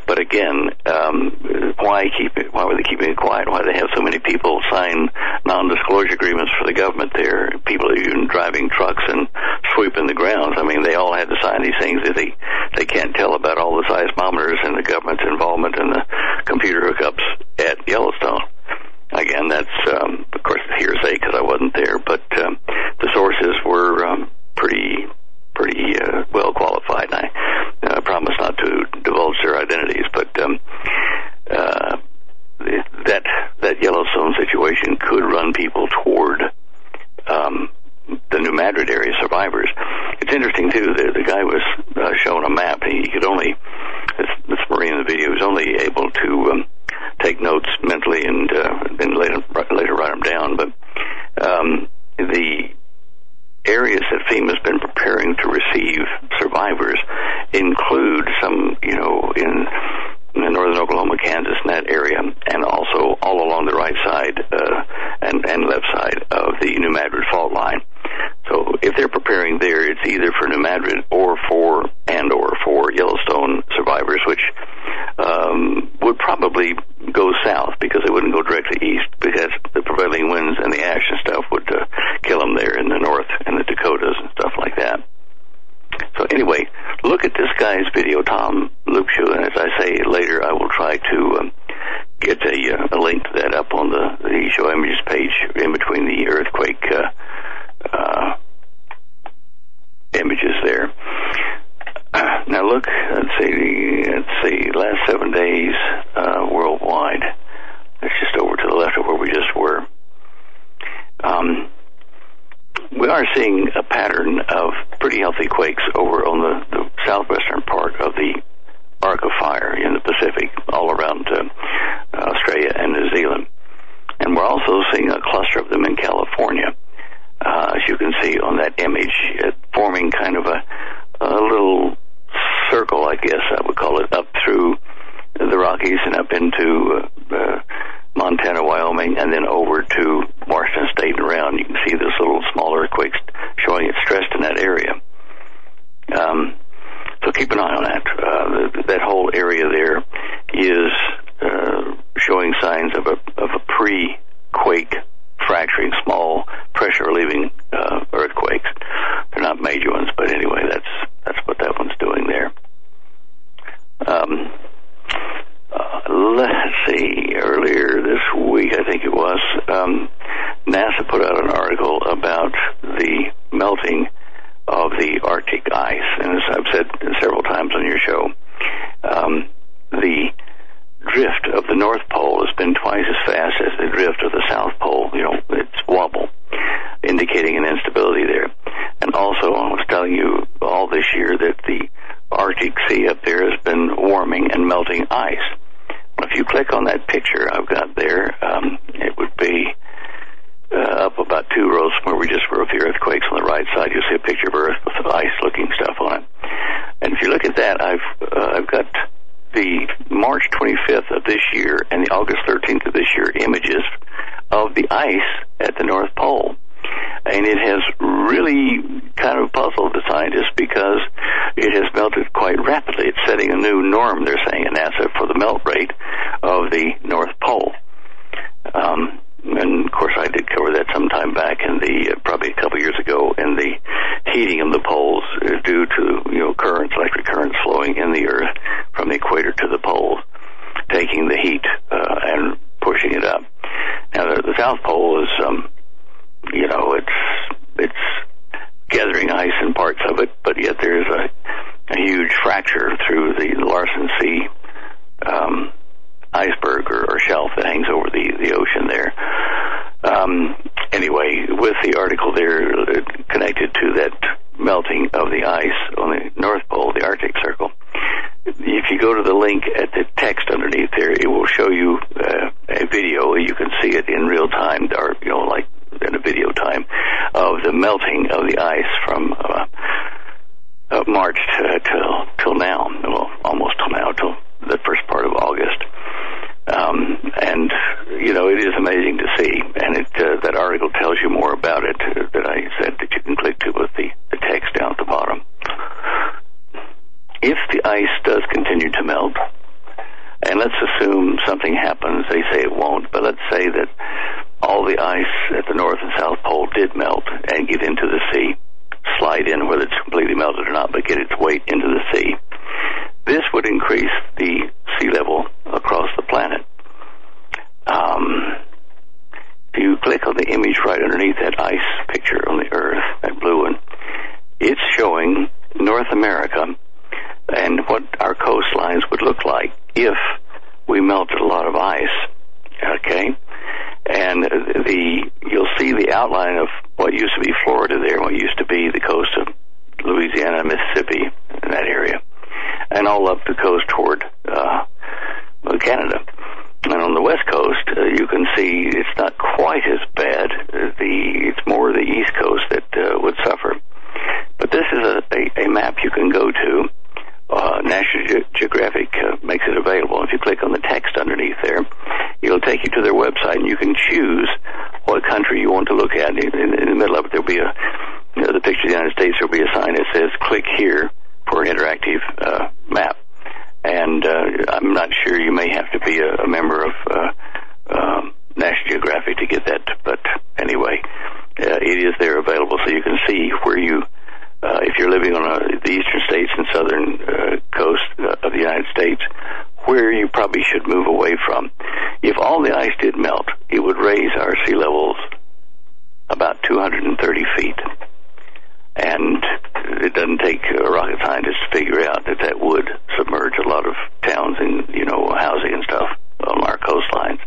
But again, um, why keep it, why were they keeping it quiet? Why do they have so many people sign non-disclosure agreements for the government there? People are even driving trucks and sweeping the grounds. I mean, they all had to sign these things that they, they can't tell about all the seismometers and the government's involvement in the computer hookups at Yellowstone. Again, that's, um, of course, hearsay because I wasn't there, but um, the sources were um, pretty... pretty uh, well qualified, and I uh, promise not to divulge their identities, but um, uh, that that Yellowstone situation could run people toward um, the New Madrid area survivors. It's interesting, too, the, the guy was uh, shown a map, and he could only, this, this Marine in the video, was only able to um, take notes mentally and then uh, later, later write them down, but um, the areas that FEMA's been preparing to receive survivors include some, you know, in, in northern Oklahoma, Kansas, and that area, and also all along the right side uh, and, and left side of the New Madrid fault line. So if they're preparing there, it's either for New Madrid or for and or for Yellowstone survivors, which um, would probably go south because they wouldn't go directly east because the prevailing winds and the ash and stuff would uh, kill them there in the north and the Dakotas and stuff like that. So anyway, look at this guy's video, Tom Lupshu, and as I say later, I will try to um, get a, uh, a link to that up on the, the Show Images page in between the earthquake uh, Uh, images there. Uh, now look, let's see, let's see, last seven days, uh, world are seeing a pattern of pretty healthy quakes over on the, the southwestern part of the Arc of Fire in the Pacific, all around uh, Australia and New Zealand. And we're also seeing a cluster of them in California, uh, as you can see on that image, uh, forming kind of a, a little circle, I guess I would call it, up through the Rockies and up into uh, uh, Montana, Wyoming, and then over to Washington State and around. You can see this little small earthquake showing it's stressed in that area. Um, so keep an eye on that. Uh, the, that whole area there is uh, showing signs of a, of a pre-quake fracturing, small pressure-relieving uh, earthquakes. They're not major ones, but anyway, that's that's what that one's doing there. Um, uh, let's see. Earlier this week, I think it was, um, NASA put out an article about the melting of the Arctic ice. And as I've said several times on your show, um, the drift of the North Pole has been twice as fast as the drift of the South Pole. You know, it's wobble, indicating an instability there. And also, I was telling you all this year that the Arctic Sea up there has been warming and melting ice. Well, if you click on that picture I've got there, um, it would be uh, up about two rows from where we just were with the earthquakes. On the right side, you'll see a picture of Earth with the ice-looking stuff on it. And if you look at that, I've uh, I've got the March twenty-fifth of this year and the August thirteenth of this year images of the ice at the North Pole. And it has really kind of puzzled the scientists because it has melted quite rapidly. It's setting a new norm, they're saying, at NASA for the melt rate of the North Pole. Um, and, of course, I did cover that sometime back in the, uh, probably a couple years ago, in the heating of the poles due to, you know, currents, electric currents flowing in the Earth from the equator to the poles, taking the heat uh, and pushing it up. Now, the, the South Pole is... Um, You know, it's it's gathering ice in parts of it, but yet there is a, a huge fracture through the Larsen Sea um, iceberg or, or shelf that hangs over the, the ocean there. Um, anyway, with the article there connected to that melting of the ice on the North Pole, the Arctic Circle, if you go to the link at the text underneath there, it will show you uh, a video. You can see it in real time, or, you know, like, in a video time of the melting of the ice from uh, uh, March to, till till now, well, almost till now, till the first part of August. Um, and you know, it is amazing to see, and it, uh, that article tells you more about it uh, that I said that you can click to with the, the text down at the bottom. If the ice does continue to melt, and let's assume something happens, they say it won't, but let's say that all the ice at the North and South Pole did melt and get into the sea, slide in, whether it's completely melted or not, but get its weight into the sea. This would increase the sea level across the planet. Um, if you click on the image right underneath that ice picture on the Earth, that blue one, it's showing North America and what our coastlines would look like if we melted a lot of ice, okay? And the you'll see the outline of what used to be Florida there, what used to be the coast of Louisiana, Mississippi, in that area, and all up the coast toward uh, Canada. And on the west coast, uh, you can see it's not quite as bad. The it's more the east coast that uh, would suffer. But this is a, a, a map you can go to. Uh, National Ge- Geographic uh, makes it available. If you click on the text underneath there, it'll take you to their website, and you can choose what country you want to look at. In, in, in the middle of it, there'll be a, you know, the picture of the United States, there'll be a sign that says, click here for an interactive uh, map. And uh, I'm not sure, you may have to be a, a member of uh, um, National Geographic to get that, but anyway, uh, it is there available, so you can see where you... Uh, if you're living on a, the eastern states and southern uh, coast of the United States, where you probably should move away from. If all the ice did melt, it would raise our sea levels about two hundred thirty feet. And it doesn't take a rocket scientist to figure out that that would submerge a lot of towns and, you know, housing and stuff on our coastlines.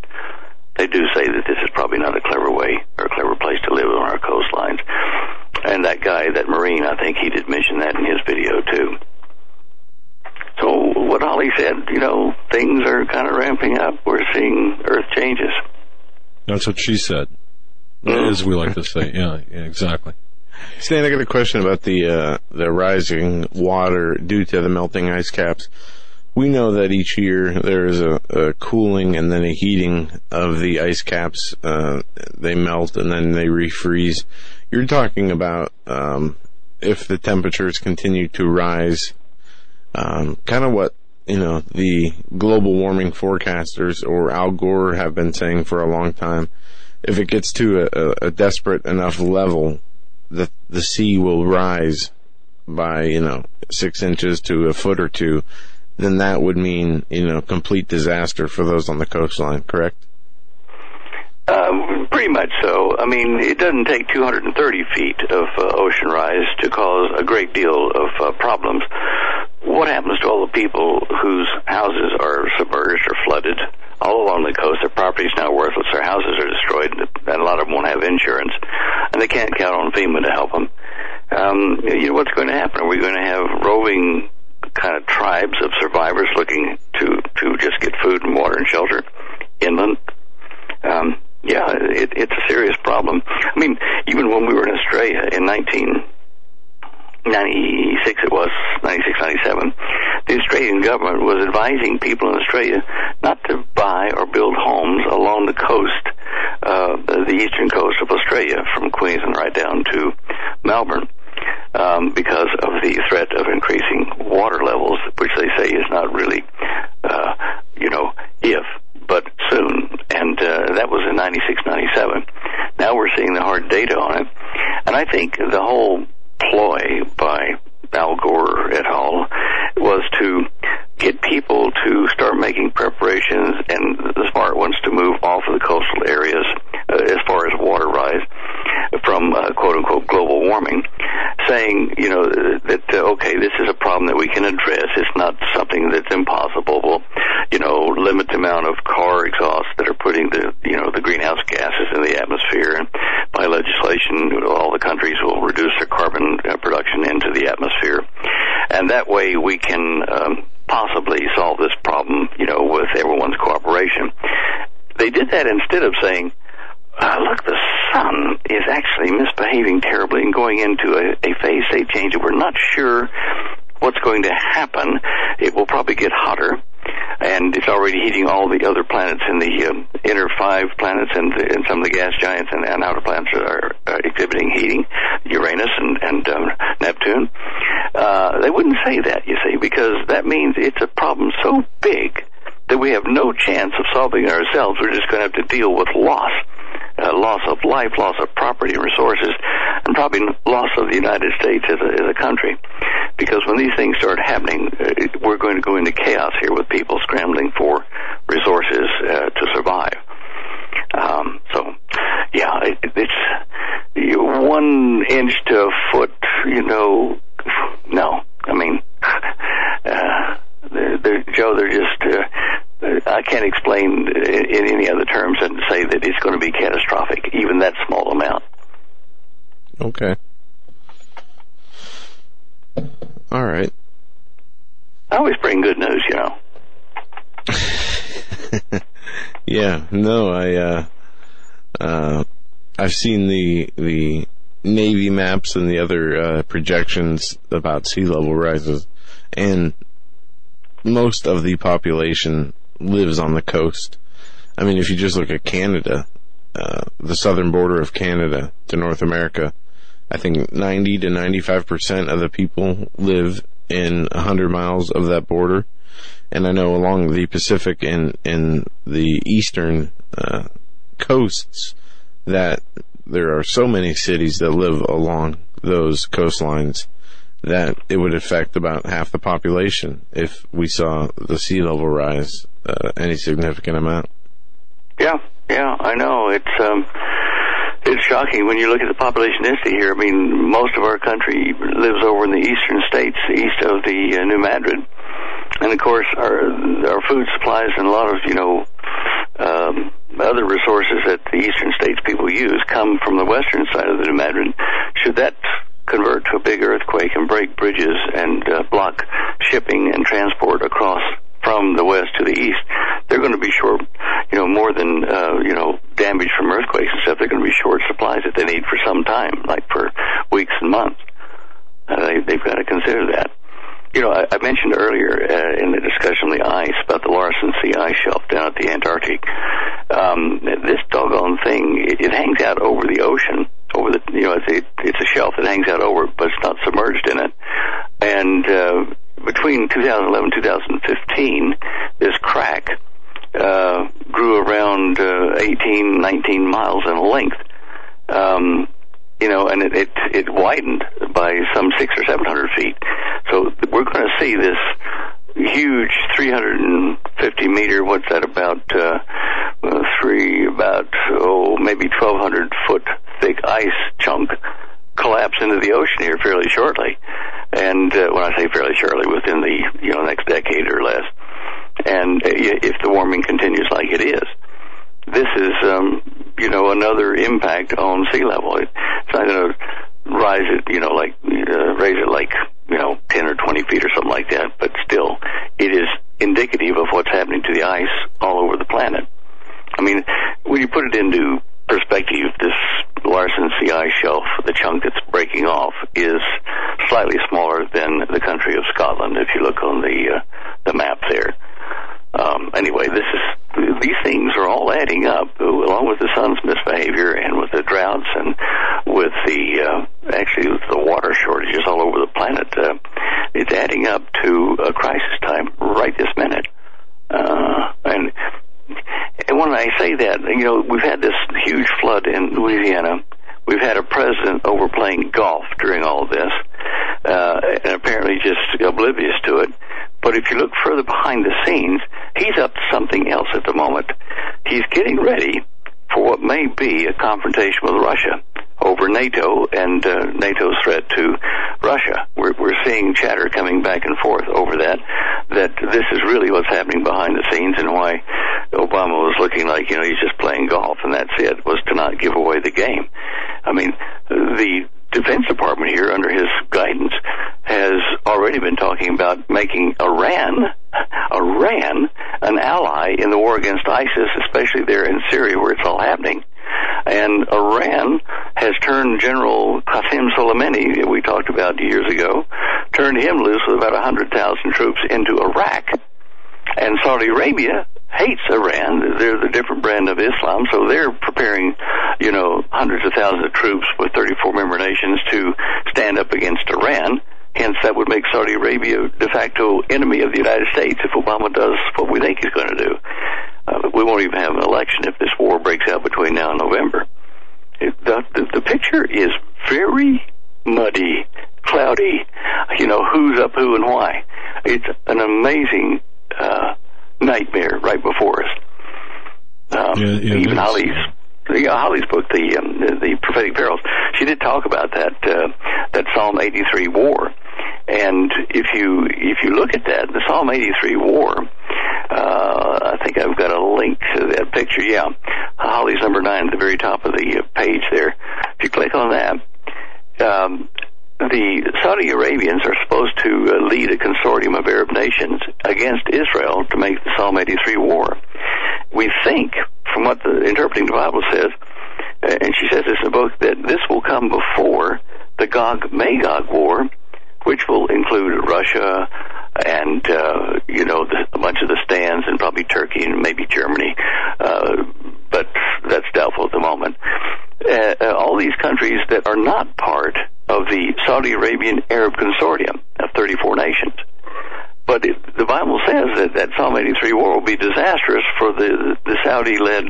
They do say that this is probably not a clever way or a clever place to live on our coastlines. That's what she said, as we like to say. Yeah, yeah, exactly. Stan, I got a question about the uh, the rising water due to the melting ice caps. We know that each year there is a, a cooling and then a heating of the ice caps. Uh, they melt and then they refreeze. You're talking about um, if the temperatures continue to rise, um, kind of what you know the global warming forecasters or Al Gore have been saying for a long time. If it gets to a, a desperate enough level, the the sea will rise by you know six inches to a foot or two. Then that would mean you know complete disaster for those on the coastline. Correct? Um, pretty much so. I mean, it doesn't take two hundred thirty feet of uh, ocean rise to cause a great deal of uh, problems. What happens to all the people whose houses are submerged or flooded all along the coast? Their property's now worthless. Their houses are destroyed, and a lot of them won't have insurance, and they can't count on FEMA to help them. Um, you know, what's going to happen? Are we going to have roving kind of tribes of survivors looking to, to just get food and water and shelter inland? Um, yeah, it, it's a serious problem. I mean, even when we were in Australia in nineteen ninety-six, it was, ninety-six, ninety-seven, the Australian government was advising people in Australia not to buy or build homes along the coast, uh, the eastern coast of Australia, from Queensland right down to Melbourne. Um, because of the threat of increasing water levels, which they say is not really, uh, you know, if, but soon. And uh, that was in ninety-six, ninety-seven. Now we're seeing the hard data on it. And I think the whole ploy by Al Gore et al. Was to get people to start making preparations, and the smart ones to move off of the coastal areas uh, as far as water rise from uh, quote-unquote global warming, saying, you know, that, uh, okay, this is a problem that we can address. It's not something that's impossible. We'll, you know, limit the amount of car exhausts that are putting the, you know, the greenhouse gases in the atmosphere, and by legislation, all the countries will reduce their carbon uh, production into the atmosphere. And that way we can um, possibly solve this problem, you know, with everyone's cooperation. They did that instead of saying, uh, look, the sun is actually misbehaving terribly and going into a, a phase state change. We're not sure what's going to happen. It will probably get hotter, and it's already heating all the other planets in the um, inner five planets, and, the, and some of the gas giants and, and outer planets are uh, exhibiting heating, Uranus and, and um, Neptune. Uh, they wouldn't say that, you see, because that means it's a problem so big that we have no chance of solving it ourselves. We're just going to have to deal with loss. Uh, loss of life, loss of property and resources, and probably loss of the United States as a, as a country. Because when these things start happening, uh, we're going to go into chaos here with people scrambling for resources uh, to survive. Um, so, yeah, it, it's one inch to a foot, you know, no. I mean, uh, they're, they're, Joe, they're just... Uh, I can't explain in any other terms and say that it's going to be catastrophic, even that small amount. Okay. All right. I always bring good news, you know. Yeah. No, I. Uh, uh, I've seen the the Navy maps and the other uh, projections about sea level rises, and most of the population lives on the coast. I mean, if you just look at Canada, uh, the southern border of Canada to North America, I think ninety to ninety-five percent of the people live in one hundred miles of that border. And I know along the Pacific and, and the eastern uh, coasts that there are so many cities that live along those coastlines that it would affect about half the population if we saw the sea level rise uh, any significant amount. Yeah, yeah, I know. It's um, it's shocking when you look at the population density here. I mean, most of our country lives over in the eastern states, east of the uh, New Madrid. And, of course, our our food supplies and a lot of, you know, um, other resources that the eastern states people use come from the western side of the New Madrid. Should that convert to a big earthquake and break bridges and uh, block shipping and transport across from the west to the east, they're going to be short, you know, more than, uh, you know, damage damage from earthquakes and stuff, they're going to be short supplies that they need for some time, like for weeks and months. Uh, they, they've got to consider that. You know, I, I mentioned earlier uh, in the discussion of the ice about the Larsen Sea ice shelf down at the Antarctic. Um, this doggone thing, it, it hangs out over the ocean. Over the, you know, it's a, it's a shelf that hangs out over it, but it's not submerged in it. And uh, between two thousand eleven and two thousand fifteen, this crack uh, grew around uh, eighteen, nineteen miles in length. Um, You know, and it, it it widened by some six or seven hundred feet. So we're going to see this huge three hundred fifty meter. What's that about? Uh, three about oh maybe twelve hundred foot thick ice chunk collapse into the ocean here fairly shortly. And uh, when I say fairly shortly, within the you know next decade or less. And if the warming continues like it is. This is, um, you know, another impact on sea level. It's not going to rise it, you know, like uh, raise it like, you know, ten or twenty feet or something like that. But still, it is indicative of what's happening to the ice all over the planet. I mean, when you put it into perspective, this Larsen Sea ice shelf, the chunk that's breaking off, is slightly smaller than the country of Scotland. If you look on the uh, the map there. Um, anyway, this is these things are all adding up, along with the sun's misbehavior and with the droughts and with the uh, actually with the water shortages all over the planet. Uh, it's adding up to a crisis time right this minute. Uh, and and when I say that, you know, we've had this huge flood in Louisiana. We've had a president over playing golf during all of this, uh, and apparently just oblivious to it. But if you look further behind the scenes, he's up to something else at the moment. He's getting ready for what may be a confrontation with Russia over NATO and uh, NATO's threat to Russia. We're, we're seeing chatter coming back and forth over that, that this is really what's happening behind the scenes and why Obama was looking like, you know, he's just playing golf and that's it, was to not give away the game. I mean, the Defense Department here, under his guidance, has already been talking about making Iran, Iran, an ally in the war against ISIS, especially there in Syria where it's all happening. And Iran has turned General Qasem Soleimani, we talked about years ago, turned him loose with about one hundred thousand troops into Iraq. And Saudi Arabia hates Iran. They're the different brand of Islam, so they're preparing, you know, hundreds of thousands of troops with thirty-four member nations to stand up against Iran. Hence, that would make Saudi Arabia de facto enemy of the United States if Obama does what we think he's going to do. Uh, we won't even have an election if this war breaks out between now and November. It, the, the, the picture is very muddy, cloudy, you know, who's up who and why. It's an amazing uh, nightmare right before us. Um, yeah, yeah, even Holly's yeah, Holly's book, the um, the Prophetic Perils, she did talk about that uh, that Psalm eighty-three war. And if you if you look at that, the Psalm eighty-three war, uh, I think I've got a link to that picture. Yeah, Holly's number nine at the very top of the page there. If you click on that, um, the Saudi Arabians are supposed to lead a consortium of Arab nations against Israel to make the Psalm eighty-three war. We think, from what the interpreting the Bible says, and she says this in the book, that this will come before the Gog-Magog war, which will include Russia and, uh, you know, the, a bunch of the stands and probably Turkey and maybe Germany, uh, but that's doubtful at the moment. Uh, uh, all these countries that are not part of the Saudi Arabian Arab Consortium of thirty-four nations. But it, the Bible says that that Psalm eighty-three war will be disastrous for the, the Saudi-led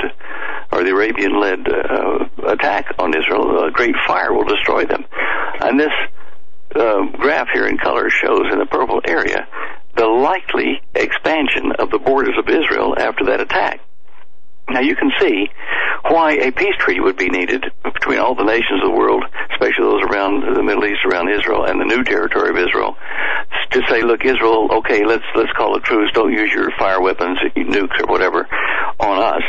or the Arabian-led uh, attack on Israel. A great fire will destroy them. And this uh, graph here in color shows in the purple area the likely expansion of the borders of Israel after that attack. Now, you can see why a peace treaty would be needed between all the nations of the world, especially those around the Middle East, around Israel, and the new territory of Israel, to say, look, Israel, okay, let's let's call a truce. Don't use your fire weapons, nukes, or whatever on us.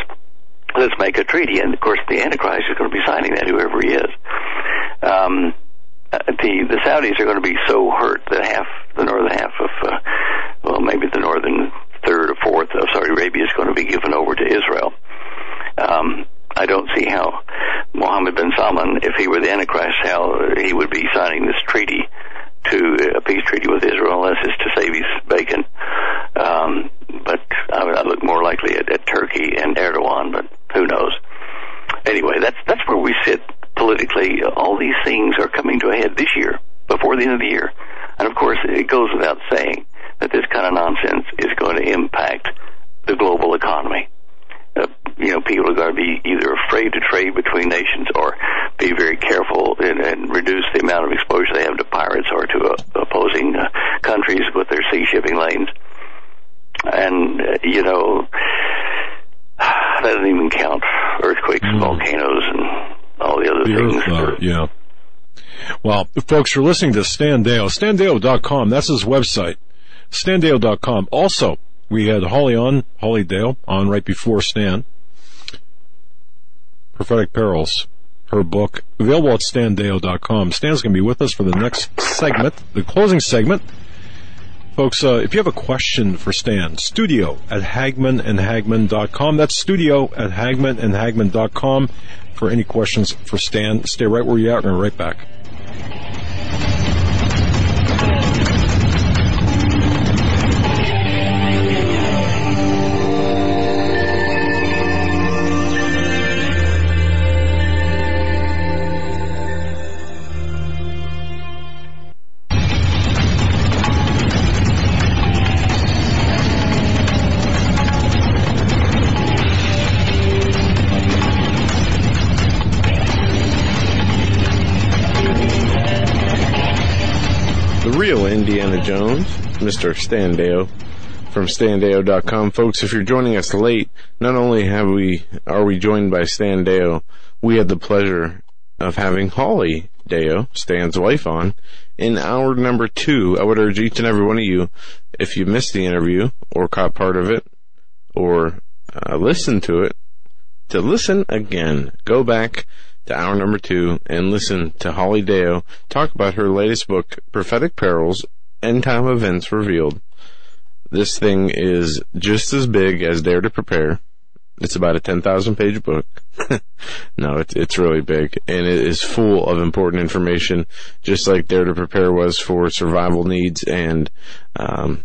Let's make a treaty. And, of course, the Antichrist is going to be signing that, whoever he is. Um, the, the Saudis are going to be so hurt that half, the northern half of, uh, well, maybe the northern third or fourth of Saudi Arabia is going to be given over to Israel. Um, I don't Solomon, if he were the Antichrist, how he would be signing this treaty, to a peace treaty with Israel, unless it's to save his bacon. Um, but I, I look more likely at, at Turkey and Erdogan, but who knows? Anyway, that's that's where we sit politically. All these things are coming to a head this year, before the end of the year. And, of course, it goes without saying that this kind of nonsense is going to impact the global economy. Uh, you know, people are going to be either afraid to trade between nations or be very careful and, and reduce the amount of exposure they have to pirates or to uh, opposing uh, countries with their sea shipping lanes. And, uh, you know, that doesn't even count earthquakes, mm. volcanoes, and all the other the things. Earth, uh, yeah. Well, folks, you're listening to Stan Deyo. Stan Deyo dot com, that's his website. Stan Deyo dot com. Also, we had Holly on, Holly Deyo, on right before Stan. Prophetic Perils, her book, available at Stan Deyo dot com. Stan's going to be with us for the next segment, the closing segment. Folks, uh, if you have a question for Stan, studio at Hagman and Hagman dot com. That's studio at Hagman and Hagman dot com for any questions for Stan. Stay right where you're at. We're right back. Real Indiana Jones, Mister Stan Deyo from Stan Deyo dot com. Folks, if you're joining us late, not only have we are we joined by Stan Deyo, we had the pleasure of having Holly Deyo, Stan's wife, on in hour number two. I would urge each and every one of you, if you missed the interview or caught part of it or uh, listened to it, to listen again. Go back to hour number two and listen to Holly Deyo talk about her latest book, Prophetic Perils, End Time Events Revealed. This thing is just as big as Dare to Prepare. It's about a ten thousand page book. No, it's, it's really big, and it is full of important information, just like Dare to Prepare was for survival needs and um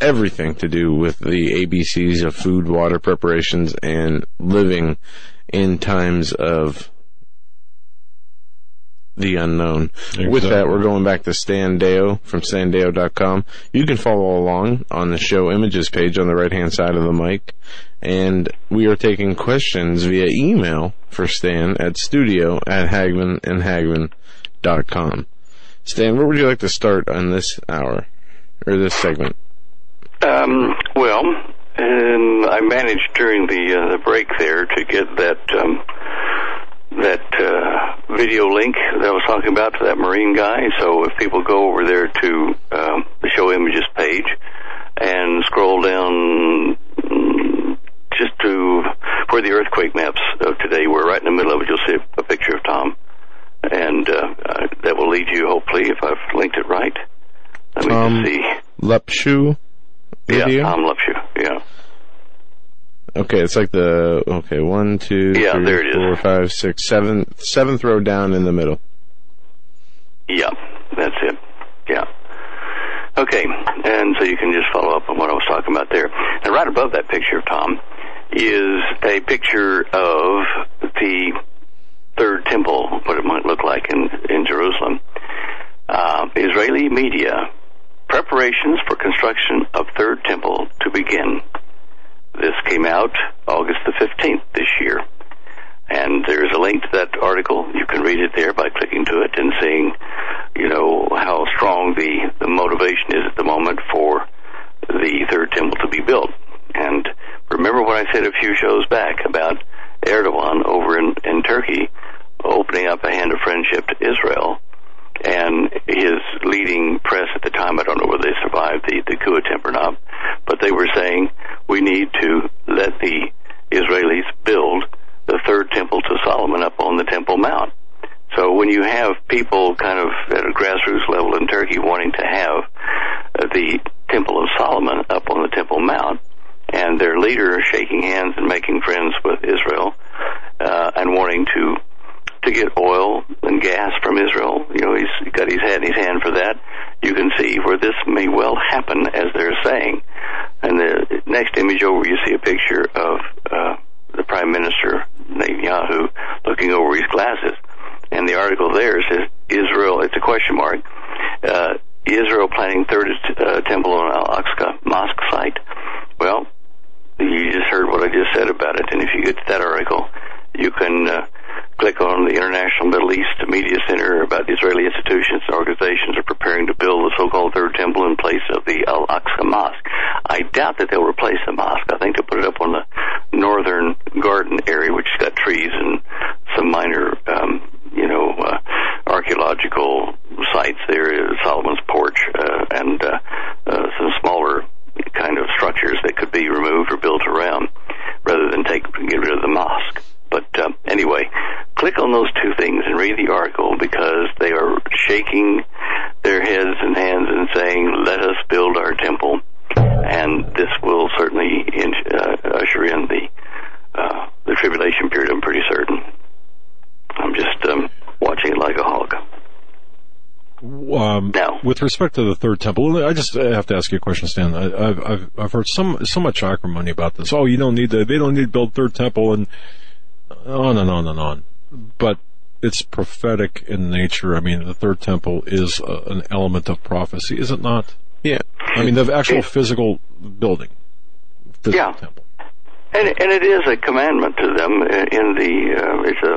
everything to do with the A B Cs of food, water preparations, and living in times of the unknown. Exactly. With that, we're going back to Stan Deyo from Stan Deyo dot com. You can follow along on the show images page on the right-hand side of the mic. And we are taking questions via email for Stan at studio at Hagman and Hagman dot com. Stan, where would you like to start on this hour, or this segment? Um, well, um, I managed during the uh, the break there to get that um, that uh, video link that I was talking about to that Marine guy. So if people go over there to um, the show images page and scroll down just to where the earthquake maps of today were, right in the middle of it, you'll see a picture of Tom, and uh, uh, that will lead you, hopefully, if I've linked it right. Let me um, just see. Lupshu. Video? Yeah, Tom Lupshu, yeah. Okay, it's like the, okay, one, two, yeah, three, there it four, is. five, six, seven, seventh row down in the middle. Yeah, that's it, yeah. Okay, and so you can just follow up on what I was talking about there. And right above that picture of Tom is a picture of the Third Temple, what it might look like in, in Jerusalem. Uh, Israeli media. Preparations for construction of Third Temple to begin. This came out August the fifteenth this year. And there's a link to that article. You can read it there by clicking to it and seeing, you know, how strong the, the motivation is at the moment for the Third Temple to be built. And remember what I said a few shows back about Erdogan over in, in Turkey opening up a hand of friendship to Israel. And his leading press at the time, I don't know whether they survived the, the coup attempt or not, but they were saying, we need to let the Israelis build the third temple to Solomon up on the Temple Mount. So when you have people kind of at a grassroots level in Turkey wanting to have the Temple of Solomon up on the Temple Mount, and their leader shaking hands and making friends with Israel, uh, and wanting to to get oil and gas from Israel. You know, he's got his hand, his hand for that. You can see where this may well happen, as they're saying. And the next image over, you see a picture of uh, the Prime Minister, Netanyahu, looking over his glasses. And the article there says, Israel, it's a question mark, uh, Israel planning third uh, temple on Al-Aqsa mosque site. Well, you just heard what I just said about it, and if you get to that article, you can uh, click on the International Middle East Media Center about Israeli institutions and organizations are preparing to build the so-called Third Temple in place of the Al-Aqsa Mosque. I doubt that they'll replace the mosque. I think they'll put it up on the northern garden area, which has got trees and some minor, um, you know, uh, archaeological sites there, Solomon's Porch, uh, and uh, uh, some smaller kind of structures that could be removed or built around rather than take get rid of the mosque. But um, anyway, click on those two things and read the article, because they are shaking their heads and hands and saying, let us build our temple. And this will certainly in, uh, usher in the uh, the tribulation period, I'm pretty certain. I'm just um, watching it like a hog. Um, no. With respect to the third temple, I just have to ask you a question, Stan. I, I've, I've, I've heard some, so much acrimony about this. Oh, you don't need to, they don't need to build third temple, and on and on and on. But it's prophetic in nature. I mean, the third temple is a, an element of prophecy, is it not? Yeah. I mean, the actual it, physical building. Physical yeah. Temple. And, and it is a commandment to them in the, uh, it's a,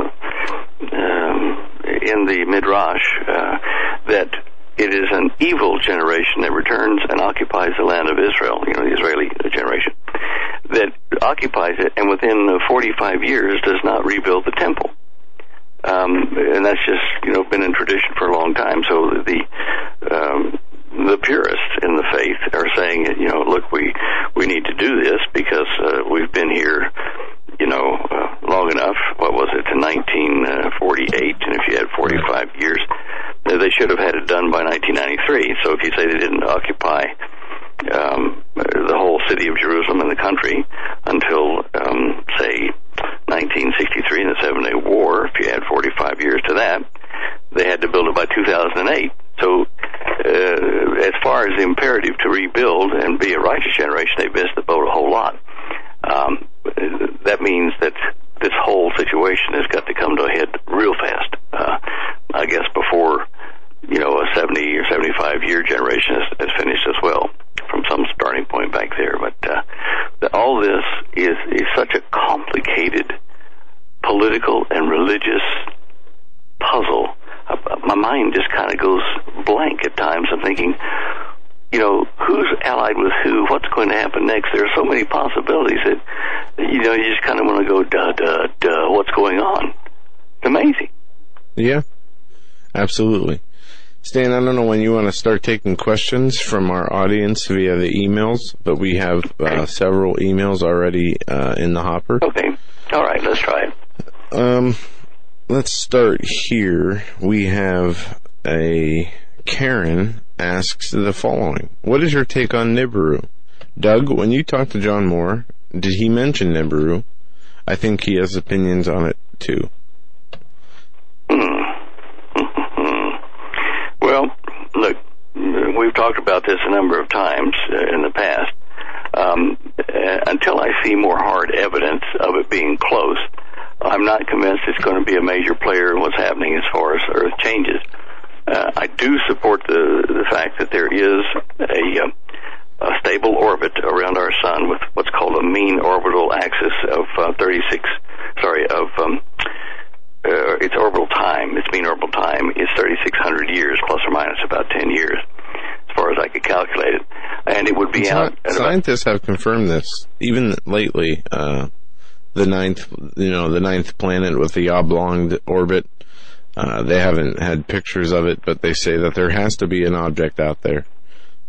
um, in the Midrash, uh, that it is an evil generation that returns and occupies the land of Israel, you know, the Israeli generation, that occupies it and within forty-five years does not rebuild the temple. Um, and that's just, you know, been in tradition for a long time. So the, um, the purists in the faith are saying, you know, look, we, we need to do this because uh, we've been here, you know, uh, long enough. What was it, to nineteen forty-eight? And if you had forty-five years, they should have had it done by nineteen ninety-three. So if you say they didn't occupy um, the whole city of Jerusalem and the country until, um, say, nineteen sixty-three in the Seven-Day War, if you had forty-five years to that, they had to build it by two thousand eight. So uh, as far as the imperative to rebuild and be a righteous generation, they missed the boat a whole lot. Um, that means that this whole situation has got to come to a head real fast, uh, I guess, before, you know, a seventy or seventy-five-year generation has, has finished as well, from some starting point back there. But uh, the, all this is, is such a complicated political and religious puzzle. My mind just kind of goes blank at times. I'm thinking, you know, who's allied with who? What's going to happen next? There are so many possibilities that, you know, you just kind of want to go, duh, duh, duh, what's going on? It's amazing. Yeah, absolutely. Stan, I don't know when you want to start taking questions from our audience via the emails, but we have uh, several emails already uh, in the hopper. Okay. All right, let's try it. Um... Let's start here. We have a Karen asks the following. What is your take on Nibiru? Doug, when you talked to John Moore, did he mention Nibiru? I think he has opinions on it, too. Well, look, we've talked about this a number of times in the past. Um, until I see more hard evidence of it being close, I'm not convinced it's going to be a major player in what's happening as far as Earth changes. Uh, I do support the the fact that there is a, uh, a stable orbit around our sun with what's called a mean orbital axis of uh, thirty-six, sorry, of um, uh, its orbital time. Its mean orbital time is thirty-six hundred years, plus or minus about ten years, as far as I could calculate it. And it would be it's out. Not, scientists about, have confirmed this, even lately. Uh, The ninth, you know, the ninth planet with the oblong orbit. Uh, they haven't had pictures of it, but they say that there has to be an object out there.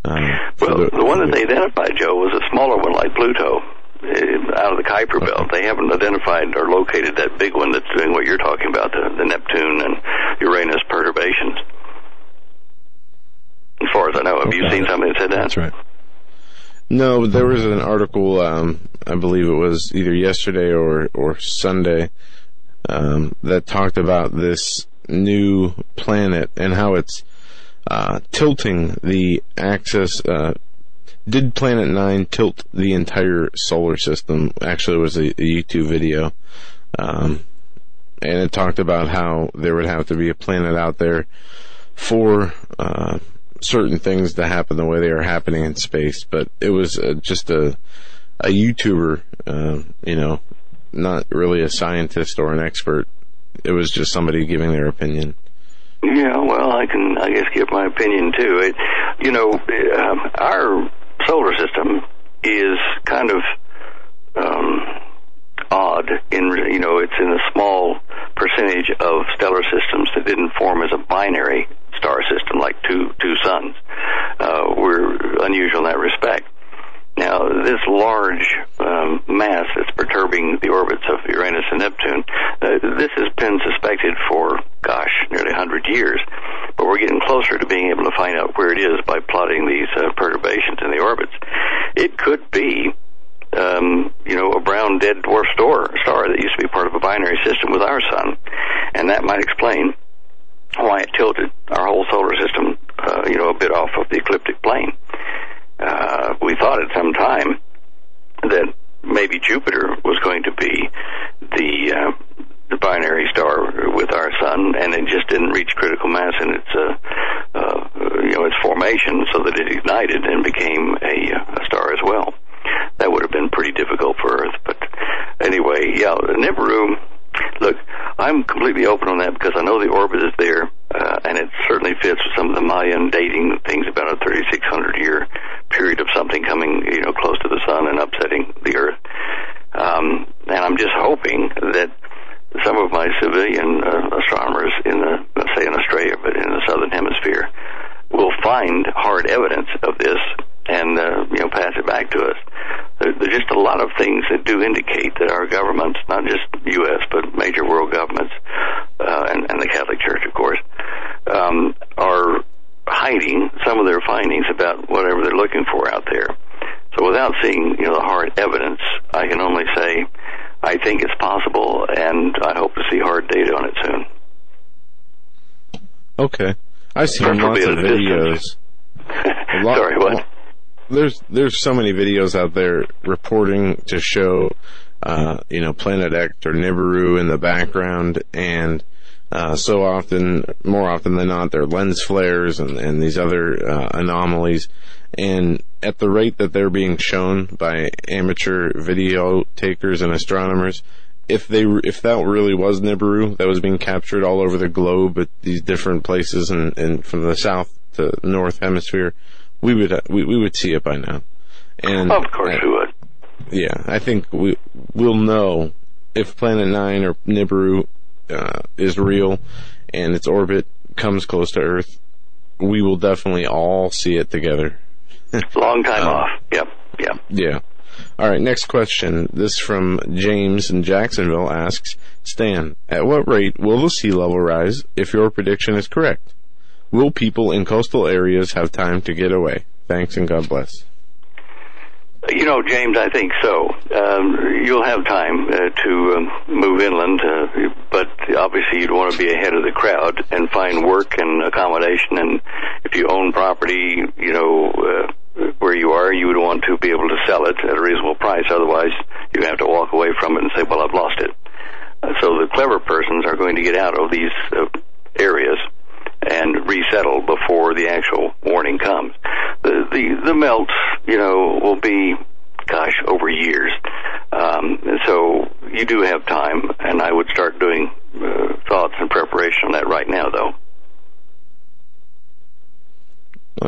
Um, well, the, the one that they identified, Joe, was a smaller one like Pluto uh, out of the Kuiper Belt. Okay. They haven't identified or located that big one that's doing what you're talking about, the, the Neptune and Uranus perturbations. As far as I know, have okay. you seen something that said that? That's right. No, there was an article, um, I believe it was either yesterday or, or Sunday, um, that talked about this new planet and how it's uh, tilting the axis. Uh, did Planet Nine tilt the entire solar system? Actually, it was a, a YouTube video. Um, and it talked about how there would have to be a planet out there for uh, certain things to happen the way they are happening in space. But it was uh, just a a YouTuber, uh, you know, not really a scientist or an expert. It was just somebody giving their opinion. Yeah, well, I can, I guess, give my opinion too. It, you know, uh, our solar system is kind of um, odd. In you know, it's in a small percentage of stellar systems that didn't form as a binary star system, like two two suns. Uh, we're unusual in that respect. Now, this large um, mass that's perturbing the orbits of Uranus and Neptune, uh, this has been suspected for, gosh, nearly one hundred years. But we're getting closer to being able to find out where it is by plotting these uh, perturbations in the orbits. It could be, um, you know, a brown dead dwarf star, star that used to be part of a binary system with our sun. And that might explain why it tilted our whole solar system, uh, you know, a bit off of the ecliptic plane. Uh, we thought at some time that maybe Jupiter was going to be the uh, the binary star with our sun, and it just didn't reach critical mass in its uh, uh, you know its formation, so that it ignited and became a, a star as well. That would have been pretty difficult for Earth, but anyway, yeah, Nibiru. Look, I'm completely open on that because I know the orbit is there, uh, and it certainly fits with some of the Mayan dating things about a thirty-six hundred year period of something coming, you know, close to the sun and upsetting the Earth. Um, and I'm just hoping that some of my civilian uh, astronomers in the, let's say in Australia, but in the southern hemisphere, will find hard evidence of this and uh, you know pass it back to us. There's just a lot of things that do indicate that our governments, not just U S, but major world governments, uh, and, and the Catholic Church, of course, um, are hiding some of their findings about whatever they're looking for out there. So without seeing, you know, the hard evidence, I can only say I think it's possible, and I hope to see hard data on it soon. Okay. I've seen lots of videos. lot, Sorry, what? There's there's so many videos out there reporting to show, uh, you know, Planet X or Nibiru in the background, and uh, so often, more often than not, they're lens flares and, and these other uh, anomalies. And at the rate that they're being shown by amateur video takers and astronomers, if they if that really was Nibiru that was being captured all over the globe at these different places and, and from the south to north hemisphere, we would we, we would see it by now. And of course I, we would. Yeah, I think we we'll know if Planet Nine or Nibiru uh, is real and its orbit comes close to Earth. We will definitely all see it together. Long time uh, off. Yep. Yep. Yeah. All right. Next question. This from James in Jacksonville asks, Stan, at what rate will the sea level rise if your prediction is correct? Will people in coastal areas have time to get away? Thanks and God bless. You know, James, I think so. Um, you'll have time uh, to um, move inland, uh, but obviously you'd want to be ahead of the crowd and find work and accommodation. And if you own property, you know, uh, where you are, you would want to be able to sell it at a reasonable price. Otherwise, you're going to have to walk away from it and say, well, I've lost it. Uh, so the clever persons are going to get out of these uh, areas and resettle before the actual warning comes. The, the the melt, you know, will be, gosh, over years. Um, so you do have time, and I would start doing uh, thoughts and preparation on that right now, though.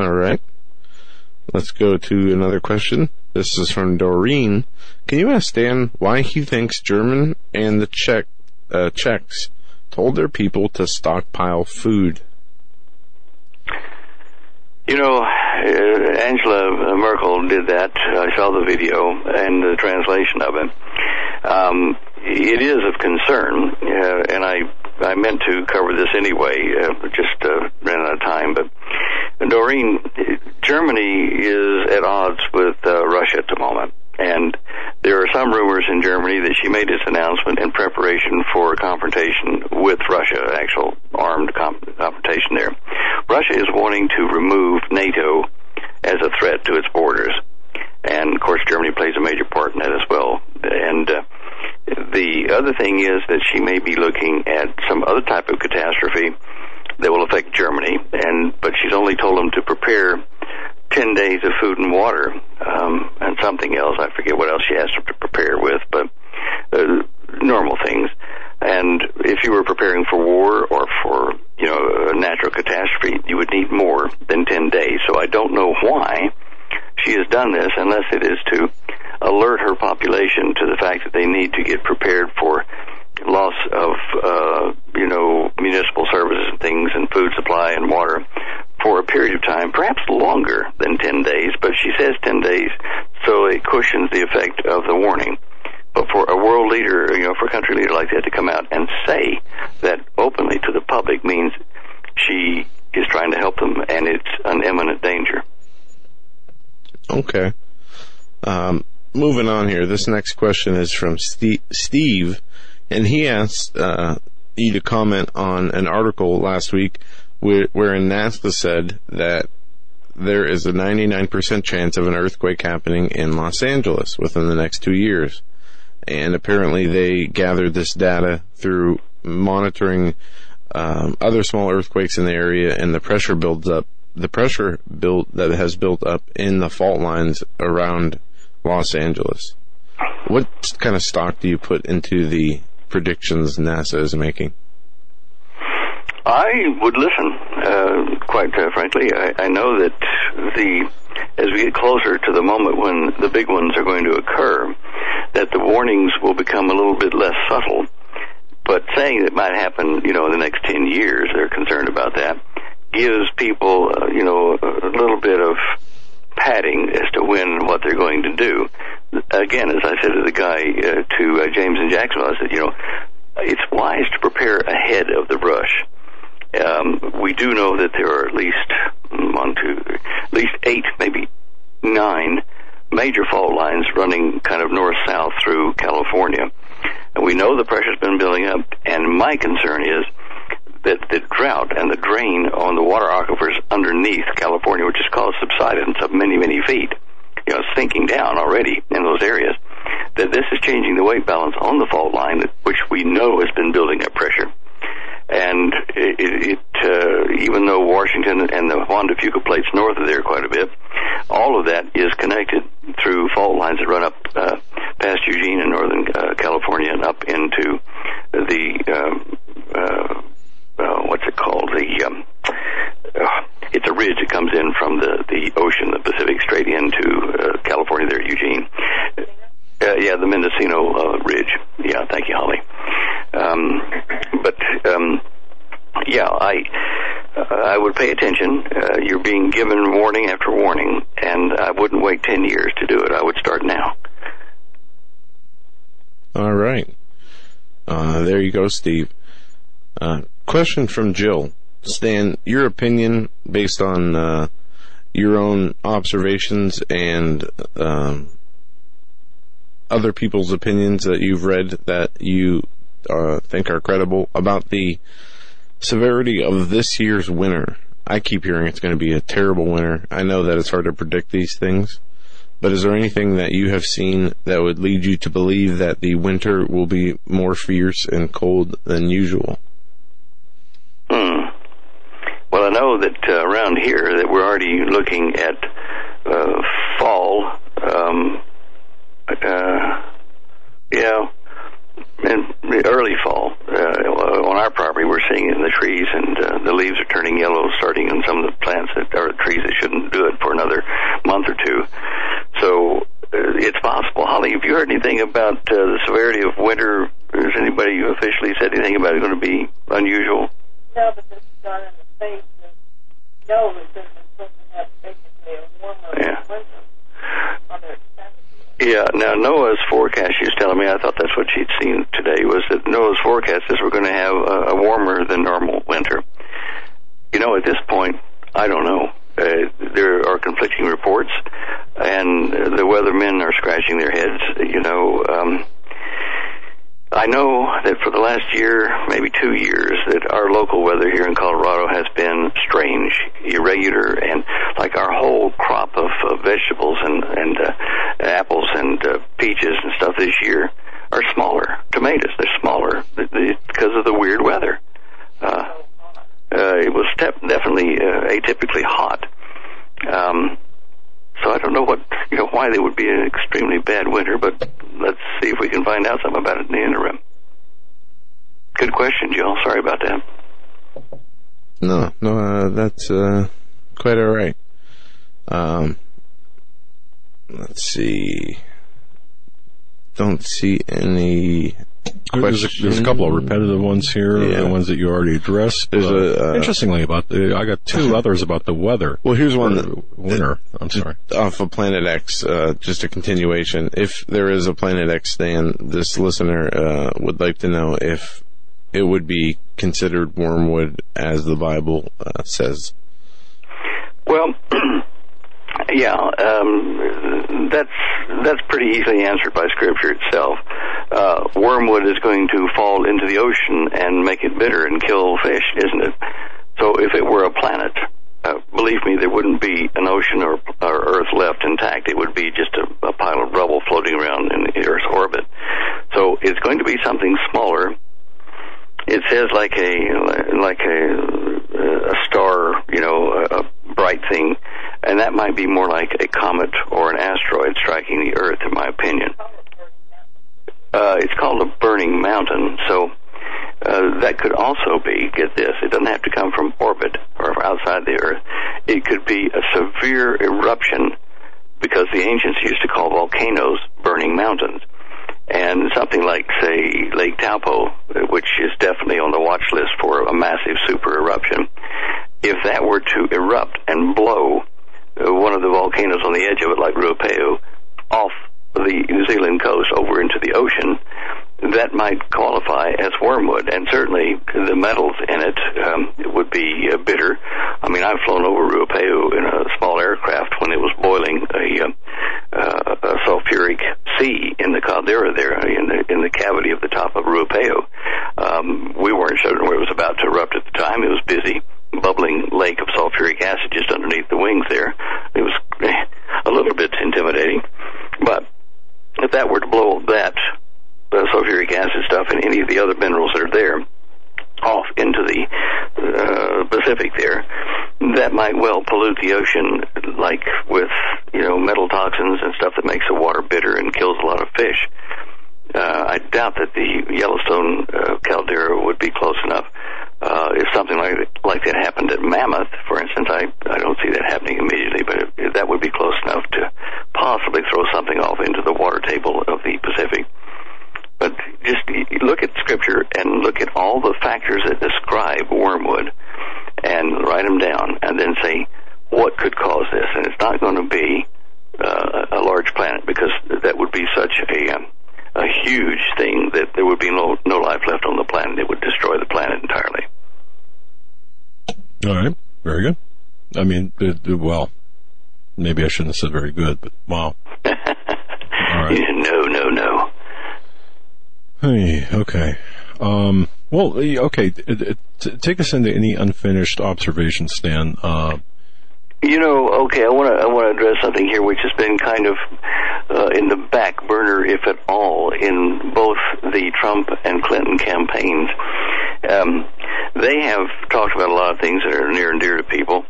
All right. Let's go to another question. This is from Doreen. Can you ask Stan why he thinks German and the Czech, uh, Czechs told their people to stockpile food? You know, uh, Angela Merkel did that. I saw the video and the translation of it. Um, it is of concern, uh, and I, I meant to cover this anyway, uh, just uh, ran out of time. But, Doreen, Germany is at odds with uh, Russia at the moment, and there are some rumors in Germany that she made this announcement in preparation for a confrontation with Russia, an actual armed comp- confrontation there. Russia is wanting to remove NATO as a threat to its borders. And, of course, Germany plays a major part in that as well. And uh, the other thing is that she may be looking at some other type of catastrophe that will affect Germany, and but she's only told them to prepare ten days of food and water um, and something else. I forget what else she asked them to prepare with, but uh, normal things. And if you were preparing for war or for, you know, a natural catastrophe, you would need more than ten days. So I don't know why she has done this, unless it is to alert her population to the fact that they need to get prepared for loss of, uh, you know, municipal services and things and food supply and water for a period of time, perhaps longer than ten days, but she says ten days, so it cushions the effect of the warning. But for a world leader, you know, for a country leader like that to come out and say that openly to the public means she is trying to help them, and it's an imminent danger. Okay. Um, moving on here. This next question is from Steve, Steve and he asked uh, you to comment on an article last week where, wherein NASA said that there is a ninety-nine percent chance of an earthquake happening in Los Angeles within the next two years. And apparently they gathered this data through monitoring um, other small earthquakes in the area, and the pressure builds up. The pressure built that has built up in the fault lines around Los Angeles. What kind of stock do you put into the predictions NASA is making? I would listen, uh, quite uh, frankly. I, I know that the as we get closer to the moment when the big ones are going to occur, that the warnings will become a little bit less subtle. But saying it might happen, you know, in the next ten years, they're concerned about that, gives people, uh, you know, a little bit of padding as to when and what they're going to do. Again, as I said to the guy, uh, to uh, James in Jacksonville, I said, you know, it's wise to prepare ahead of the rush. Um, we do know that there are at least one, two, three, at least eight, maybe nine major fault lines running kind of north-south through California. And we know the pressure's been building up, and my concern is that the drought and the drain on the water aquifers underneath California, which has caused subsidence of many, many feet, you know, sinking down already in those areas, that this is changing the weight balance on the fault line, which we know has been building up pressure. And it, it uh, even though Washington and the Juan de Fuca plates north of there quite a bit, all of that is connected through fault lines that run up uh, past Eugene in northern uh, California and up into the um, uh Uh, what's it called? The um, uh, it's a ridge that comes in from the, the ocean, the Pacific, straight into uh, California there at Eugene. Uh, yeah, the Mendocino uh, Ridge. Yeah, thank you, Holly. Um, but, um, yeah, I uh, I would pay attention. Uh, you're being given warning after warning, and I wouldn't wait ten years to do it. I would start now. All right. Uh, there you go, Steve. Uh, question from Jill. Stan, your opinion based on uh, your own observations and um, other people's opinions that you've read that you uh, think are credible about the severity of this year's winter. I keep hearing it's going to be a terrible winter. I know that it's hard to predict these things, but is there anything that you have seen that would lead you to believe that the winter will be more fierce and cold than usual? Hmm. Well, I know that uh, around here that we're already looking at uh, fall. Um, uh, yeah, and early fall. Uh, on our property, we're seeing it in the trees, and uh, the leaves are turning yellow, starting in some of the plants that are trees that shouldn't do it for another month or two. So uh, it's possible. Holly, have you heard anything about uh, the severity of winter? Has anybody officially said anything about it going to be unusual? No, but this is not in the face. No, it's just supposed to have basically a warmer yeah. winter on their extended. Yeah, now Noah's forecast, she was telling me, I thought that's what she'd seen today, was that Noah's forecast is we're going to have a, a warmer than normal winter. You know, at this point, I don't know. Uh, there are conflicting reports. Uh, and the weathermen are scratching their heads. You know, um, I know that for the last year, maybe two years, that our local weather here in Colorado has been strange, irregular, and like our whole crop of, of vegetables and, and uh, apples and uh, peaches and stuff this year are smaller. Tomatoes, they're smaller because of the weird weather. Uh, uh, it was definitely uh, atypically hot. Um, so I don't know what, you know, why they would be an extremely bad winter, but let's see if we can find out something about it in the interim. Good question, Jill. Sorry about that. No, no, uh, that's uh, quite all right. Um, let's see. Don't see any questions. There's a, there's a couple of repetitive ones here, yeah. The ones that you already addressed. There's a, uh, interestingly, about the, I got two others about the weather. Well, here's one. The, winter. The, I'm sorry. Off of Planet X, uh, just a continuation. If there is a Planet X, Stan, this listener uh, would like to know if it would be considered wormwood as the Bible uh, says. Well... Yeah, um, that's that's pretty easily answered by Scripture itself. Uh, wormwood is going to fall into the ocean and make it bitter and kill fish, isn't it? So if it were a planet, uh, believe me, there wouldn't be an ocean or, or Earth left intact. It would be just a, a pile of rubble floating around in the Earth's orbit. So it's going to be something smaller. It says like a like a, a star, you know, a, a bright thing. And that might be more like a comet or an asteroid striking the Earth, in my opinion. Uh, it's called a burning mountain, so uh, that could also be, get this, it doesn't have to come from orbit or outside the Earth. It could be a severe eruption, because the ancients used to call volcanoes burning mountains. And something like, say, Lake Taupo, which is definitely on the watch list for a massive super eruption, if that were to erupt and blow one of the volcanoes on the edge of it, like Ruapehu, off the New Zealand coast over into the ocean, that might qualify as wormwood. And certainly the metals in it um, would be uh, bitter. I mean, I've flown over Ruapehu in a small aircraft when it was boiling a, uh, uh, a sulfuric sea in the caldera there, in the, in the cavity of the top of Ruapehu. Um, we weren't certain where it was about to erupt at the time. It was busy. Bubbling lake of sulfuric acid just underneath the wings there. It was a little bit intimidating. But if that were to blow that uh, sulfuric acid stuff and any of the other minerals that are there off into the uh, Pacific there, that might well pollute the ocean, like with, you know, metal toxins and stuff that makes the water bitter and kills a lot of fish. Uh, I doubt that the Yellowstone uh, caldera would be close enough. Uh, if something like like that happened at Mammoth, for instance, I, I don't see that happening immediately, but it, that would be close enough to possibly throw something off into the water table of the Pacific. But just look at Scripture and look at all the factors that describe wormwood and write them down and then say, what could cause this? And it's not going to be uh, a large planet, because that would be such a... Um, a huge thing that there would be no no life left on the planet. It would destroy the planet entirely. All right. Very good. I mean, it, it, well, maybe I shouldn't have said very good, but wow. All right. No, no, no. Hey, okay. Um, well, okay. It, it, t- take us into any unfinished observations, Stan. Uh, you know, okay, I want to I want to address something here which has been kind of Uh, in the back burner, if at all, in both the Trump and Clinton campaigns. Um, they have talked about a lot of things that are near and dear to people,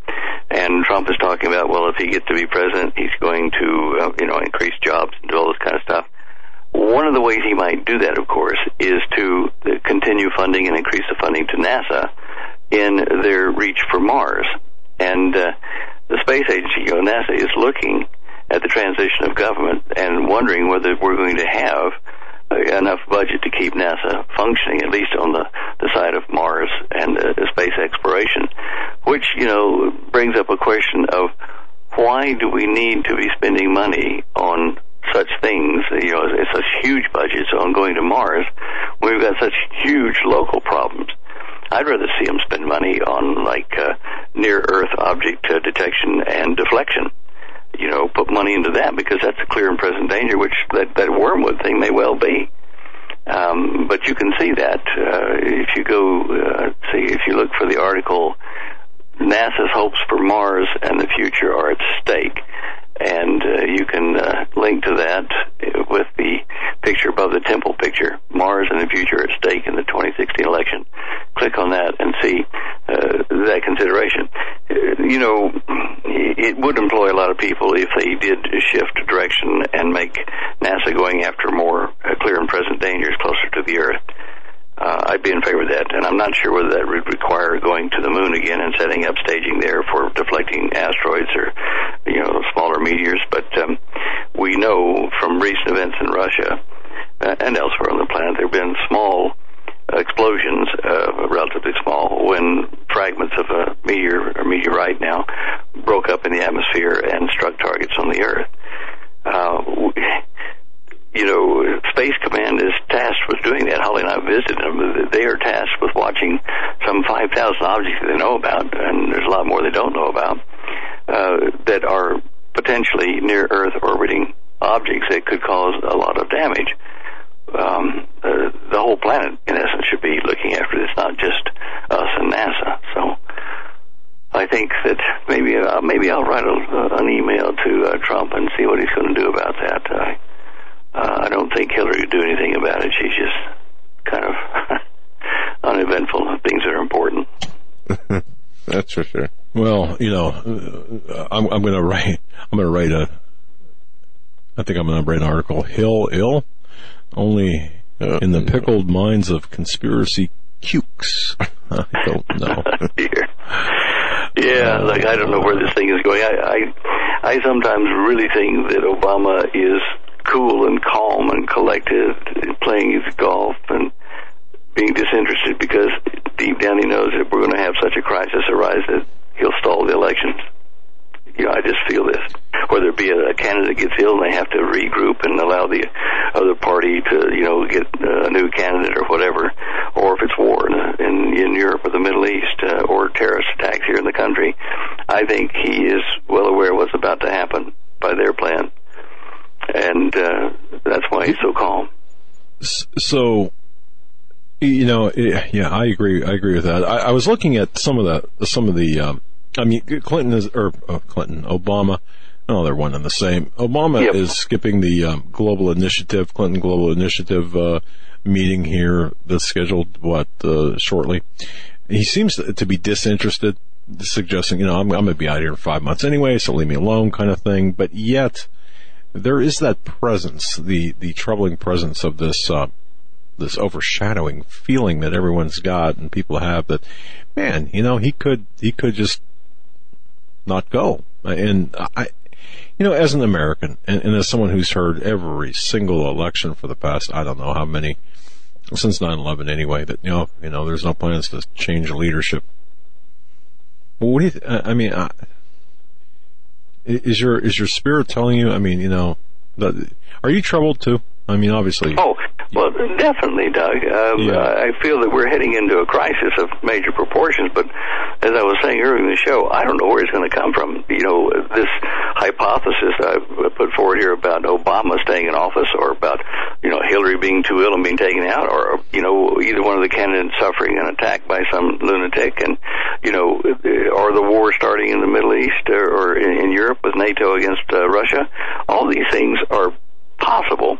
and Trump is talking about, well, if he gets to be president, he's going to, uh, you know, increase jobs and do all this kind of stuff. One of the ways he might do that, of course, is to continue funding and increase the funding to NASA in their reach for Mars. And uh, the space agency, you know, NASA, is looking at the transition of government and wondering whether we're going to have enough budget to keep NASA functioning, at least on the, the side of Mars and uh, space exploration, which, you know, brings up a question of why do we need to be spending money on such things? You know, it's such huge budgets on going to Mars. We've got such huge local problems. I'd rather see them spend money on, like, uh, near-Earth object uh, detection and deflection. you know, put money into that, because that's a clear and present danger, which that, that wormwood thing may well be. Um, but you can see that uh, if you go, uh, see, if you look for the article, NASA's hopes for Mars and the future are at stake. And uh, you can uh, link to that with the picture above the temple picture, Mars and the future at stake in the twenty sixteen election. Click on that and see uh, that consideration. Uh, you know, it would employ a lot of people if they did shift direction and make NASA going after more uh, clear and present dangers closer to the Earth. Uh, I'd be in favor of that, and I'm not sure whether that would require going to the moon again and setting up staging there for deflecting asteroids or, you know, smaller meteors. But um, we know from recent events in Russia uh, and elsewhere on the planet there have been small explosions, uh, relatively small, when fragments of a meteor or meteorite now broke up in the atmosphere and struck targets on the Earth. Uh, we, You know, Space Command is tasked with doing that. Holly and I visited them. They are tasked with watching some five thousand objects they know about, and there's a lot more they don't know about, uh, that are potentially near-Earth orbiting objects that could cause a lot of damage. Um, uh, the whole planet, in essence, should be looking after this, not just us and NASA. So I think that maybe uh, maybe I'll write a, uh, an email to uh, Trump and see what he's going to do about that. Uh, Uh, I don't think Hillary could do anything about it. She's just kind of uneventful on things that are important. That's for sure. Well, you know, I'm, I'm going to write. I'm going to write a. I think I'm going to write an article. Hill ill, only uh, in the pickled minds of conspiracy cukes. I don't know. Dear. Yeah, like I don't know where this thing is going. I, I, I sometimes really think that Obama is cool and calm and collected, playing his golf and being disinterested, because deep down he knows if we're going to have such a crisis arise that he'll stall the elections. You know, I just feel this. Whether it be a, a candidate gets ill and they have to regroup and allow the other party to, you know, get a new candidate or whatever, or if it's war in in, in Europe or the Middle East uh, or terrorist attacks here in the country, I think he is well aware of what's about to happen by their plan. And uh, that's why he's so calm. So, you know, yeah, I agree. I agree with that. I, I was looking at some of the, some of the. Um, I mean, Clinton is or oh, Clinton, Obama. No, they're one and the same. Obama yep. is skipping the um, Global Initiative, Clinton Global Initiative uh, meeting here that's scheduled what uh, shortly. He seems to be disinterested, suggesting, you know, I'm, I'm going to be out here in five months anyway, so leave me alone, kind of thing. But yet, there is that presence, the, the troubling presence of this uh, this overshadowing feeling that everyone's got and people have that, man, you know, he could he could just not go. And I, you know, as an American and, and as someone who's heard every single election for the past, I don't know how many, since nine eleven anyway, that you know, you know, there's no plans to change leadership. Well, what do you? Th- I mean, I, Is your is your spirit telling you? I mean, you know, are you troubled too? I mean, obviously. Oh, well, definitely, Doug. Um, yeah. I feel that we're heading into a crisis of major proportions. But as I was saying earlier in the show, I don't know where it's going to come from. You know, this hypothesis I put forward here about Obama staying in office, or about, you know, Hillary being too ill and being taken out, or, you know, either one of the candidates suffering an attack by some lunatic, and, you know, or the war starting in the Middle East or in Europe with NATO against uh, Russia. All these things are possible,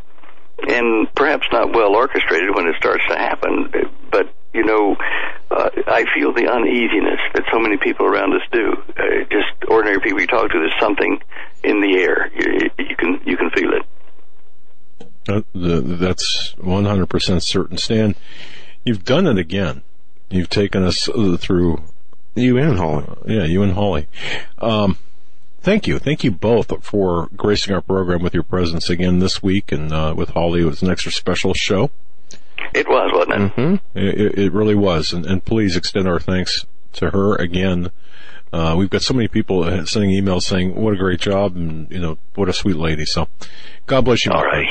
and perhaps not well orchestrated when it starts to happen. But, you know, uh, I feel the uneasiness that so many people around us do. Uh, just ordinary people you talk to, there's something in the air. You, you can you can feel it. Uh, the, that's one hundred percent certain. Stan, you've done it again. You've taken us through. You and Holly. Uh, yeah, you and Holly. Um, Thank you. Thank you both for gracing our program with your presence again this week, and uh, with Holly. It was an extra special show. It was, wasn't it? Mm-hmm. It, it really was. And, and please extend our thanks to her again. Uh, we've got so many people sending emails saying, what a great job, and, you know, what a sweet lady. So God bless you. All right.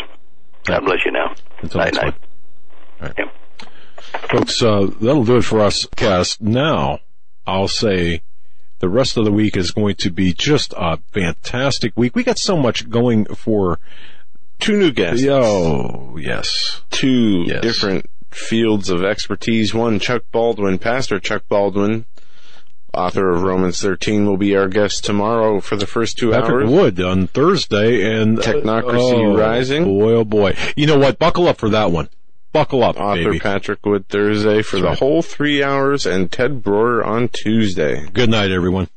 God bless you now. Until night, next night. All right. Yep. Folks, uh, that'll do it for us. Cast. Now I'll say The rest of the week is going to be just a fantastic week. We got so much going for two new guests. Oh, yes. Two yes. different fields of expertise. One, Chuck Baldwin, Pastor Chuck Baldwin, author of Romans thirteen, will be our guest tomorrow for the first two Patrick hours. Wood on Thursday. And Technocracy uh, oh, Rising. Boy, oh, boy. You know what? Buckle up for that one. Buckle up, Author baby. Patrick Wood Thursday for That's the right. whole three hours, and Ted Broder on Tuesday. Good night, everyone.